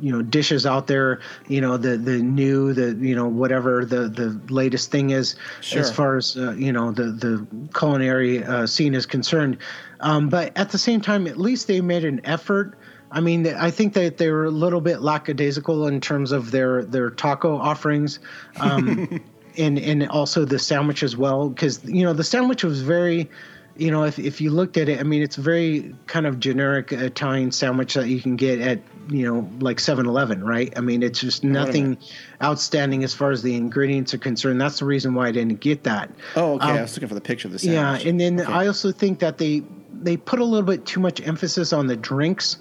you know, dishes out there, you know, the, the new, the, you know, whatever the, the latest thing is, sure. as far as, uh, you know, the, the culinary uh, scene is concerned. Um, but at the same time, at least they made an effort. I mean, I think that they were a little bit lackadaisical in terms of their, their taco offerings. Um, and, and also the sandwich as well. Cause you know, the sandwich was very, you know, if if you looked at it, I mean, it's very kind of generic Italian sandwich that you can get at, you know, like seven eleven, right? I mean, it's just nothing outstanding as far as the ingredients are concerned. That's the reason why I didn't get that. Oh, okay. Um, I was looking for the picture of the sandwich. Yeah, and then okay. I also think that they they put a little bit too much emphasis on the drinks.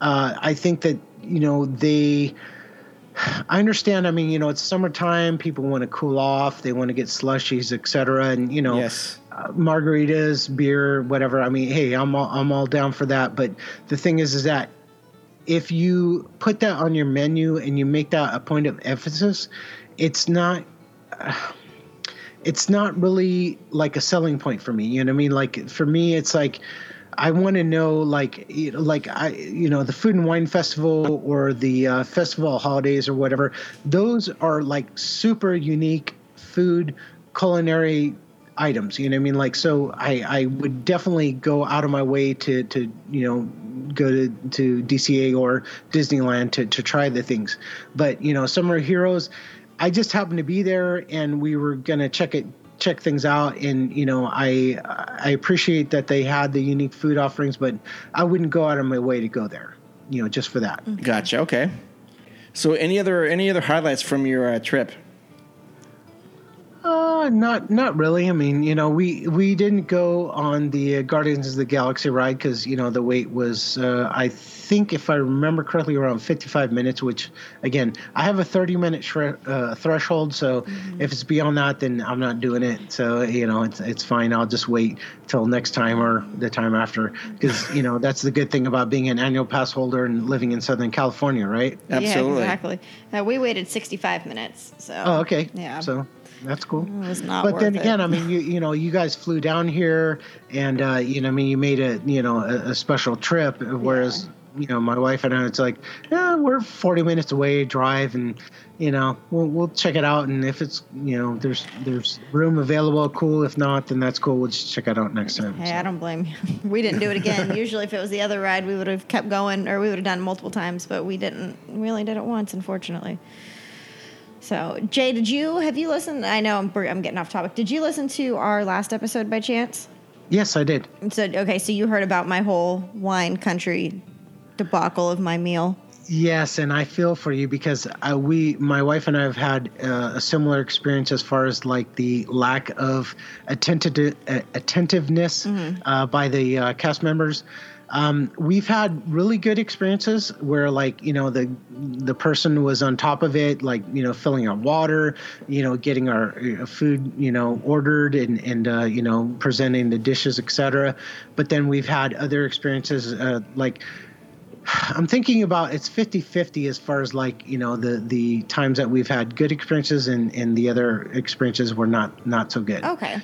Uh, I think that, you know, they... I understand. I mean, you know, it's summertime. People want to cool off. They want to get slushies, et cetera. And, you know, yes. uh, margaritas, beer, whatever. I mean, hey, I'm all, I'm all down for that. But the thing is, is that if you put that on your menu and you make that a point of emphasis, it's not uh, it's not really like a selling point for me. You know what I mean? Like for me, it's like I want to know, like, like I, you know, the Food and Wine Festival or the uh, Festival Holidays or whatever. Those are like super unique food, culinary items. You know what I mean? Like, so I, I would definitely go out of my way to, to you know, go to, to D C A or Disneyland to, to try the things. But you know, Summer of Heroes, I just happened to be there, and we were gonna check it. check things out, and you know I I appreciate that they had the unique food offerings, but I wouldn't go out of my way to go there, you know, just for that. Okay. Gotcha. Okay. So any other any other highlights from your uh, trip? Uh, not not really. I mean, you know, we we didn't go on the uh, Guardians of the Galaxy ride because you know the wait was uh, I think if I remember correctly around fifty-five minutes. Which again, I have a thirty minute sh- uh, threshold, so mm-hmm. if it's beyond that, then I'm not doing it. So you know, it's it's fine. I'll just wait till next time or the time after because you know that's the good thing about being an annual pass holder and living in Southern California, right? Absolutely. Yeah, exactly. Uh, we waited sixty-five minutes. So. Oh, okay. Yeah. So. That's cool. It was not but worth then again, it. I mean, you you know, you guys flew down here, and uh, you know, I mean, you made a you know a, a special trip. Whereas yeah. you know, my wife and I, it's like, yeah, we're forty minutes away, drive, and you know, we'll we'll check it out, and if it's you know, there's there's room available, cool. If not, then that's cool. We'll just check it out next time. Hey, so. I don't blame you. We didn't do it again. Usually, if it was the other ride, we would have kept going, or we would have done multiple times, but we didn't. We only did it once, unfortunately. So, Jay, did you, have you listened, I know I'm I'm getting off topic, did you listen to our last episode by chance? Yes, I did. So, okay, so you heard about my whole wine country debacle of my meal. Yes, and I feel for you because I, we, my wife and I have had uh, a similar experience as far as like the lack of attentive, uh, attentiveness mm-hmm. uh, by the uh, cast members. Um, we've had really good experiences where like, you know, the, the person was on top of it, like, you know, filling our water, you know, getting our uh, food, you know, ordered and, and, uh, you know, presenting the dishes, et cetera. But then we've had other experiences, uh, like I'm thinking about it's fifty-fifty as far as like, you know, the, the times that we've had good experiences and, and the other experiences were not, not so good. Okay.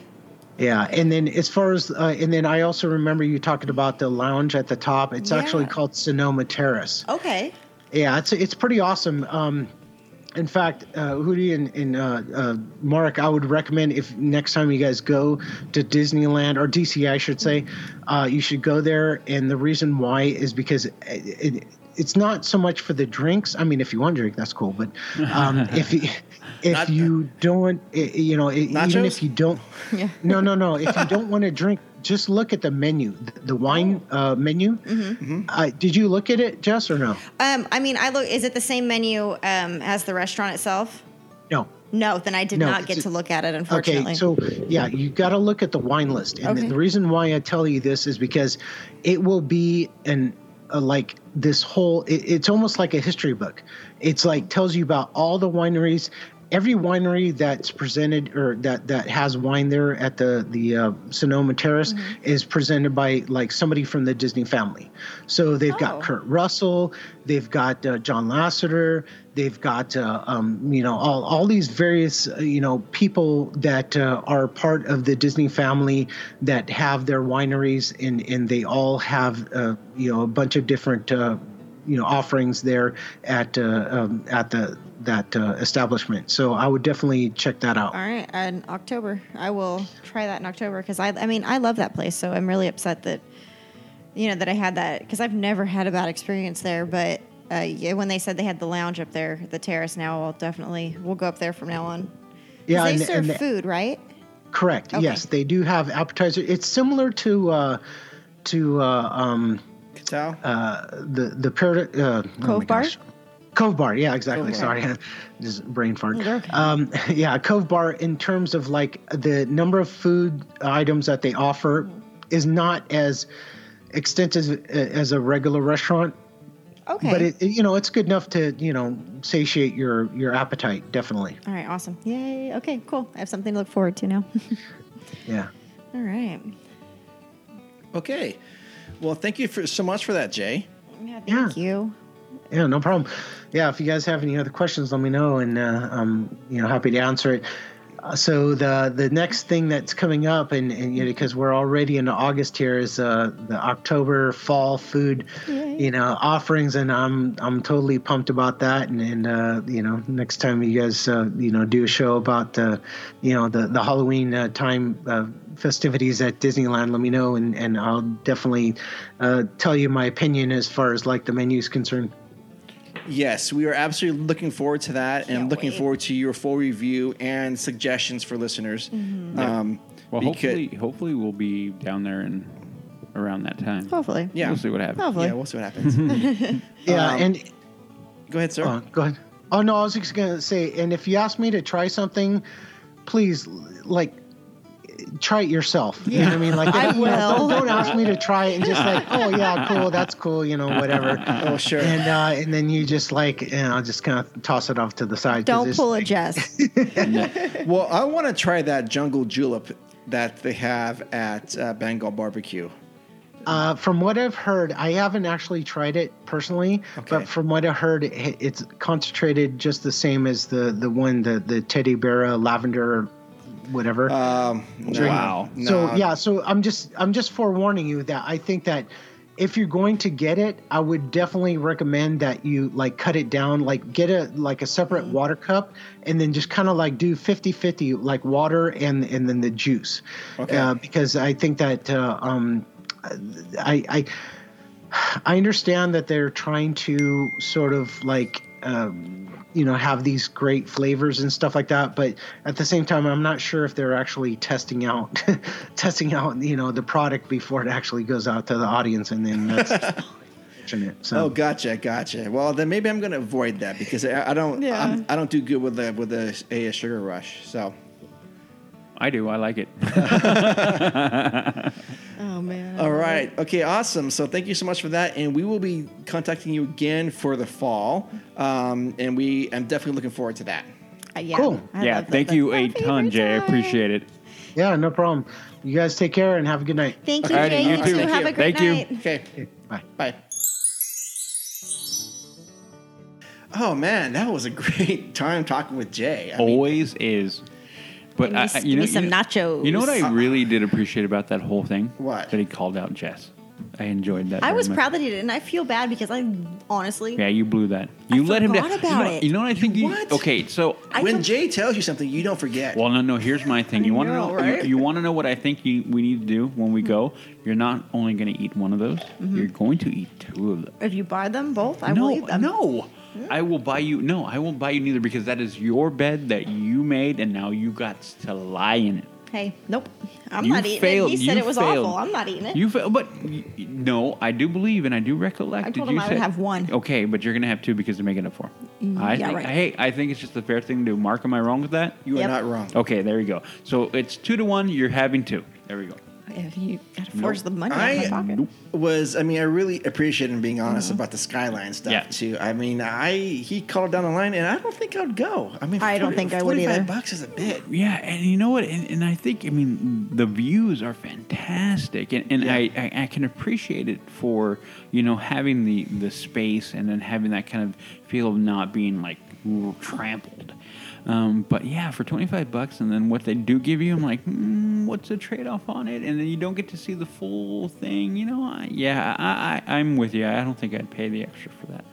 Yeah, and then as far as uh, and then I also remember you talking about the lounge at the top. It's yeah. actually called Sonoma Terrace. Okay. Yeah, it's it's pretty awesome. Um, in fact, uh, Udi and, and uh, uh, Mark, I would recommend if next time you guys go to Disneyland or D C A, I should say, uh, you should go there. And the reason why is because it, it, it's not so much for the drinks. I mean, if you want to drink, that's cool. But um, if you, if not, you don't, you know, nachos? Even if you don't, yeah. no, no, no. If you don't want to drink, just look at the menu, the wine uh, menu. Mm-hmm. Uh, did you look at it, Jess, or no? Um, I mean, I look. Is it the same menu um, as the restaurant itself? No. No, then I did no, not get to look at it, unfortunately. Okay, so, yeah, you got to look at the wine list. And okay. the, the reason why I tell you this is because it will be an uh, like this whole it, – it's almost like a history book. It's like tells you about all the wineries – every winery that's presented or that, that has wine there at the, the uh, Sonoma Terrace mm-hmm. is presented by like somebody from the Disney family. So they've oh. got Kurt Russell, they've got uh, John Lasseter, they've got, uh, um, you know, all, all these various, uh, you know, people that uh, are part of the Disney family that have their wineries and, and they all have, uh, you know, a bunch of different, uh, you know, offerings there at, uh, um, at the, that uh, establishment. So I would definitely check that out. All right. In October, I will try that in October. Cause I, I mean, I love that place. So I'm really upset that, you know, that I had that cause I've never had a bad experience there, but uh, yeah, when they said they had the lounge up there, the terrace now, I'll definitely, we'll go up there from now on. Yeah. They and, serve and food, right? Correct. Okay. Yes. They do have appetizer. It's similar to, uh, to, uh, um, Catal? uh, the, the, parad- uh, Cove oh Bar. Gosh. Cove Bar, yeah, exactly. Cove Sorry, just brain fart. Okay. Um, yeah, Cove Bar in terms of like the number of food items that they offer mm-hmm. is not as extensive as a regular restaurant. Okay. But, it, you know, it's good enough to, you know, satiate your, your appetite, definitely. All right, awesome. Yay. Okay, cool. I have something to look forward to now. yeah. All right. Okay. Well, thank you for so much for that, Jay. Yeah, thank yeah. you. Yeah, no problem. Yeah, if you guys have any other questions, let me know, and uh, I'm you know happy to answer it. Uh, so the the next thing that's coming up, and, and you know, because we're already into August here, is uh, the October fall food, Yay. you know, offerings, and I'm I'm totally pumped about that. And, and uh, you know, next time you guys uh, you know do a show about the uh, you know the the Halloween uh, time. Uh, festivities at Disneyland, let me know, and, and I'll definitely uh, tell you my opinion as far as like the menu is concerned. Yes, we are absolutely looking forward to that Can't and looking wait. forward to your full review and suggestions for listeners. Mm-hmm. Um, well, hopefully, hopefully we'll be down there and around that time. Hopefully. Yeah. We'll see what happens. Hopefully. Yeah, we'll see what happens. yeah, um, and... Go ahead, sir. Oh, go ahead. Oh, no, I was just going to say, and if you ask me to try something, please, like... try it yourself. Yeah. You know what I mean? Like, I will. Don't, don't ask me to try it and just like, oh yeah, cool. That's cool. You know, whatever. Oh, sure. And, uh, and then you just like, you know, just kind of toss it off to the side. Don't pull like... a Jess. Well, I want to try that jungle julep that they have at uh, Bengal Barbecue. Uh, from what I've heard, I haven't actually tried it personally, okay. but from what I heard, it, it's concentrated just the same as the, the one, the, the teddy bear lavender, whatever. Um, wow. So no. yeah, so I'm just I'm just forewarning you that I think that if you're going to get it, I would definitely recommend that you like cut it down, like get a like a separate water cup and then just kind of like do fifty-fifty, like water and and then the juice. Okay. Uh, because I think that uh, um. I, I I understand that they're trying to sort of like, um, you know, have these great flavors and stuff like that. But at the same time, I'm not sure if they're actually testing out, testing out, you know, the product before it actually goes out to the audience. And then that's it. So. Oh, gotcha. Gotcha. Well, then maybe I'm going to avoid that because I, I don't yeah. I'm, I don't do good with a, with a, a sugar rush. So. I do. I like it. Oh, man. All right. Okay, awesome. So thank you so much for that. And we will be contacting you again for the fall. Um, and we I'm definitely looking forward to that. Uh, yeah. Cool. I yeah, thank that. you That's a ton, Jay. I appreciate it. Yeah, no problem. You guys take care and have a good night. Thank you, Jay. You too. Have a great night. Thank you. Okay. okay. Bye. Bye. Oh, man. That was a great time talking with Jay. I Always mean, is. But I, you know, some nachos. You know what I really did appreciate about that whole thing? What? That he called out Jess. I enjoyed that. I was much. proud that he did, and I feel bad because I honestly. Yeah, you blew that. You I let him down. About you, know, it. you know what I think? You, what? Okay, so I when com- Jay tells you something, you don't forget. Well, no, no. Here's my thing. You want to know? know right? You, you want to know what I think you, we need to do when we mm-hmm. go? You're not only going to eat one of those. Mm-hmm. You're going to eat two of them. If you buy them both, I no, will eat them. No. I will buy you. No, I won't buy you neither because that is your bed that you made, and now you got to lie in it. Hey, nope, I'm you not eating failed. it. He said you it was failed. awful. I'm not eating it. You failed, but no, I do believe and I do recollect. I told Did him you I say, would have one. Okay, but you're gonna have two because they're making up for. Yeah, I think, right. Hey, I think it's just the fair thing to do. Mark, am I wrong with that? You yep. are not wrong. Okay, there you go. So it's two to one. You're having two. There we go. If you gotta forge nope. the money out of my pocket. Nope. Was I mean I really appreciate him being honest mm-hmm. about the Skyline stuff yeah. too. I mean I he called down the line and I don't think I'd go. I mean I don't think I would either. Forty-five bucks is a bit. Yeah, and you know what? And, and I think I mean the views are fantastic, and, and yeah. I, I I can appreciate it for you know having the the space and then having that kind of feel of not being like trampled. Um, but yeah, for twenty-five bucks and then what they do give you, I'm like, mm, what's the trade-off on it? And then you don't get to see the full thing. You know, I, yeah, I, I, I'm with you. I don't think I'd pay the extra for that.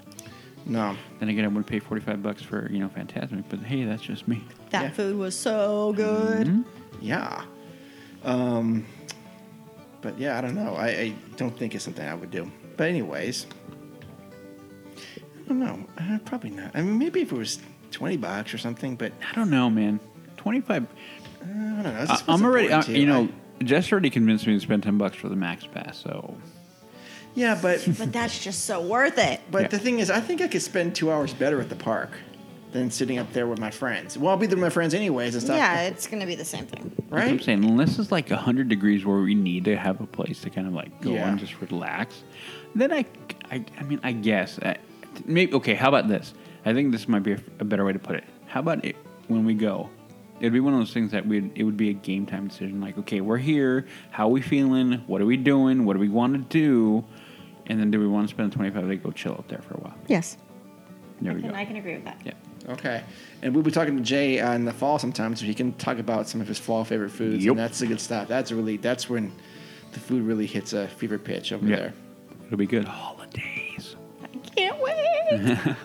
No. Then again, I wouldn't pay forty-five bucks for, you know, Fantasmic. But hey, that's just me. That yeah. food was so good. Mm-hmm. Yeah. Um, but yeah, I don't know. I, I don't think it's something I would do. But anyways, I don't know. Uh, probably not. I mean, maybe if it was... twenty bucks or something, but I don't know, man. twenty-five I don't know. This uh, I'm already, uh, you know, I, Jess already convinced me to spend ten bucks for the Max Pass, so. Yeah, but. But that's just so worth it. But yeah. the thing is, I think I could spend two hours better at the park than sitting up there with my friends. Well, I'll be there with my friends anyways and stuff. Yeah, it's going to be the same thing. Right? That's what I'm saying, unless it's like one hundred degrees where we need to have a place to kind of like go yeah. and just relax, then I, I, I mean, I guess. I, maybe, okay, how about this? I think this might be a, a better way to put it. How about it, when we go, it'd be one of those things that we it would be a game time decision. Like, okay, we're here. How are we feeling? What are we doing? What do we want to do? And then do we want to spend twenty-five to go chill up there for a while? Yes. There I we can, go. I can agree with that. Yeah. Okay. And we'll be talking to Jay uh, in the fall sometime, so he can talk about some of his fall favorite foods. Yep. And that's the good stuff. That's really that's when the food really hits a fever pitch over yep. there. It'll be good. Holidays. I can't wait.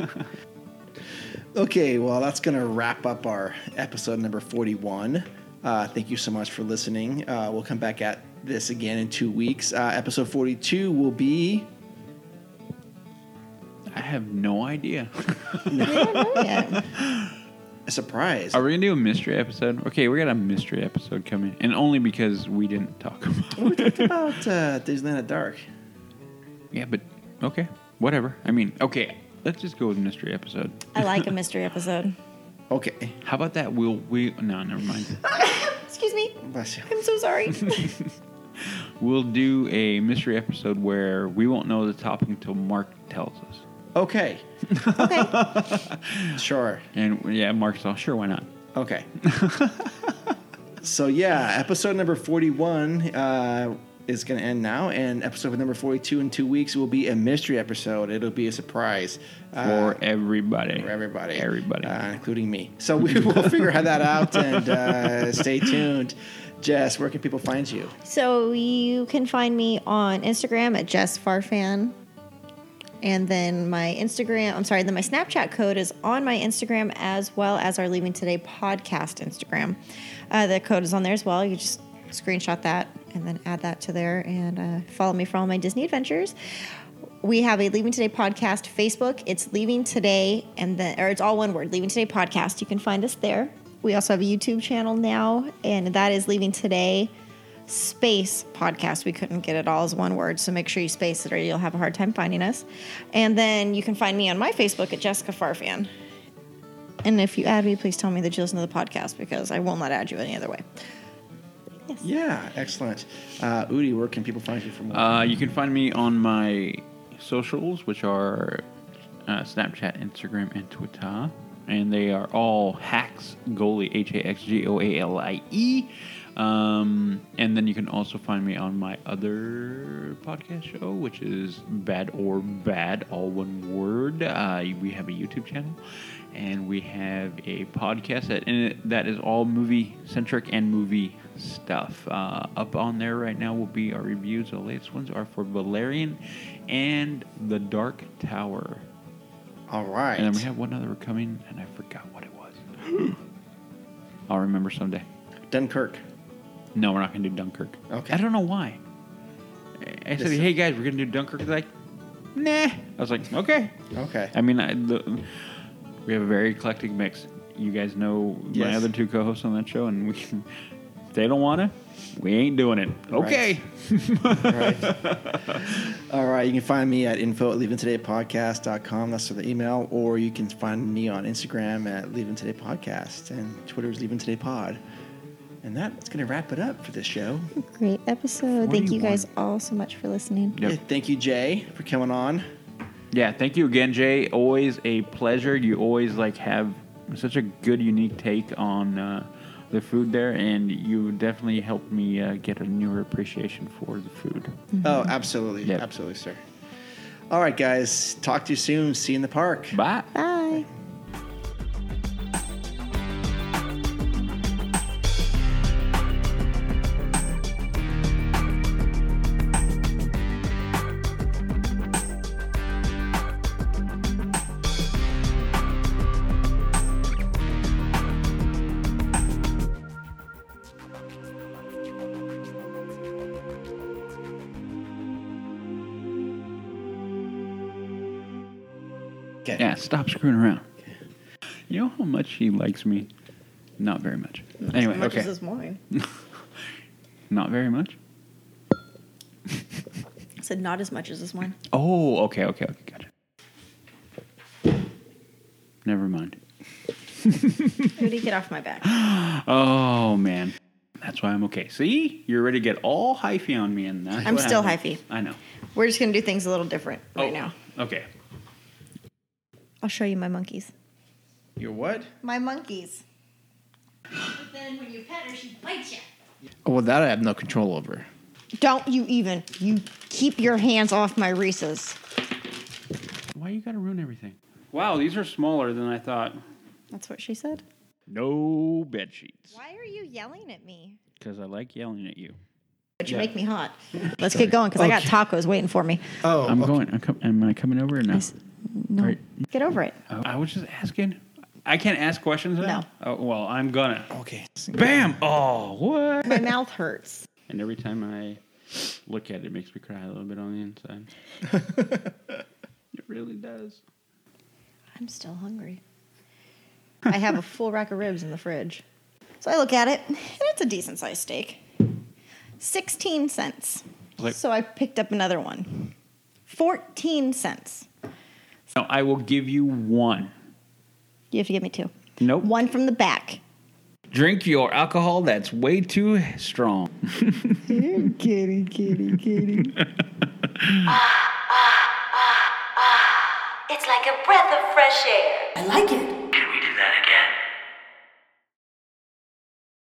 Okay, well, that's going to wrap up our episode number forty-one. Uh, thank you so much for listening. Uh, we'll come back at this again in two weeks. Uh, episode forty-two will be... I have no idea. No. I don't know yet. A surprise. Are we going to do a mystery episode? Okay, we got a mystery episode coming. And only because we didn't talk about it. We talked about uh, Disneyland at Dark. Yeah, but... Okay, whatever. I mean, okay... Let's just go with a mystery episode. I like a mystery episode. Okay. How about that? We'll we no, never mind. Excuse me. Bless you. I'm so sorry. We'll do a mystery episode where we won't know the topic until Mark tells us. Okay. Okay. Sure. And yeah, Mark's all sure. Why not? Okay. So yeah, episode number forty-one. Uh, is going to end now, and episode number forty-two in two weeks will be a mystery episode. It'll be a surprise. Uh, for everybody. For everybody. Everybody. Uh, including me. So we will figure that out, and uh, stay tuned. Jess, where can people find you? So you can find me on Instagram at Jess Farfan. And then my Instagram, I'm sorry, then my Snapchat code is on my Instagram as well as our Leaving Today podcast Instagram. Uh, the code is on there as well. You just screenshot that and then add that to there, and uh, follow me for all my Disney adventures. We have a Leaving Today podcast Facebook. It's Leaving Today, and then, or it's all one word, Leaving Today podcast. You can find us there. We also have a YouTube channel now, and that is Leaving Today Space Podcast. We couldn't get it all as one word, so make sure you space it or you'll have a hard time finding us. And then you can find me on my Facebook at Jessica Farfan. And if you add me, please tell me that you listen to the podcast, because I will not add you any other way. Yes. Yeah, excellent. Uh, Udi, where can people find you from? Uh, you can find me on my socials, which are uh, Snapchat, Instagram, and Twitter. And they are all Hacks Goalie, H A X G O A L I E. Um, and then you can also find me on my other podcast show, which is Bad or Bad, all one word. Uh, we have a YouTube channel, and we have a podcast that, and it, that is all movie-centric and movie stuff. Uh, up on there right now will be our reviews. The latest ones are for Valerian and The Dark Tower. All right. And then we have one other coming, and I forgot what it was. I'll remember someday. Dunkirk. No, we're not going to do Dunkirk. Okay. I don't know why. I said, hey, guys, we're going to do Dunkirk. They're like, nah. I was like, okay. Okay. I mean, I, the, we have a very eclectic mix. You guys know yes. my other two co-hosts on that show, and we, if they don't want to, we ain't doing it. Okay. Right. All right. All right. You can find me at info at leaving today podcast dot com. That's for the email. Or you can find me on Instagram at leaving today podcast, and Twitter is leaving today pod. And that's going to wrap it up for this show. Great episode. Thank you guys all so much for listening. Yep. Yeah, thank you, Jay, for coming on. Yeah, thank you again, Jay. Always a pleasure. You always like have such a good, unique take on uh, the food there, and you definitely helped me uh, get a newer appreciation for the food. Mm-hmm. Oh, absolutely. Yep. Absolutely, sir. All right, guys. Talk to you soon. See you in the park. Bye. Bye. Bye. Stop screwing around. Okay. You know how much he likes me? Not very much. Not anyway, much okay. As his wine. Not very much? I said not as much as his wine. Oh, okay, okay, okay, gotcha. Never mind. Who did he get off my back? Oh, man. That's why I'm okay. See? You're ready to get all hyphy on me. And I'm still hyphy. I know. We're just going to do things a little different oh, right now. Okay. I'll show you my monkeys. Your what? My monkeys. But then when you pet her, she bites you. Well, that I have no control over. Don't you even. You keep your hands off my Reese's. Why you gotta ruin everything? Wow, these are smaller than I thought. That's what she said? No bed sheets. Why are you yelling at me? Because I like yelling at you. But you yeah. make me hot. Let's Sorry. Get going, because okay. I got tacos waiting for me. Oh, I'm okay. going. I'm com- am I coming over or no? No. Right. Get over it. Uh, I was just asking. I can't ask questions now? No. Oh, well, I'm gonna. Okay. Bam! Oh, what? My mouth hurts. And every time I look at it, it makes me cry a little bit on the inside. It really does. I'm still hungry. I have a full rack of ribs in the fridge. So I look at it, and it's a decent-sized steak. sixteen cents. Like, so I picked up another one. fourteen cents. No, I will give you one. You have to give me two. Nope. One from the back. Drink your alcohol that's way too strong. Kitty, kitty, kitty. Ah, ah, ah, ah. It's like a breath of fresh air. I like it.